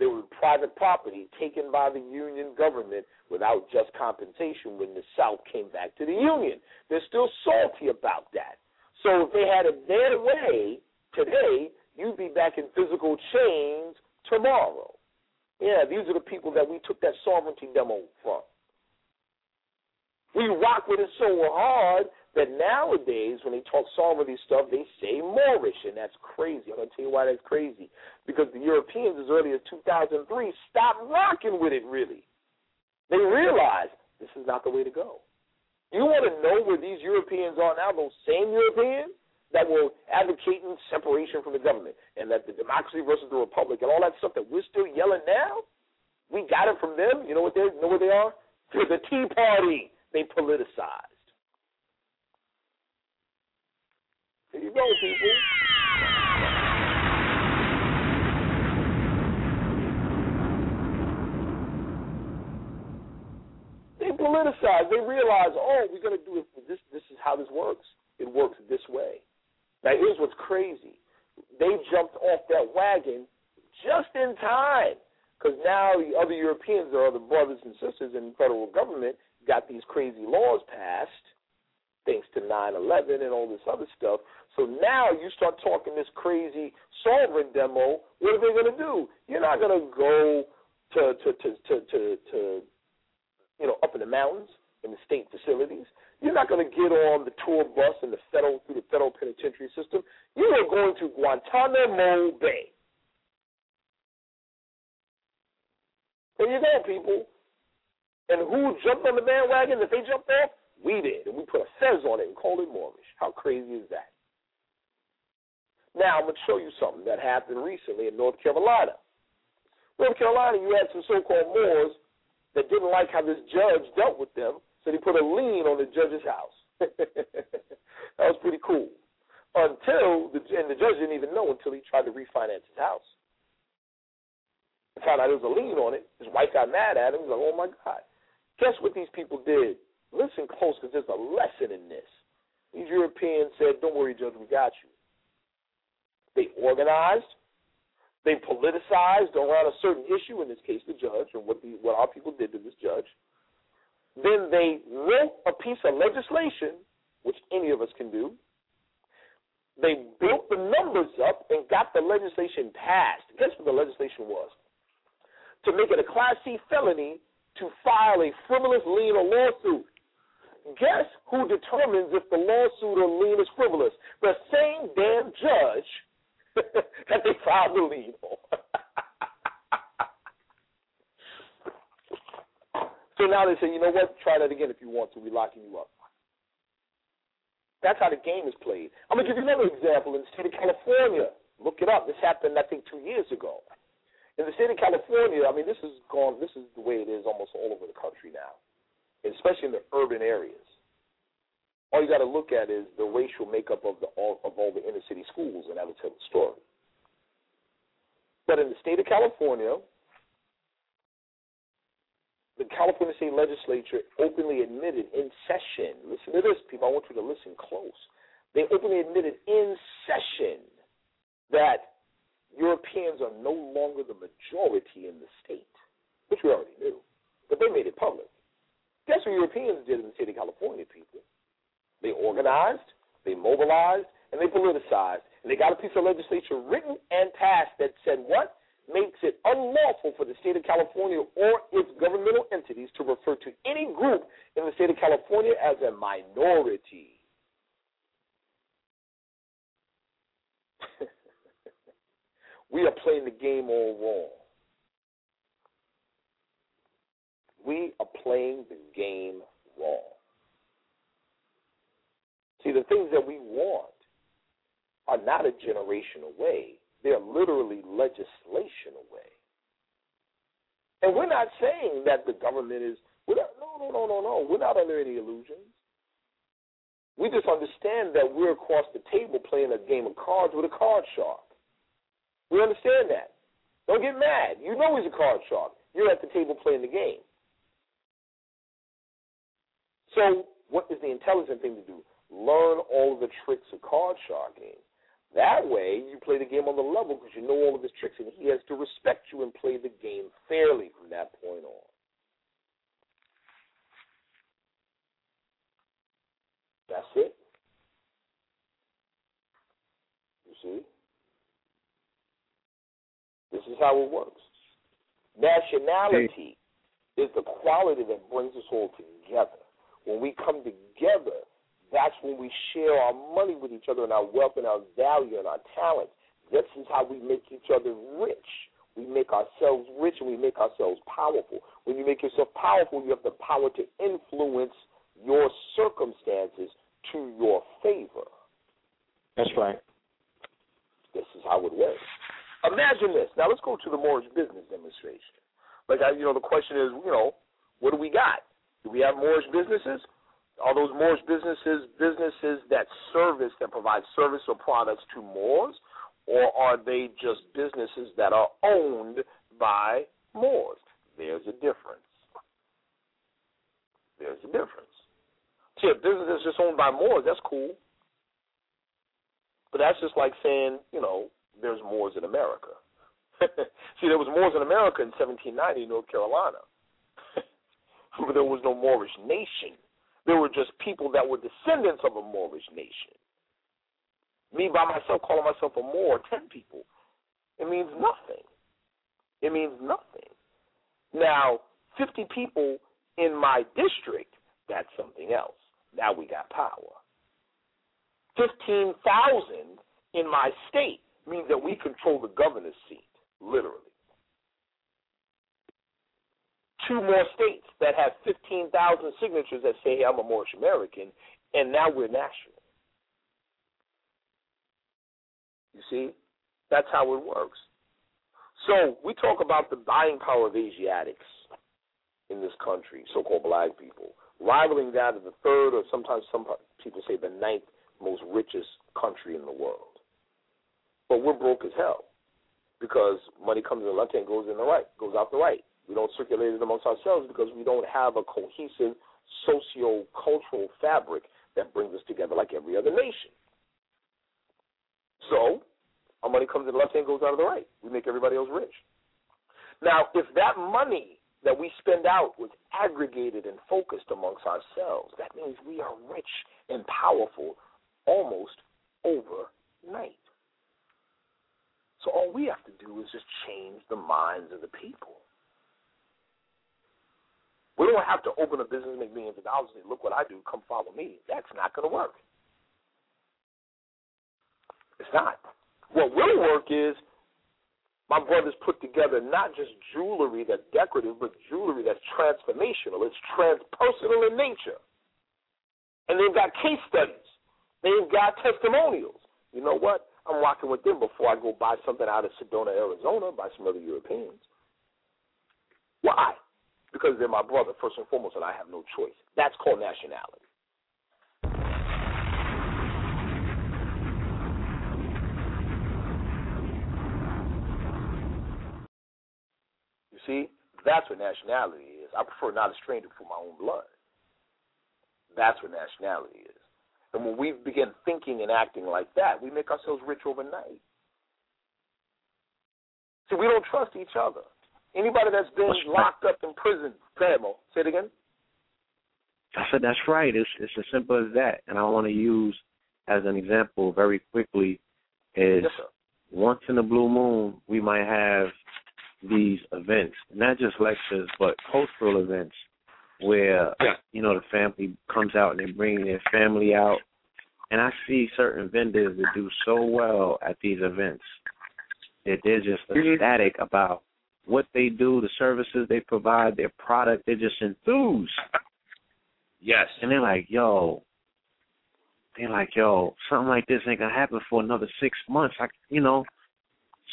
They were private property taken by the Union government without just compensation when the South came back to the Union. They're still salty about that. So if they had it their way today, you'd be back in physical chains tomorrow. Yeah, these are the people that we took that sovereignty demo from. We rock with it so hard that nowadays when they talk sovereignty stuff, they say Moorish, and that's crazy. I'm going to tell you why that's crazy. Because the Europeans, as early as 2003, stopped rocking with it, really. They realized this is not the way to go. You want to know where these Europeans are now, those same Europeans that were advocating separation from the government and that the democracy versus the republic and all that stuff that we're still yelling now? We got it from them. You know what they are? They're the Tea Party. They politicized. There you go, people. They politicized. They realized, oh, we're going to do it. This is how this works. It works this way. Now, here's what's crazy. They jumped off that wagon just in time because now the other Europeans, the other brothers and sisters in the federal government, got these crazy laws passed, thanks to 9/11 and all this other stuff. So now you start talking this crazy sovereign demo. What are they going to do? You're not going to go to up in the mountains in the state facilities. You're not going to get on the tour bus and through the federal penitentiary system. You are going to Guantanamo Bay. There you go, people. And who jumped on the bandwagon? If they jumped off, we did. And we put a fez on it and called it Moorish. How crazy is that? Now, I'm going to show you something that happened recently in North Carolina. You had some so-called Moors that didn't like how this judge dealt with them, so they put a lien on the judge's house. That was pretty cool. And the judge didn't even know until he tried to refinance his house. Found out there was a lien on it. His wife got mad at him. He was like, oh, my God. Guess what these people did? Listen close, because there's a lesson in this. These Europeans said, don't worry, Judge, we got you. They organized. They politicized around a certain issue, in this case the judge, and what our people did to this judge. Then they wrote a piece of legislation, which any of us can do. They built the numbers up and got the legislation passed. Guess what the legislation was? To make it a Class C felony to file a frivolous lien or lawsuit. Guess who determines if the lawsuit or lien is frivolous? The same damn judge that they filed the lien on. So now they say, you know what, try that again if you want to. We're locking you up. That's how the game is played. I'm going to give you another example in the state of California. Look it up. This happened, I think, 2 years ago. In the state of California, I mean, this is the way it is almost all over the country now, especially in the urban areas. All you got to look at is the racial makeup of all the inner city schools, and that will tell the story. But in the state of California, the California State Legislature openly admitted in session. Listen to this, people. I want you to listen close. They openly admitted in session that Europeans are no longer the majority in the state, which we already knew, but they made it public. Guess what Europeans did in the state of California, people? They organized, they mobilized, and they politicized, and they got a piece of legislation written and passed that said what? Makes it unlawful for the state of California or its governmental entities to refer to any group in the state of California as a minority. We are playing the game all wrong. We are playing the game wrong. See, the things that we want are not a generation away. They're literally legislation away. And we're not saying that the government is, no. We're not under any illusions. We just understand that we're across the table playing a game of cards with a card shark. We understand that. Don't get mad. You know he's a card shark. You're at the table playing the game. So what is the intelligent thing to do? Learn all of the tricks of card sharking. That way you play the game on the level because you know all of his tricks, and he has to respect you and play the game fairly from that point on. That's it. You see? This is how it works. Nationality is the quality that brings us all together. When we come together, that's when we share our money with each other and our wealth and our value and our talent. This is how we make each other rich. We make ourselves rich and we make ourselves powerful. When you make yourself powerful, you have the power to influence your circumstances to your favor. That's right. This is how it works. Imagine this. Now, let's go to the Moorish business demonstration. Like, the question is, what do we got? Do we have Moorish businesses? Are those Moorish businesses that provide service or products to Moors, or are they just businesses that are owned by Moors? There's a difference. See, if business is just owned by Moors, that's cool. But that's just like saying, there's Moors in America. See, there was Moors in America in 1790 in North Carolina. But there was no Moorish nation. There were just people that were descendants of a Moorish nation. Me, by myself, calling myself a Moor, 10 people. It means nothing. Now, 50 people in my district, that's something else. Now we got power. 15,000 in my state means that we control the governor's seat, literally. 2 more states that have 15,000 signatures that say, hey, I'm a Moorish American, and now we're national. You see? That's how it works. So we talk about the buying power of Asiatics. in this country, so-called black people, rivaling that of the third or sometimes some people say the ninth most richest country in the world. But we're broke as hell because money comes in the left hand, goes in the right, goes out the right. We don't circulate it amongst ourselves because we don't have a cohesive socio-cultural fabric that brings us together like every other nation. So our money comes in the left hand, goes out of the right. We make everybody else rich. Now, if that money that we spend out was aggregated and focused amongst ourselves, that means we are rich and powerful almost overnight. So all we have to do is just change the minds of the people. We don't have to open a business and make millions of dollars and say, look what I do, come follow me. That's not going to work. It's not. What will work is my brothers put together not just jewelry that's decorative, but jewelry that's transformational. It's transpersonal in nature. And they've got case studies. They've got testimonials. You know what? I'm rocking with them before I go buy something out of Sedona, Arizona, by some other Europeans. Why? Because they're my brother, first and foremost, and I have no choice. That's called nationality. You see, that's what nationality is. I prefer not a stranger for my own blood. That's what nationality is. And when we begin thinking and acting like that, we make ourselves rich overnight. See, we don't trust each other. Anybody that's been locked up in prison, Samuel, say it again. I said that's right. It's as simple as that. And I want to use as an example very quickly is once in a blue moon we might have these events, not just lectures but cultural events where, you know, the family comes out and they bring their family out. And I see certain vendors that do so well at these events that they're just ecstatic about what they do, the services they provide, their product. They're just enthused. Yes. And they're like, yo, something like this ain't going to happen for another 6 months.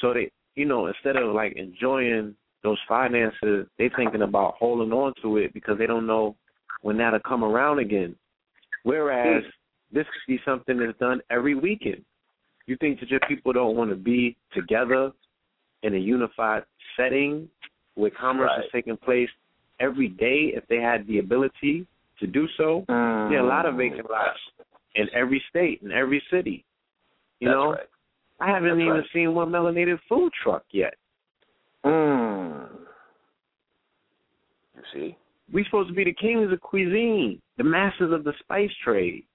So they, instead of like enjoying those finances, they're thinking about holding on to it because they don't know when that'll come around again. Whereas this could be something that's done every weekend. You think that your people don't want to be together in a unified setting where commerce is taking place every day if they had the ability to do so? There are a lot of vacant lots in every state, in every city. You know? Right. I haven't even seen one melanated food truck yet. You see? We're supposed to be the kings of cuisine, the masters of the spice trade.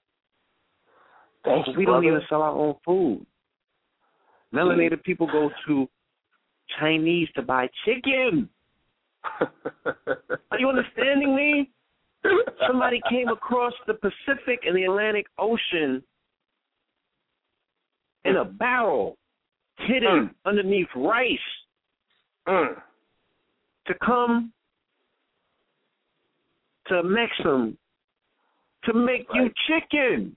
But we don't even sell our own food. Melanated people go to Chinese to buy chicken. Are you understanding me? Somebody came across the Pacific and the Atlantic Ocean in a barrel hidden underneath rice to come to Mexico to make you chicken.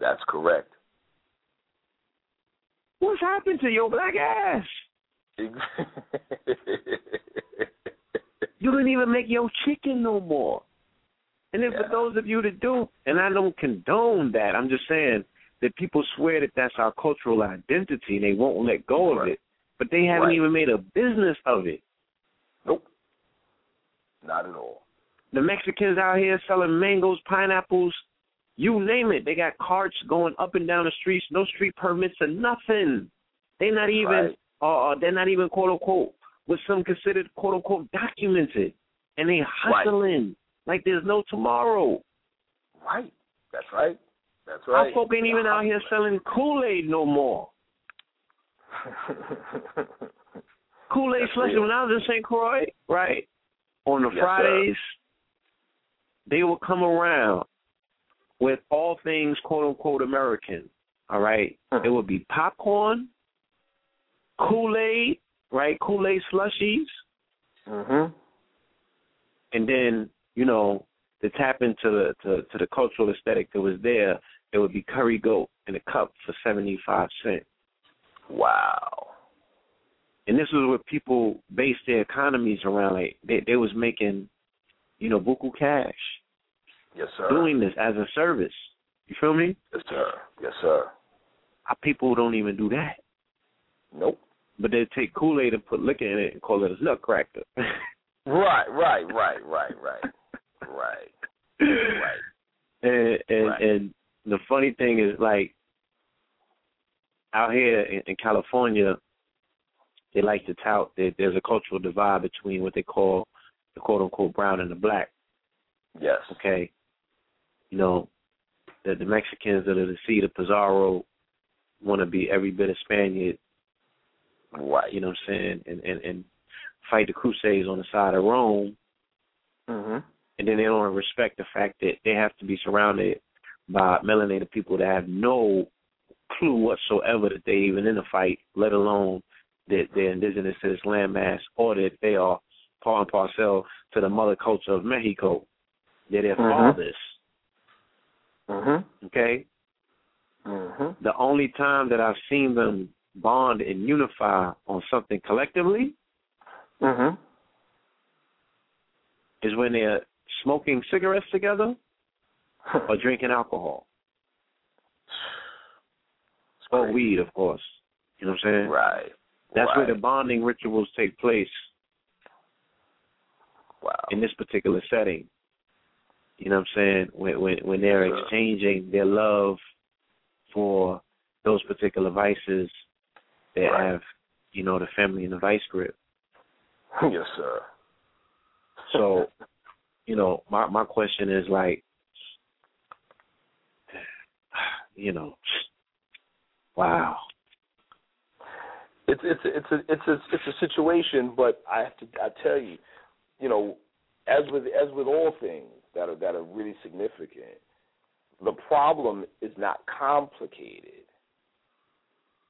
That's correct. What's happened to your black ass? You didn't even make your chicken no more. And then for those of you that do, and I don't condone that, I'm just saying that people swear that that's our cultural identity and they won't let go of it. But they haven't even made a business of it. Nope. Not at all. The Mexicans out here selling mangoes, pineapples, you name it. They got carts going up and down the streets, no street permits or nothing. They're not even quote unquote what some considered quote unquote documented, and they hustling like there's no tomorrow. Right. That's right. That's right. Our folk ain't even out here selling Kool-Aid no more. Kool-Aid slushy. When I was in St. Croix, right, on the Fridays, they would come around with all things quote-unquote American, all right? It would be popcorn, Kool-Aid, right, Kool-Aid slushies, and then, to tap into the cultural aesthetic that was there, it would be curry goat in a cup for 75 cents. Wow. And this was what people based their economies around. Like they was making, you know, buku cash. Yes, sir. Doing this as a service. You feel me? Yes, sir. Yes, sir. Our people don't even do that. Nope. But they take Kool-Aid and put liquor in it and call it a nut cracker. Right. And the funny thing is, like, out here in California, they like to tout that there's a cultural divide between what they call the quote-unquote brown and the black. Yes. Okay. You know, the Mexicans that are the seed of Pizarro want to be every bit of Spaniard. Right. You know what I'm saying? And fight the Crusades on the side of Rome. Mm-hmm. And then they don't respect the fact that they have to be surrounded by melanated people that have no clue whatsoever that they even in a fight, let alone that they're indigenous to this landmass or that they are part and parcel to the mother culture of Mexico. They're their fathers. Mm-hmm. Okay? Mm-hmm. The only time that I've seen them bond and unify on something collectively is when they're smoking cigarettes together or drinking alcohol. Or weed, of course. You know what I'm saying? Right. That's where the bonding rituals take place. Wow. In this particular setting. You know what I'm saying? When they're exchanging their love for those particular vices that have, you know, the family and the vice grip. Yes, sir. So, you know, my question is, like, you know, wow. It's a situation, but I tell you, you know, as with all things that are really significant, the problem is not complicated.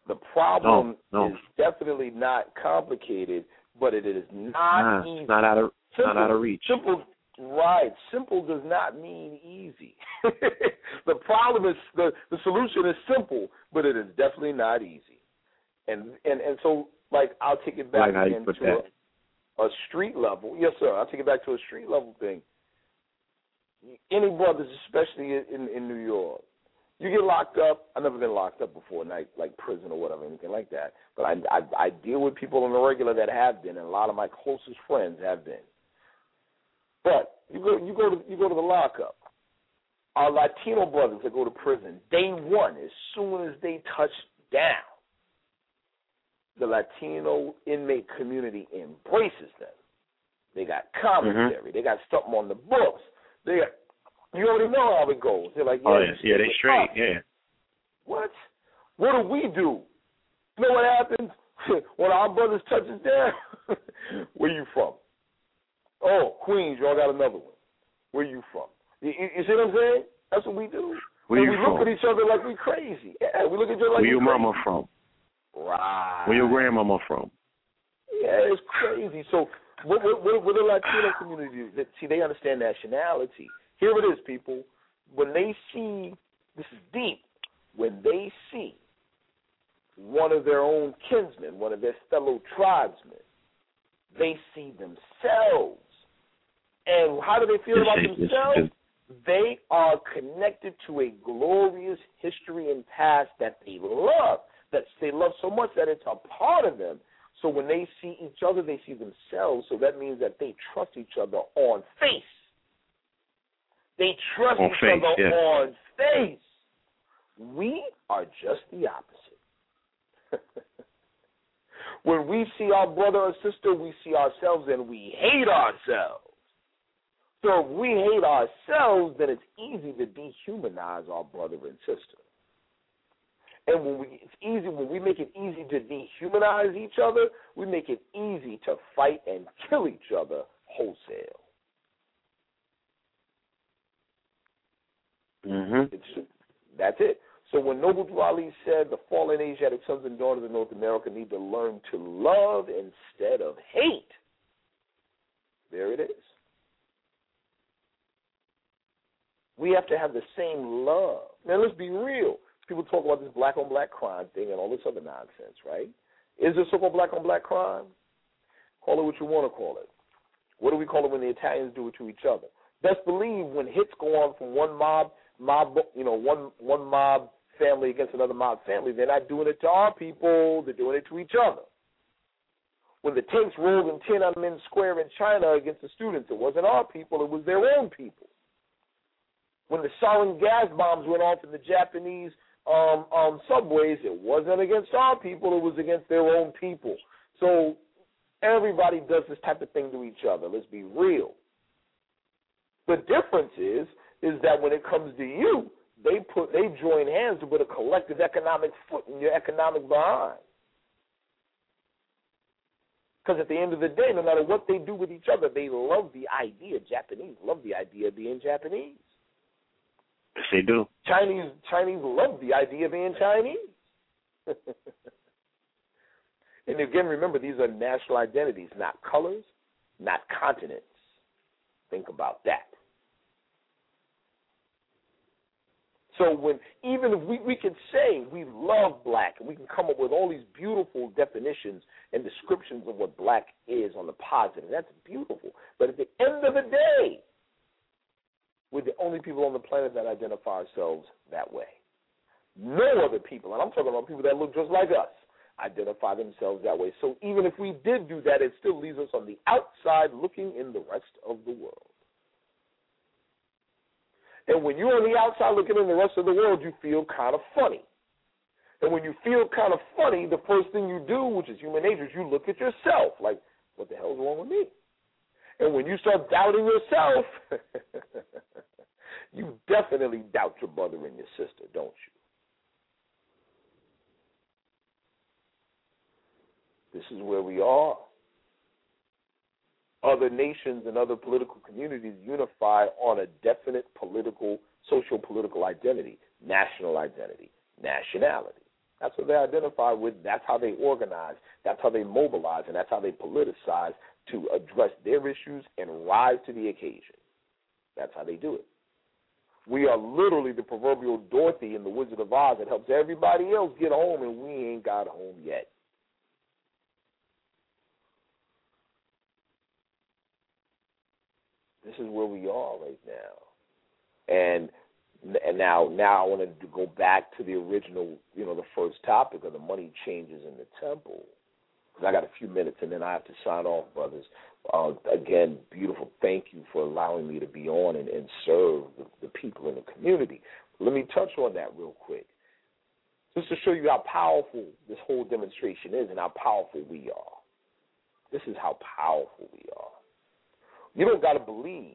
The problem is definitely not complicated, but it is not easy. Not out of reach. Simple does not mean easy. The problem is the solution is simple, but it is definitely not easy. And so, like, I'll take it back again to a street level. Yes, sir. I'll take it back to a street level thing. Any brothers, especially in New York, you get locked up. I've never been locked up before, like prison or whatever, anything like that. But I deal with people on the regular that have been, and a lot of my closest friends have been. But you go to the lockup. Our Latino brothers that go to prison, day one, as soon as they touch down, the Latino inmate community embraces them. They got commentary. They got something on the books. They got. You already know how it goes. They're like, they straight, What? What do we do? You know what happens when our brothers touches down? Where you from? Oh, Queens, y'all got another one. Where you from? You see what I'm saying? That's what we do. Where and you we from? Look at each other like we crazy. Yeah, we look at each other like we crazy. Where your mama from? Right. Where your grandmama from? Yeah, it's crazy. So what the Latino community do? See, they understand nationality. Here it is, people. When they see, this is deep, when they see one of their own kinsmen, one of their fellow tribesmen, they see themselves. And how do they feel about themselves? They are connected to a glorious history and past that they love so much that it's a part of them. So when they see each other, they see themselves. So that means that they trust each other on face. They trust each other on face. We are just the opposite. When we see our brother or sister, we see ourselves and we hate ourselves. So if we hate ourselves, then it's easy to dehumanize our brother and sister. And when we make it easy to dehumanize each other, we make it easy to fight and kill each other wholesale. Mm-hmm. That's it. So when Noble Drew Ali said the fallen Asiatic sons and daughters of North America need to learn to love instead of hate, there it is. We have to have the same love. Now, let's be real. People talk about this black-on-black crime thing and all this other nonsense, right? Is this so-called black-on-black crime? Call it what you want to call it. What do we call it when the Italians do it to each other? Best believe when hits go on from one mob family against another mob family, they're not doing it to our people. They're doing it to each other. When the tanks rolled in Tiananmen Square in China against the students, it wasn't our people. It was their own people. When the sarin gas bombs went off in the Japanese subways, it wasn't against our people. It was against their own people. So everybody does this type of thing to each other. Let's be real. The difference is that when it comes to you, they join hands to put a collective economic foot in your economic behind. Because at the end of the day, no matter what they do with each other, they love the idea. Japanese love the idea of being Japanese. Yes, they do. Chinese love the idea of being Chinese. And again, remember, these are national identities, not colors, not continents. Think about that. So when even if we could say we love black, and we can come up with all these beautiful definitions and descriptions of what black is on the positive, that's beautiful. But at the end of the day, we're the only people on the planet that identify ourselves that way. No other people, and I'm talking about people that look just like us, identify themselves that way. So even if we did do that, it still leaves us on the outside looking in the rest of the world. And when you're on the outside looking in the rest of the world, you feel kind of funny. And when you feel kind of funny, the first thing you do, which is human nature, is you look at yourself like, what the hell's wrong with me? And when you start doubting yourself, you definitely doubt your brother and your sister, don't you? This is where we are. Other nations and other political communities unify on a definite political, socio-political identity, national identity, nationality. That's what they identify with. That's how they organize. That's how they mobilize, and that's how they politicize to address their issues and rise to the occasion. That's how they do it. We are literally the proverbial Dorothy in The Wizard of Oz that helps everybody else get home, and we ain't got home yet. This is where we are right now. And now I want to go back to the original, the first topic of the money changes in the temple. I got a few minutes, and then I have to sign off, brothers. Again, beautiful. Thank you for allowing me to be on and serve the people in the community. Let me touch on that real quick, just to show you how powerful this whole demonstration is and how powerful we are. This is how powerful we are. You don't got to believe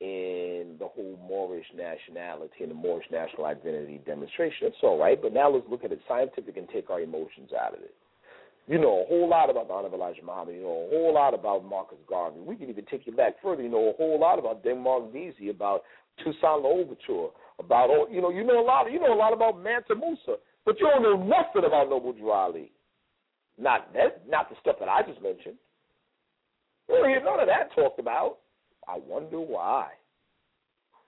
in the whole Moorish nationality and the Moorish national identity demonstration. It's all right, but now let's look at it scientific and take our emotions out of it. You know a whole lot about the Honorable Elijah Muhammad. You know a whole lot about Marcus Garvey. We can even take you back further. You know a whole lot about Denmark Vesey, about Toussaint Louverture, about you know a lot about Mansa Musa, but you don't know nothing about Noble Drew Ali. Not the stuff that I just mentioned. You don't hear none of that talked about. I wonder why.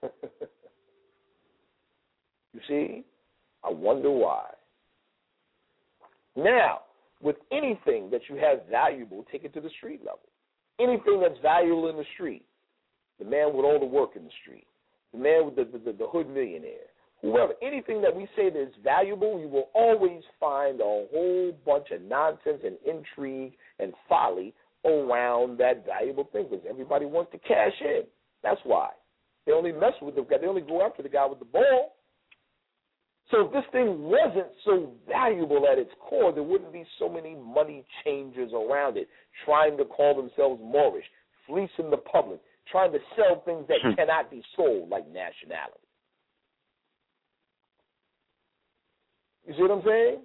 You see, I wonder why. Now, with anything that you have valuable, take it to the street level. Anything that's valuable in the street, the man with all the work in the street, the man with the hood millionaire, whoever, anything that we say that's valuable, you will always find a whole bunch of nonsense and intrigue and folly around that valuable thing because everybody wants to cash in. That's why. They only mess with the guy. They only go after the guy with the ball. So if this thing wasn't so valuable at its core, there wouldn't be so many money changers around it trying to call themselves Moorish, fleecing the public, trying to sell things that cannot be sold, like nationality. You see what I'm saying?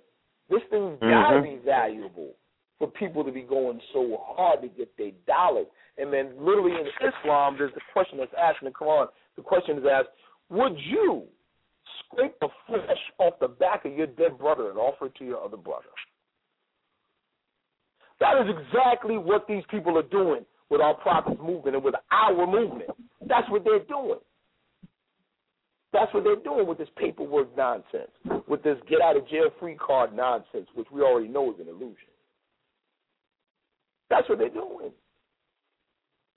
This thing's got to be valuable for people to be going so hard to get their dollars. And then literally in Islam, there's the question that's asked in the Quran. The question is asked, would you scrape the flesh off the back of your dead brother and offer it to your other brother? That is exactly what these people are doing with our prophet's movement and with our movement. That's what they're doing. That's what they're doing with this paperwork nonsense. with this get-out-of-jail-free card nonsense, which we already know is an illusion. That's what they're doing.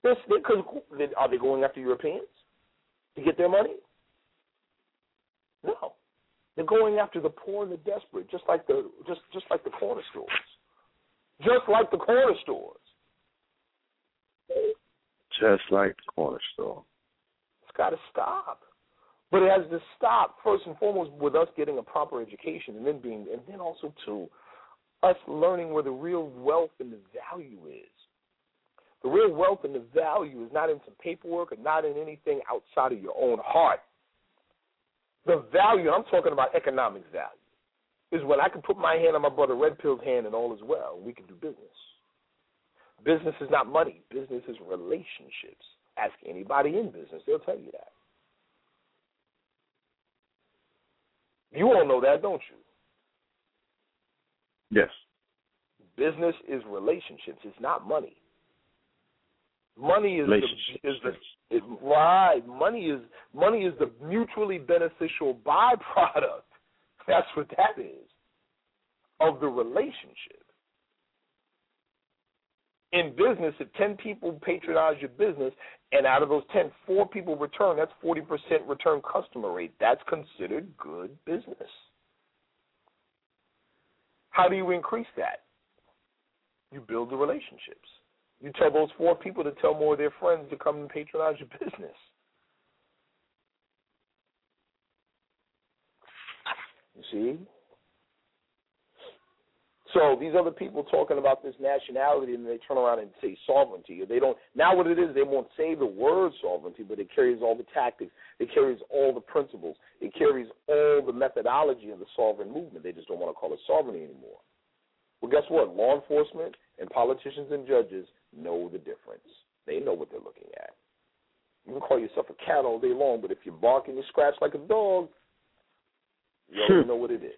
Are they going after Europeans to get their money? No. They're going after the poor and the desperate, just like the corner stores. Just like the corner store. It's got to stop. But it has to stop first and foremost with us getting a proper education, and then also us learning where the real wealth and the value is. The real wealth and the value is not in some paperwork or not in anything outside of your own heart. The value, I'm talking about economic value, is when I can put my hand on my brother Red Pill's hand and all is well. We can do business. Business is not money. Business is relationships. Ask anybody in business. They'll tell you that. You all know that, don't you? Yes. Business is relationships. It's not money. Money is the mutually beneficial byproduct. That's what that is, of the relationship. In business, if 10 people patronize your business, and out of those 10, 4 people return, that's 40% return customer rate. That's considered good business. How do you increase that? You build the relationships. You tell those 4 people to tell more of their friends to come and patronize your business. You see? So these other people talking about this nationality, and they turn around and say sovereignty. They don't. Now what it is, they won't say the word sovereignty, but it carries all the tactics. It carries all the principles. It carries all the methodology of the sovereign movement. They just don't want to call it sovereignty anymore. Well, guess what? Law enforcement and politicians and judges know the difference. They know what they're looking at. You can call yourself a cat all day long, but if you bark and you scratch like a dog, you already know what it is.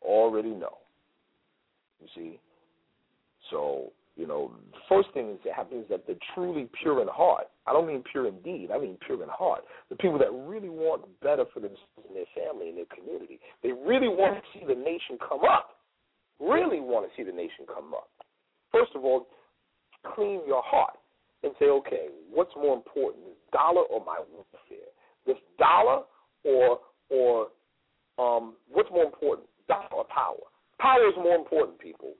Already know. You see? So, the first thing that happens is that the truly pure in heart, I don't mean pure in deed, I mean pure in heart, the people that really want better for themselves and their family and their community, they really want to see the nation come up. First of all, clean your heart and say, okay, what's more important, this dollar or my welfare? This dollar or what's more important? Dollar power. Power is more important, people.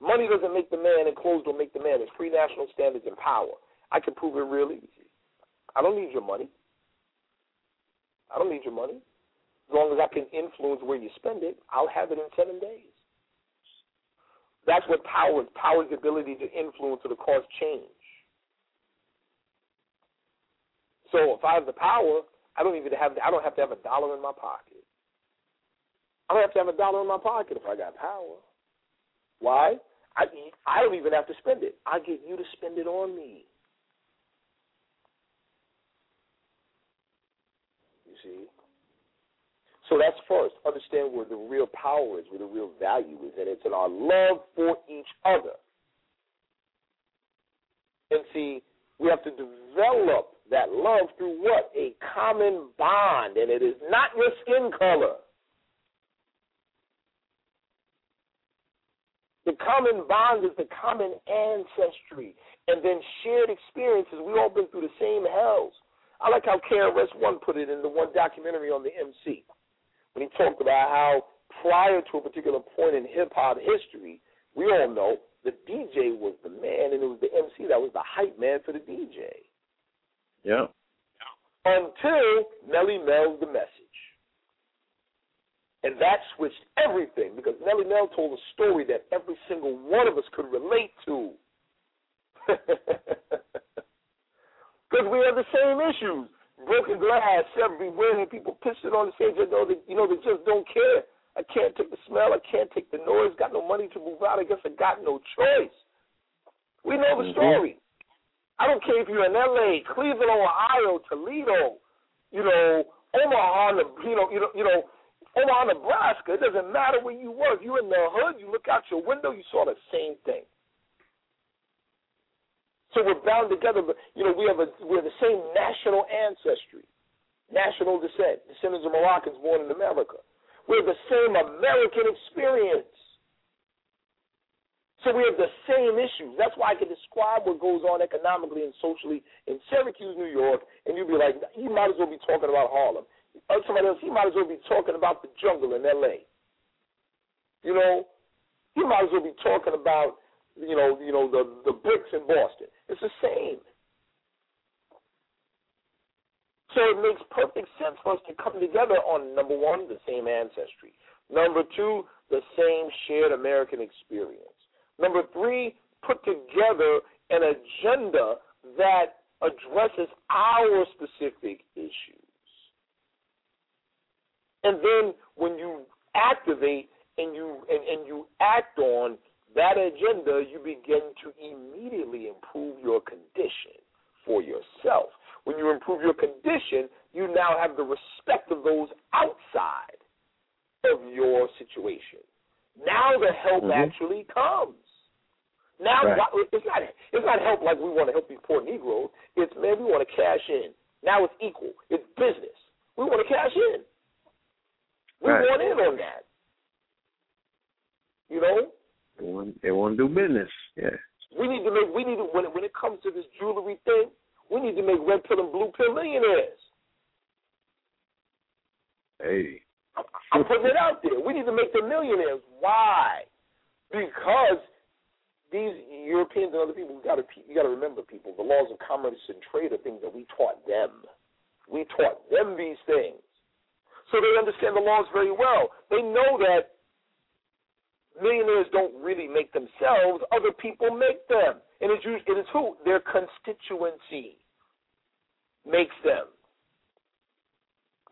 Money doesn't make the man, and clothes don't make the man. It's free national standards and power. I can prove it real easy. I don't need your money. As long as I can influence where you spend it, I'll have it in 7 days. That's what power is. Power is the ability to influence or to cause change. So if I have the power, I don't have to have a dollar in my pocket. I don't have to have a dollar in my pocket if I got power. Why? I don't even have to spend it. I get you to spend it on me. You see? So that's first. Understand where the real power is, where the real value is, and it's in our love for each other. And see, we have to develop that love through what? A common bond, and it is not your skin color. The common bond is the common ancestry and then shared experiences. We've all been through the same hells. I like how KRS-One put it in the one documentary on the MC when he talked about how prior to a particular point in hip-hop history, we all know the DJ was the man and it was the MC that was the hype man for the DJ. Yeah. Until Melly Mel's the message. And that switched everything because Nellie Mel told a story that every single one of us could relate to. Because we had the same issues. Broken glass everywhere and people pissing on the stage. They just don't care. I can't take the smell. I can't take the noise. Got no money to move out. I guess I got no choice. We know the story. I don't care if you're in L.A., Cleveland, Ohio, Toledo, Omaha, Omaha, Nebraska, it doesn't matter where you were. If you're in the hood, you look out your window, you saw the same thing. So we're bound together, but we have the same national ancestry. national descent, descendants of Moroccans born in America. We have the same American experience. So we have the same issues. That's why I can describe what goes on economically and socially in Syracuse, New York, and you'll be like, he might as well be talking about Harlem. Or somebody else, he might as well be talking about the jungle in L.A. You know, he might as well be talking about, you know, the bricks in Boston. It's the same. So it makes perfect sense for us to come together on, number one, the same ancestry. Number two, the same shared American experience. Number three, put together an agenda that addresses our specific issues. And then when you activate and you act on that agenda, you begin to immediately improve your condition for yourself. When you improve your condition, you now have the respect of those outside of your situation. Now the help actually comes. Now it's not help like we want to help these poor Negroes. It's, man, we want to cash in. Now it's equal. It's business. We want to cash in. We want in on that. You know? They want to do business. Yeah. When it comes to this jewelry thing, we need to make red pill and blue pill millionaires. Hey. I'm putting it out there. We need to make them millionaires. Why? Because these Europeans and other people, you got to remember, people, the laws of commerce and trade are things that we taught them. We taught them these things. So they understand the laws very well. They know that millionaires don't really make themselves. Other people make them. And it is who? Their constituency makes them.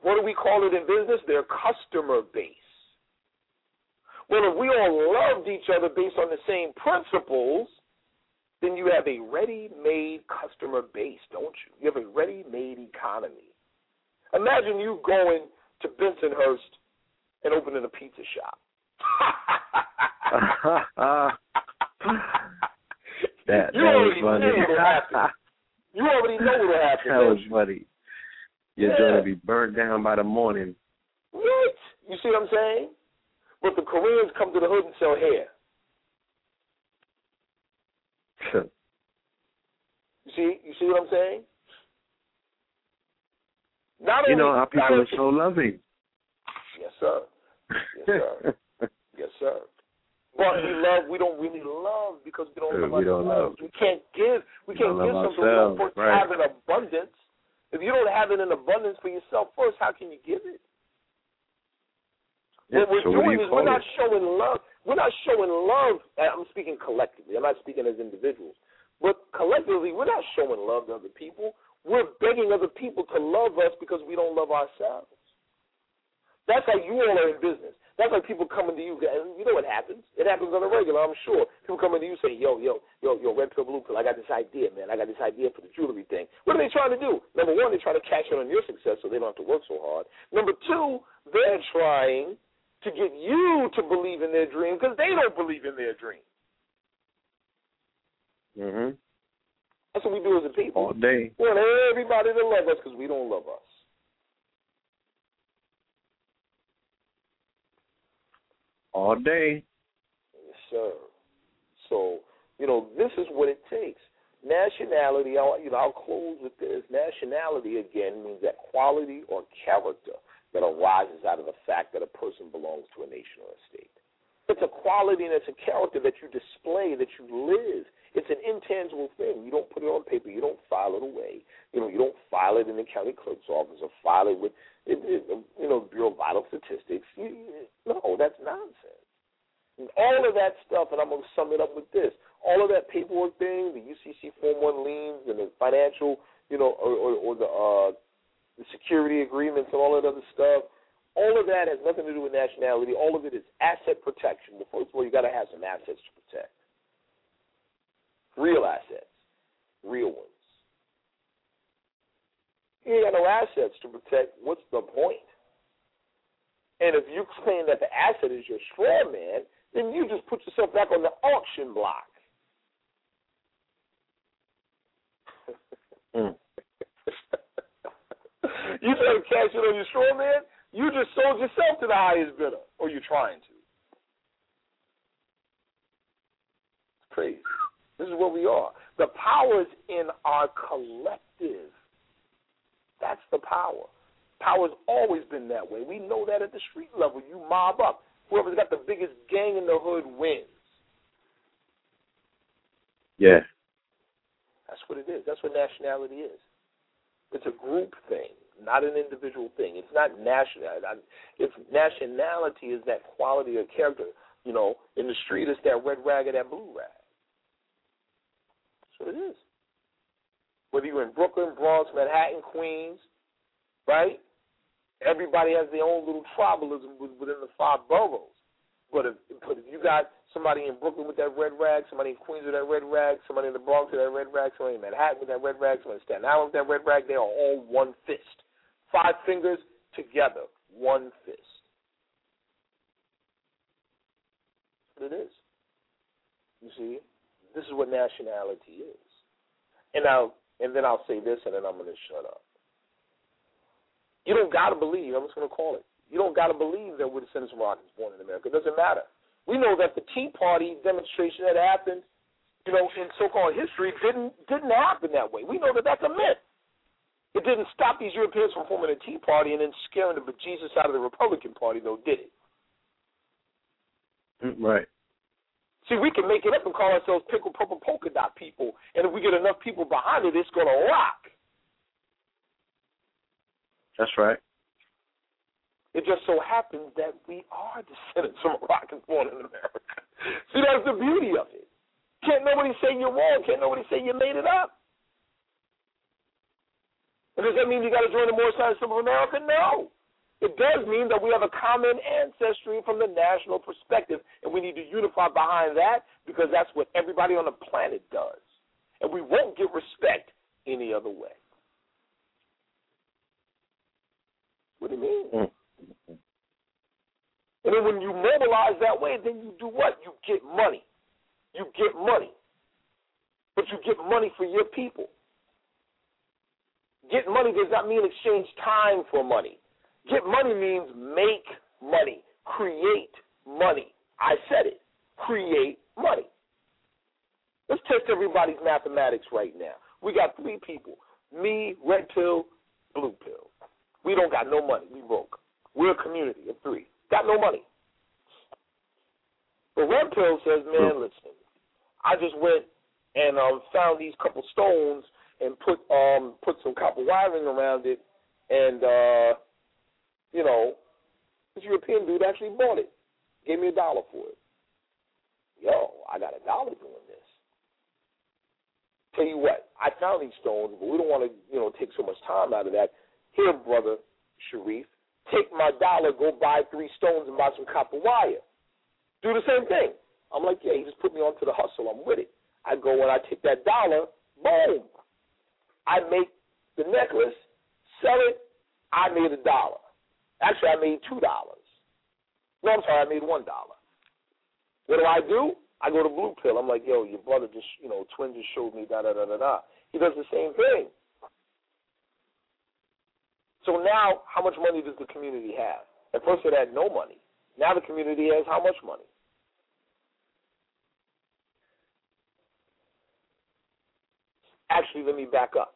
What do we call it in business? Their customer base. Well, if we all loved each other based on the same principles, then you have a ready-made customer base, don't you? You have a ready-made economy. Imagine you going to Bensonhurst and opening a pizza shop. That was funny. You already know what happened. That was funny. You're going to be burnt down by the morning. What? You see what I'm saying? But the Koreans come to the hood and sell hair. You see what I'm saying? Our people are so loving. Yes, sir. Yes, sir. Yes, sir. But we don't really love because we don't love ourselves. We can't give. We can't give something for having abundance. If you don't have it in abundance for yourself first, how can you give it? What we're doing is we're not showing love. We're not showing love. I'm speaking collectively. I'm not speaking as individuals. But collectively, we're not showing love to other people. We're begging other people to love us because we don't love ourselves. That's how you all are in business. That's like people coming to you, and you know what happens. It happens on the regular, I'm sure. People coming to you say, yo, red pill, blue pill, I got this idea, man. I got this idea for the jewelry thing. What are they trying to do? Number one, they're trying to cash in on your success so they don't have to work so hard. Number two, they're trying to get you to believe in their dream because they don't believe in their dream. Mm-hmm. That's what we do as a people. All day. We want everybody to love us because we don't love us. All day. Yes, sir. So, this is what it takes. Nationality, I'll close with this. Nationality, again, means that quality or character that arises out of the fact that a person belongs to a nation or a state. It's a quality and it's a character that you display, that you live. It's an intangible thing. You don't put it on paper. You don't file it away. You don't file it in the county clerk's office or file it with, Bureau of Vital Statistics. No, that's nonsense. And all of that stuff, and I'm going to sum it up with this, all of that paperwork thing, the UCC Form 1 liens and the financial, the security agreements and all that other stuff, all of that has nothing to do with nationality. All of it is asset protection. But first of all, you got to have some assets to protect. Real assets. Real ones. You ain't got no assets to protect. What's the point? And if you claim that the asset is your straw man, then you just put yourself back on the auction block. You play cash in on your straw man, you just sold yourself to the highest bidder, or you're trying to. It's crazy. This is what we are. The power is in our collective. That's the power. Power's always been that way. We know that at the street level. You mob up. Whoever's got the biggest gang in the hood wins. Yeah. That's what it is. That's what nationality is. It's a group thing, not an individual thing. It's not national. It's nationality is that quality of character. You know, in the street, it's that red rag or that blue rag. That's what it is. Whether you're in Brooklyn, Bronx, Manhattan, Queens, right? Everybody has their own little tribalism within the five boroughs. But if you got somebody in Brooklyn with that red rag, somebody in Queens with that red rag, somebody in the Bronx with that red rag, somebody in Manhattan with that red rag, somebody in Staten Island with that red rag, they are all one fist. Five fingers together, one fist. That's what it is. You see? This is what nationality is. And then I'll say this, and then I'm going to shut up. You don't got to believe, I'm just going to call it, you don't got to believe that we're descendants from Africans born in America. It doesn't matter. We know that the Tea Party demonstration that happened, you know, in so-called history didn't happen that way. We know that that's a myth. It didn't stop these Europeans from forming a Tea Party and then scaring the bejesus out of the Republican Party, though, did it? Right. See, we can make it up and call ourselves pickle purple polka dot people, and if we get enough people behind it, it's going to rock. That's right. It just so happens that we are descendants from Moroccans born in America. See, that's the beauty of it. Can't nobody say you're wrong. Can't nobody say you made it up. And does that mean you got to join the Moorish Science Temple of America? No. It does mean that we have a common ancestry from the national perspective, and we need to unify behind that because that's what everybody on the planet does. And we won't get respect any other way. What do you mean? Mm-hmm. And then when you mobilize that way, then you do what? You get money. You get money. But you get money for your people. Get money does not mean exchange time for money. Get money means make money, create money. I said it, create money. Let's test everybody's mathematics right now. We got three people, me, red pill, blue pill. We don't got no money. We broke. We're a community of three. Got no money. But red pill says, man, listen, I just went and found these couple stones and put some copper wiring around it and you know, this European dude actually bought it. Gave me $1 for it. Yo, I got $1 doing this. Tell you what, I found these stones, but we don't want to, you know, take so much time out of that. Here, brother Sharif, take my $1, go buy 3 stones and buy some copper wire. Do the same thing. I'm like, yeah, he just put me onto the hustle. I'm with it. I go and I take that $1, boom. I make the necklace, sell it, I made $1. Actually, I made $2. No, I'm sorry, I made $1. What do? I go to Blue Pill. I'm like, yo, your brother just, you know, twin just showed me da-da-da-da-da. He does the same thing. So now, how much money does the community have? At first, it had no money. Now the community has how much money? Actually, let me back up.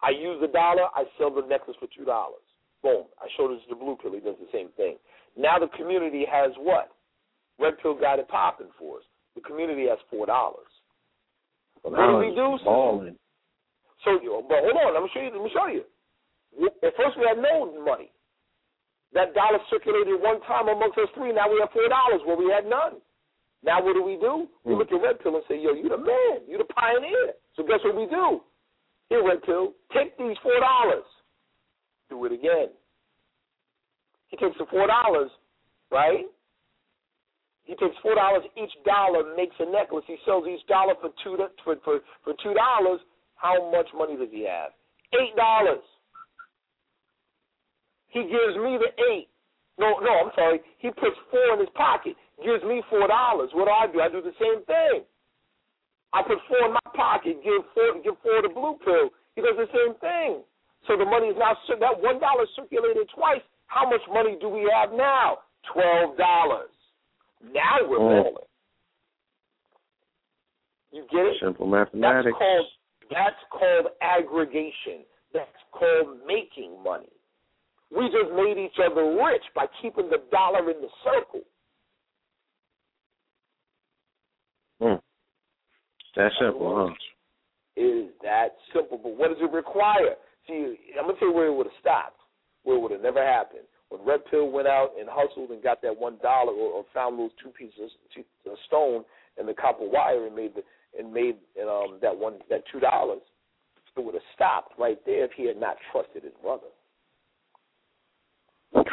I use $1. I sell the necklace for $2. Boom. I showed this to Blue Pill. He does the same thing. Now the community has what? Red Pill got it popping for us. The community has $4. Well, what do we do? So, but hold on. Let me show you. At first we had no money. That $1 circulated one time amongst us three. Now we have $4 where we had none. Now what do? We look at Red Pill and say, yo, you the man. You the pioneer. So guess what we do? Here, Red Pill, take these $4. Do it again. He takes the $4, right? He takes $4. Each $1 makes a necklace. He sells each $1 for $2. How much money does he have? $8. He gives me the $8. No, I'm sorry. He puts $4 in his pocket. Gives me $4. What do? I do the same thing. I put $4 in my pocket. Give four to Blue Pill. He does the same thing. So the money is now, that $1 circulated twice. How much money do we have now? $12. Now we're rolling. You get it? Simple mathematics. That's called aggregation. That's called making money. We just made each other rich by keeping the dollar in the circle. That simple, huh? It is that simple. But what does it require? See, I'm going to tell you where it would have stopped, where it would have never happened. When Red Pill went out and hustled and got that $1 or found those two pieces of stone and the copper wire and made that $2, it would have stopped right there if he had not trusted his brother.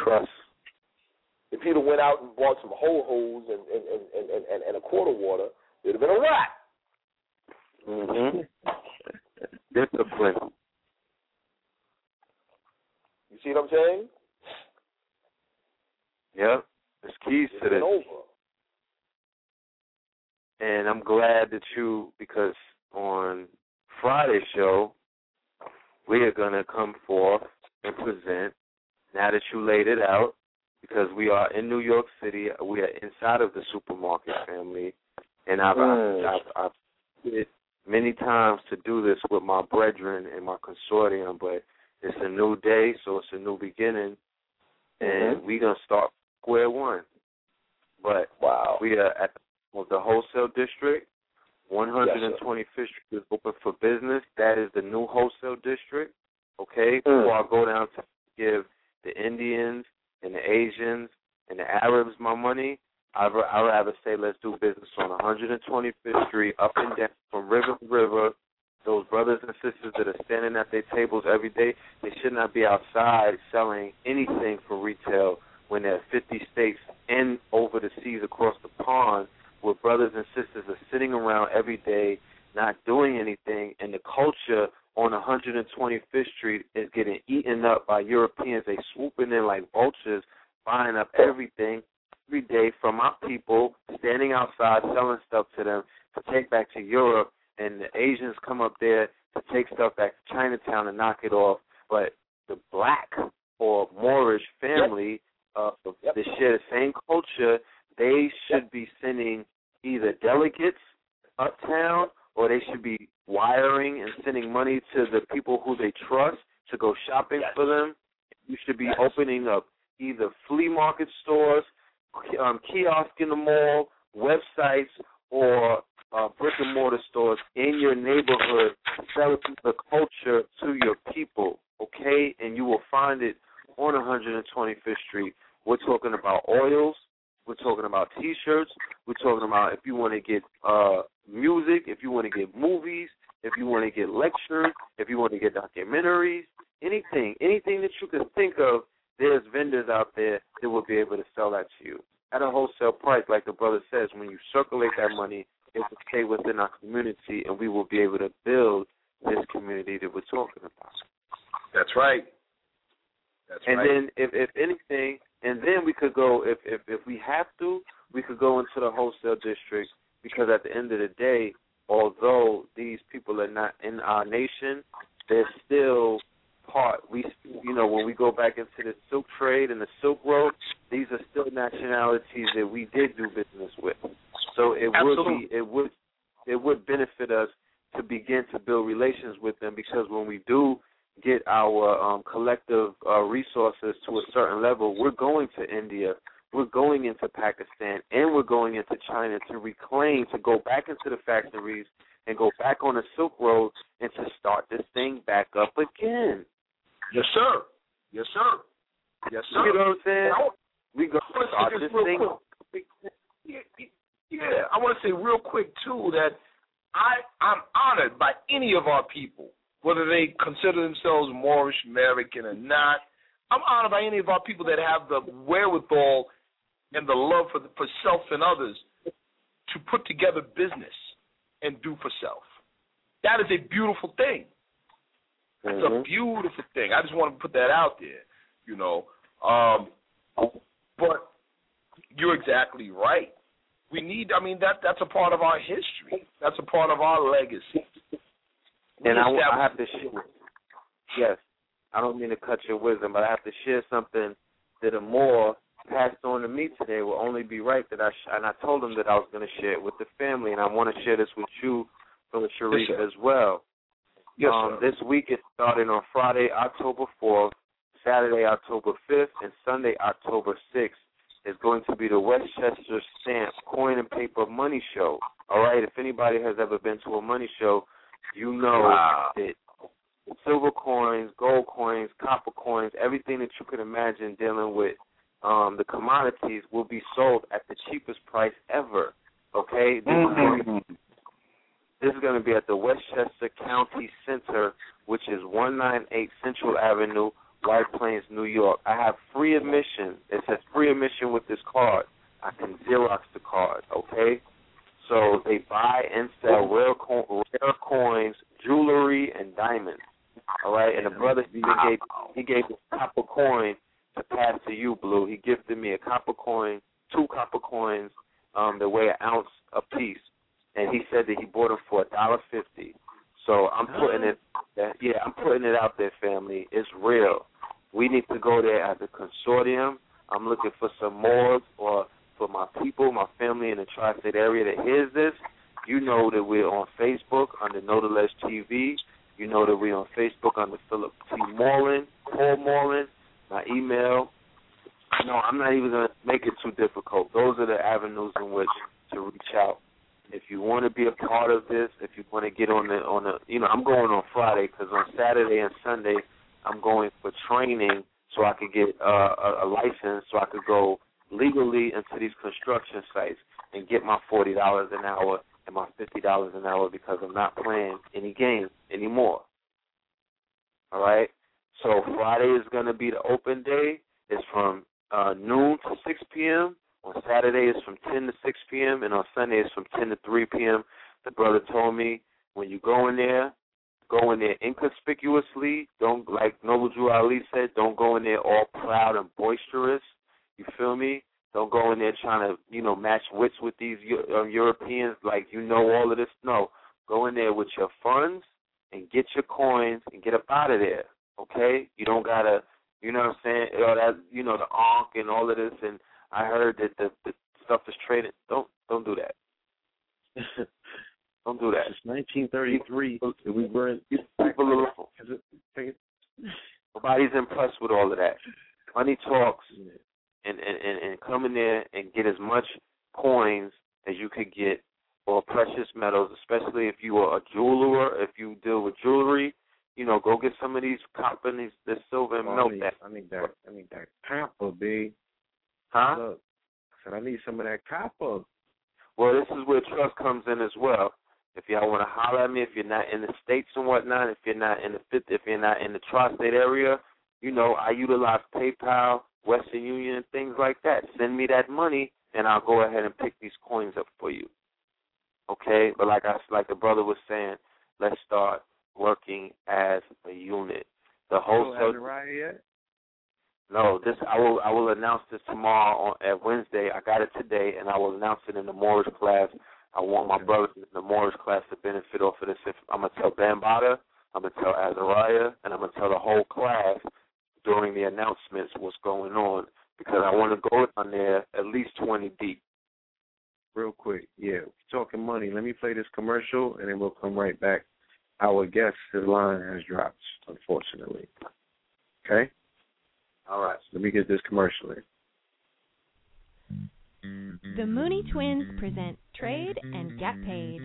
Trust. If he'd have went out and bought some ho-hos and a quart of water, it would have been a wrap. Mm-hmm. Discipline. You see what I'm saying? Yep. There's keys to this. Over. And I'm glad that because on Friday's show, we are going to come forth and present, now that you laid it out, because we are in New York City, we are inside of the supermarket family, and I've did many times to do this with my brethren and my consortium, but it's a new day, so it's a new beginning, and we're going to start square one. But we are at the wholesale district. 125th Street is open for business. That is the new wholesale district, okay? Before I go down to give the Indians and the Asians and the Arabs my money, I'd rather say let's do business on 125th Street, up and down, from river to river. Those brothers and sisters that are standing at their tables every day, they should not be outside selling anything for retail when there are 50 states and over the seas across the pond where brothers and sisters are sitting around every day not doing anything, and the culture on 125th Street is getting eaten up by Europeans. They swooping in like vultures, buying up everything every day from our people, standing outside, selling stuff to them to take back to Europe, and the Asians come up there to take stuff back to Chinatown and knock it off. But the black or Moorish family that share the same culture, they should be sending either delegates uptown or they should be wiring and sending money to the people who they trust to go shopping for them. You should be opening up either flea market stores, kiosk in the mall, websites, or brick-and-mortar stores in your neighborhood selling the culture to your people, okay? And you will find it on 125th Street. We're talking about oils. We're talking about T-shirts. We're talking about if you want to get music, if you want to get movies, if you want to get lectures, if you want to get documentaries, anything that you can think of, there's vendors out there that will be able to sell that to you at a wholesale price. Like the brother says, when you circulate that money, it will stay within our community, and we will be able to build this community that we're talking about. That's right. Then if anything, and then we could go, if we have to, we could go into the wholesale district, because at the end of the day, although these people are not in our nation, they're still part. When we go back into the silk trade and the Silk Road, these are still nationalities that we did do business with. So it would benefit us to begin to build relations with them, because when we do get our collective resources to a certain level, we're going to India, we're going into Pakistan, and we're going into China to reclaim, to go back into the factories and go back on the Silk Road and to start this thing back up again. Yes, sir. Yes, sir. Yes, sir. You know what I'm saying? We're going to start this thing up again. Yeah, I want to say real quick, too, that I'm honored by any of our people, whether they consider themselves Moorish American or not. I'm honored by any of our people that have the wherewithal and the love for self and others to put together business and do for self. That is a beautiful thing. It's a beautiful thing. I just want to put that out there, you know. But you're exactly right. We need, that's a part of our history. That's a part of our legacy. And I have to share. Yes. I don't mean to cut your wisdom, but I have to share something that a Moor passed on to me today will only be right. That I told him that I was going to share it with the family, and I want to share this with you, Brother Sharif, yes, as well. Yes, this week it started on Friday, October 4th, Saturday, October 5th, and Sunday, October 6th. Is going to be the Westchester Stamp Coin and Paper Money Show. All right, if anybody has ever been to a money show, you know that silver coins, gold coins, copper coins, everything that you could imagine dealing with, the commodities will be sold at the cheapest price ever, okay? This is going to be at the Westchester County Center, which is 198 Central Avenue, White Plains, New York. I have free admission. It says free admission with this card. I can Xerox the card, okay? So they buy and sell rare coins, jewelry, and diamonds, all right? And the brother, he gave a copper coin to pass to you, Blue. He gifted me a copper coin, two copper coins that weigh an ounce apiece, and he said that he bought them for $1.50. So I'm putting it, I'm putting it out there, family. It's real. We need to go there as a consortium. I'm looking for some Moors or for my people, my family in the tri-state area that hears this. You know that we're on Facebook under Know The Ledge TV. You know that we're on Facebook under Philip T. Moreland, Paul Moreland, my email. No, I'm not even going to make it too difficult. Those are the avenues in which to reach out. If you want to be a part of this, if you want to get on the, you know, I'm going on Friday because on Saturday and Sunday I'm going for training so I could get a license so I could go legally into these construction sites and get my $40 an hour and my $50 an hour because I'm not playing any game anymore. All right? So Friday is going to be the open day. It's from noon to 6 p.m., on Saturday, it's from 10 to 6 p.m., and on Sunday, it's from 10 to 3 p.m. The brother told me, when you go in there inconspicuously. Don't, like Noble Drew Ali said, don't go in there all proud and boisterous. You feel me? Don't go in there trying to, you know, match wits with these Europeans like you know all of this. No, go in there with your funds and get your coins and get up out of there, okay? You don't got to, you know what I'm saying, you know, the onk and all of this and, I heard that the stuff is traded. Don't do that. Don't do that. It's 1933. We weren't. Nobody's impressed with all of that. Money talks, and come in there and get as much coins as you could get or precious metals, especially if you are a jeweler. If you deal with jewelry, you know, go get some of these copper and this silver and melt that. I need that copper, babe. Huh? Look, I said I need some of that copper. Well, this is where trust comes in as well. If y'all want to holler at me, if you're not in the states and whatnot, if you're not in the tri-state area, you know I utilize PayPal, Western Union, and things like that. Send me that money, and I'll go ahead and pick these coins up for you. Okay? But like the brother was saying, let's start working as a unit. The whole yet? No, this I will announce this tomorrow at Wednesday. I got it today, and I will announce it in the Moorish class. I want my brothers in the Moorish class to benefit off of this. I'm going to tell Bambada, I'm going to tell Azariah, and I'm going to tell the whole class during the announcements what's going on because I want to go down there at least 20 deep. Real quick, yeah, we're talking money. Let me play this commercial, and then we'll come right back. Our guest, his line has dropped, unfortunately. Okay? All right, so let me get this commercial in. The Mooney Twins present Trade and Get Paid.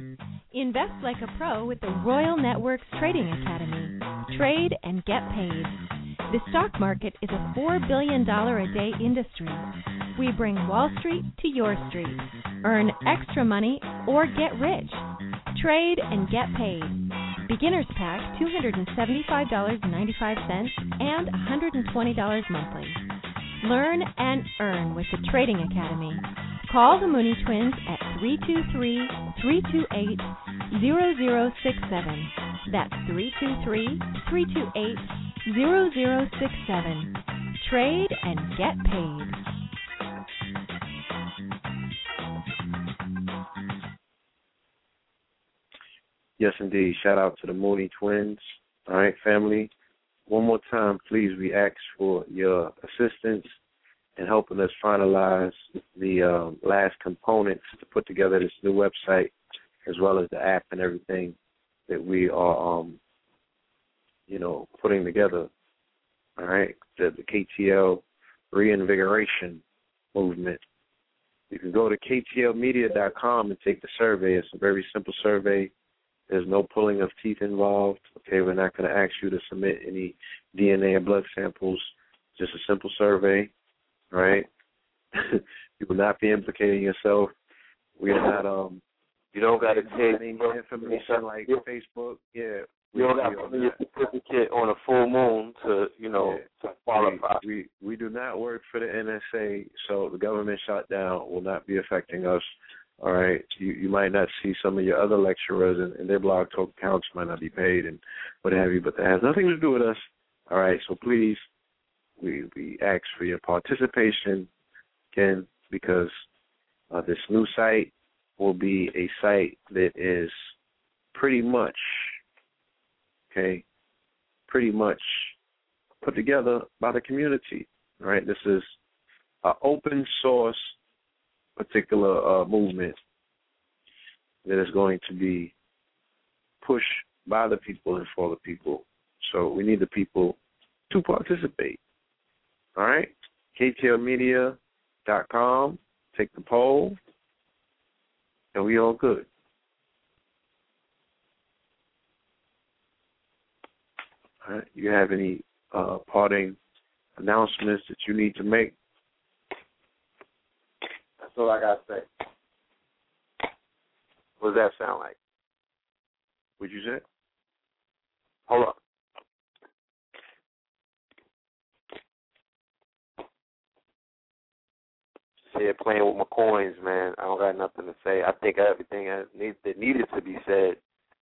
Invest like a pro with the Royal Networks Trading Academy. Trade and Get Paid. The stock market is a $4 billion a day industry. We bring Wall Street to your street. Earn extra money or get rich. Trade and Get Paid. Beginner's Pack, $275.95 and $120 monthly. Learn and earn with the Trading Academy. Call the Mooney Twins at 323-328-0067. That's 323-328-0067. Trade and get paid. Yes, indeed. Shout out to the Mooney Twins. All right, family. One more time, please, we ask for your assistance in helping us finalize the last components to put together this new website, as well as the app and everything that we are, putting together. All right, the KTL reinvigoration movement. You can go to ktlmedia.com and take the survey. It's a very simple survey. There's no pulling of teeth involved. Okay, we're not going to ask you to submit any DNA and blood samples. Just a simple survey, right? You will not be implicating yourself. We are not. You don't got to take any information like Facebook. Yeah, you don't got to put your certificate on a full moon to qualify. We do not work for the NSA, so the government shutdown will not be affecting us. All right, you might not see some of your other lecturers and their blog talk accounts might not be paid and what have you, but that has nothing to do with us. All right, so please, we ask for your participation again, because this new site will be a site that is pretty much put together by the community. All right, this is an open source particular movement that is going to be pushed by the people and for the people. So we need the people to participate. All right? ktlmedia.com, take the poll, and we all good. All right? You have any parting announcements that you need to make? That's all I got to say. What does that sound like? What'd you say? Hold on. Yeah, playing with my coins, man. I don't got nothing to say. I think everything that needed to be said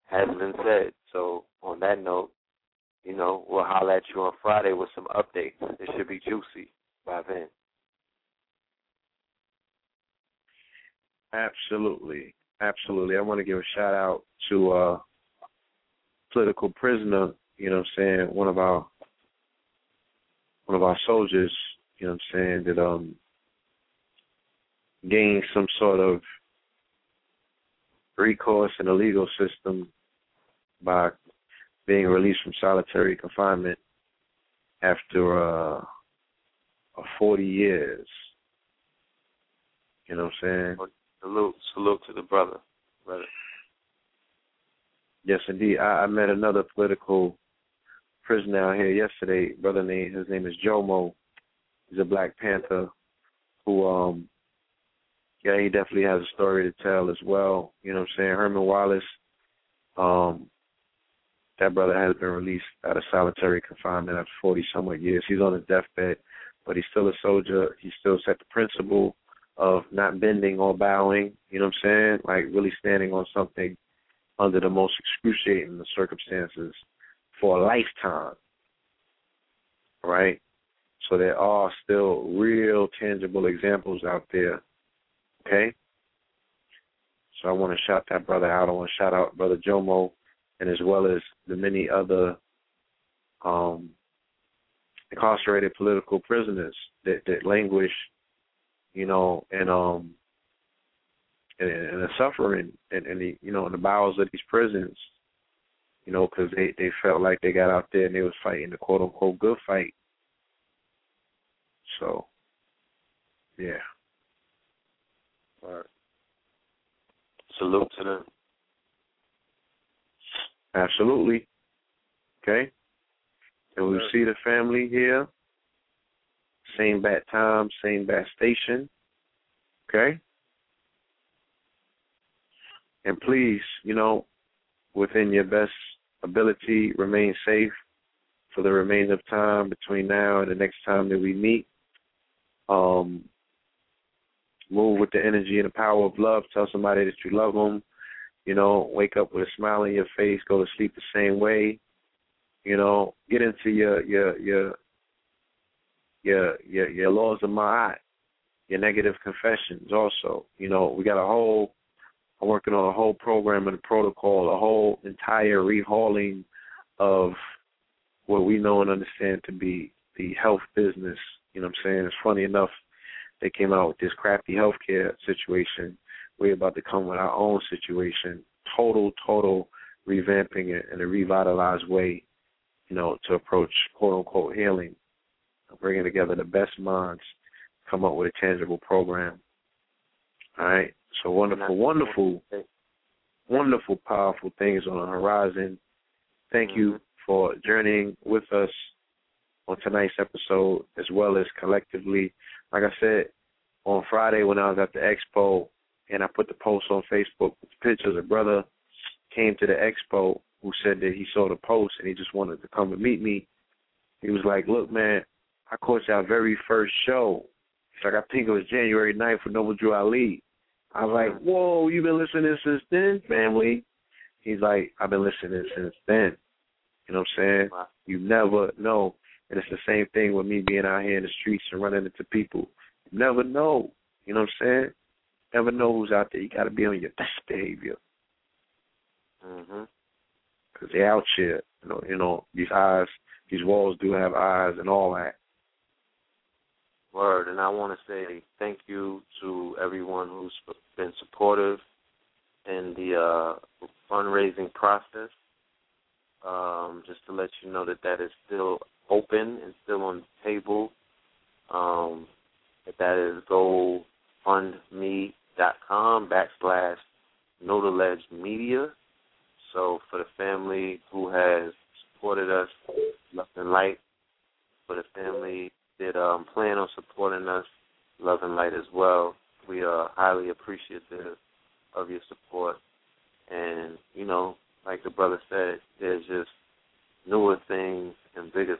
has been said. So on that note, we'll holler at you on Friday with some updates. It should be juicy by then. Absolutely. Absolutely. I want to give a shout out to political prisoner, one of our soldiers, that gained some sort of recourse in the legal system by being released from solitary confinement after 40 years. You know what I'm saying? Salute to the brother. Yes, indeed. I met another political prisoner out here yesterday. His name is Jomo. He's a Black Panther who, he definitely has a story to tell as well. You know what I'm saying? Herman Wallace, that brother has been released out of solitary confinement after 40-somewhat years. He's on his deathbed, but he's still a soldier. He still set the principle of not bending or bowing, you know what I'm saying? Like really standing on something under the most excruciating of circumstances for a lifetime, right? So there are still real tangible examples out there, okay? So I want to shout that brother out. I want to shout out Brother Jomo, and as well as the many other incarcerated political prisoners that languish and the suffering in the bowels of these prisons, because they felt like they got out there and they was fighting the quote unquote good fight. So, yeah. All right. Salute to them. Absolutely. Okay. And we see the family here. Same bat time, same bat station, okay? And please, within your best ability, remain safe for the remainder of time between now and the next time that we meet. Move with the energy and the power of love. Tell somebody that you love them. Wake up with a smile on your face. Go to sleep the same way. Get into your laws of ma'at, your negative confessions also. We got I'm working on a whole program and a protocol, a whole entire rehauling of what we know and understand to be the health business. You know what I'm saying? It's funny enough, they came out with this crappy healthcare situation. We're about to come with our own situation, total revamping it in a revitalized way, you know, to approach quote-unquote healing, bringing together the best minds, come up with a tangible program. All right? So wonderful, powerful things on the horizon. Thank you for journeying with us on tonight's episode, as well as collectively. Like I said, on Friday when I was at the expo, and I put the post on Facebook with pictures, a brother came to the expo who said that he saw the post and he just wanted to come and meet me. He was like, look, man, I caught your very first show. It's like, I think it was January 9th for Noble Drew Ali. I was like, whoa, you've been listening since then, family? He's like, I've been listening since then. You know what I'm saying? You never know. And it's the same thing with me being out here in the streets and running into people. You never know. You know what I'm saying? Never know who's out there. You got to be on your best behavior. Because they're out here. You know, these eyes, these walls do have eyes and all that. Word. And I want to say thank you to everyone who's been supportive in the fundraising process. Just to let you know that is still open and still on the table. That is GoFundMe.com/Know The Ledge Media. So for the family who has supported us left and light, for the family that plan on supporting us love and light as well, we are highly appreciative of your support. And, you know, like the brother said, there's just newer things and bigger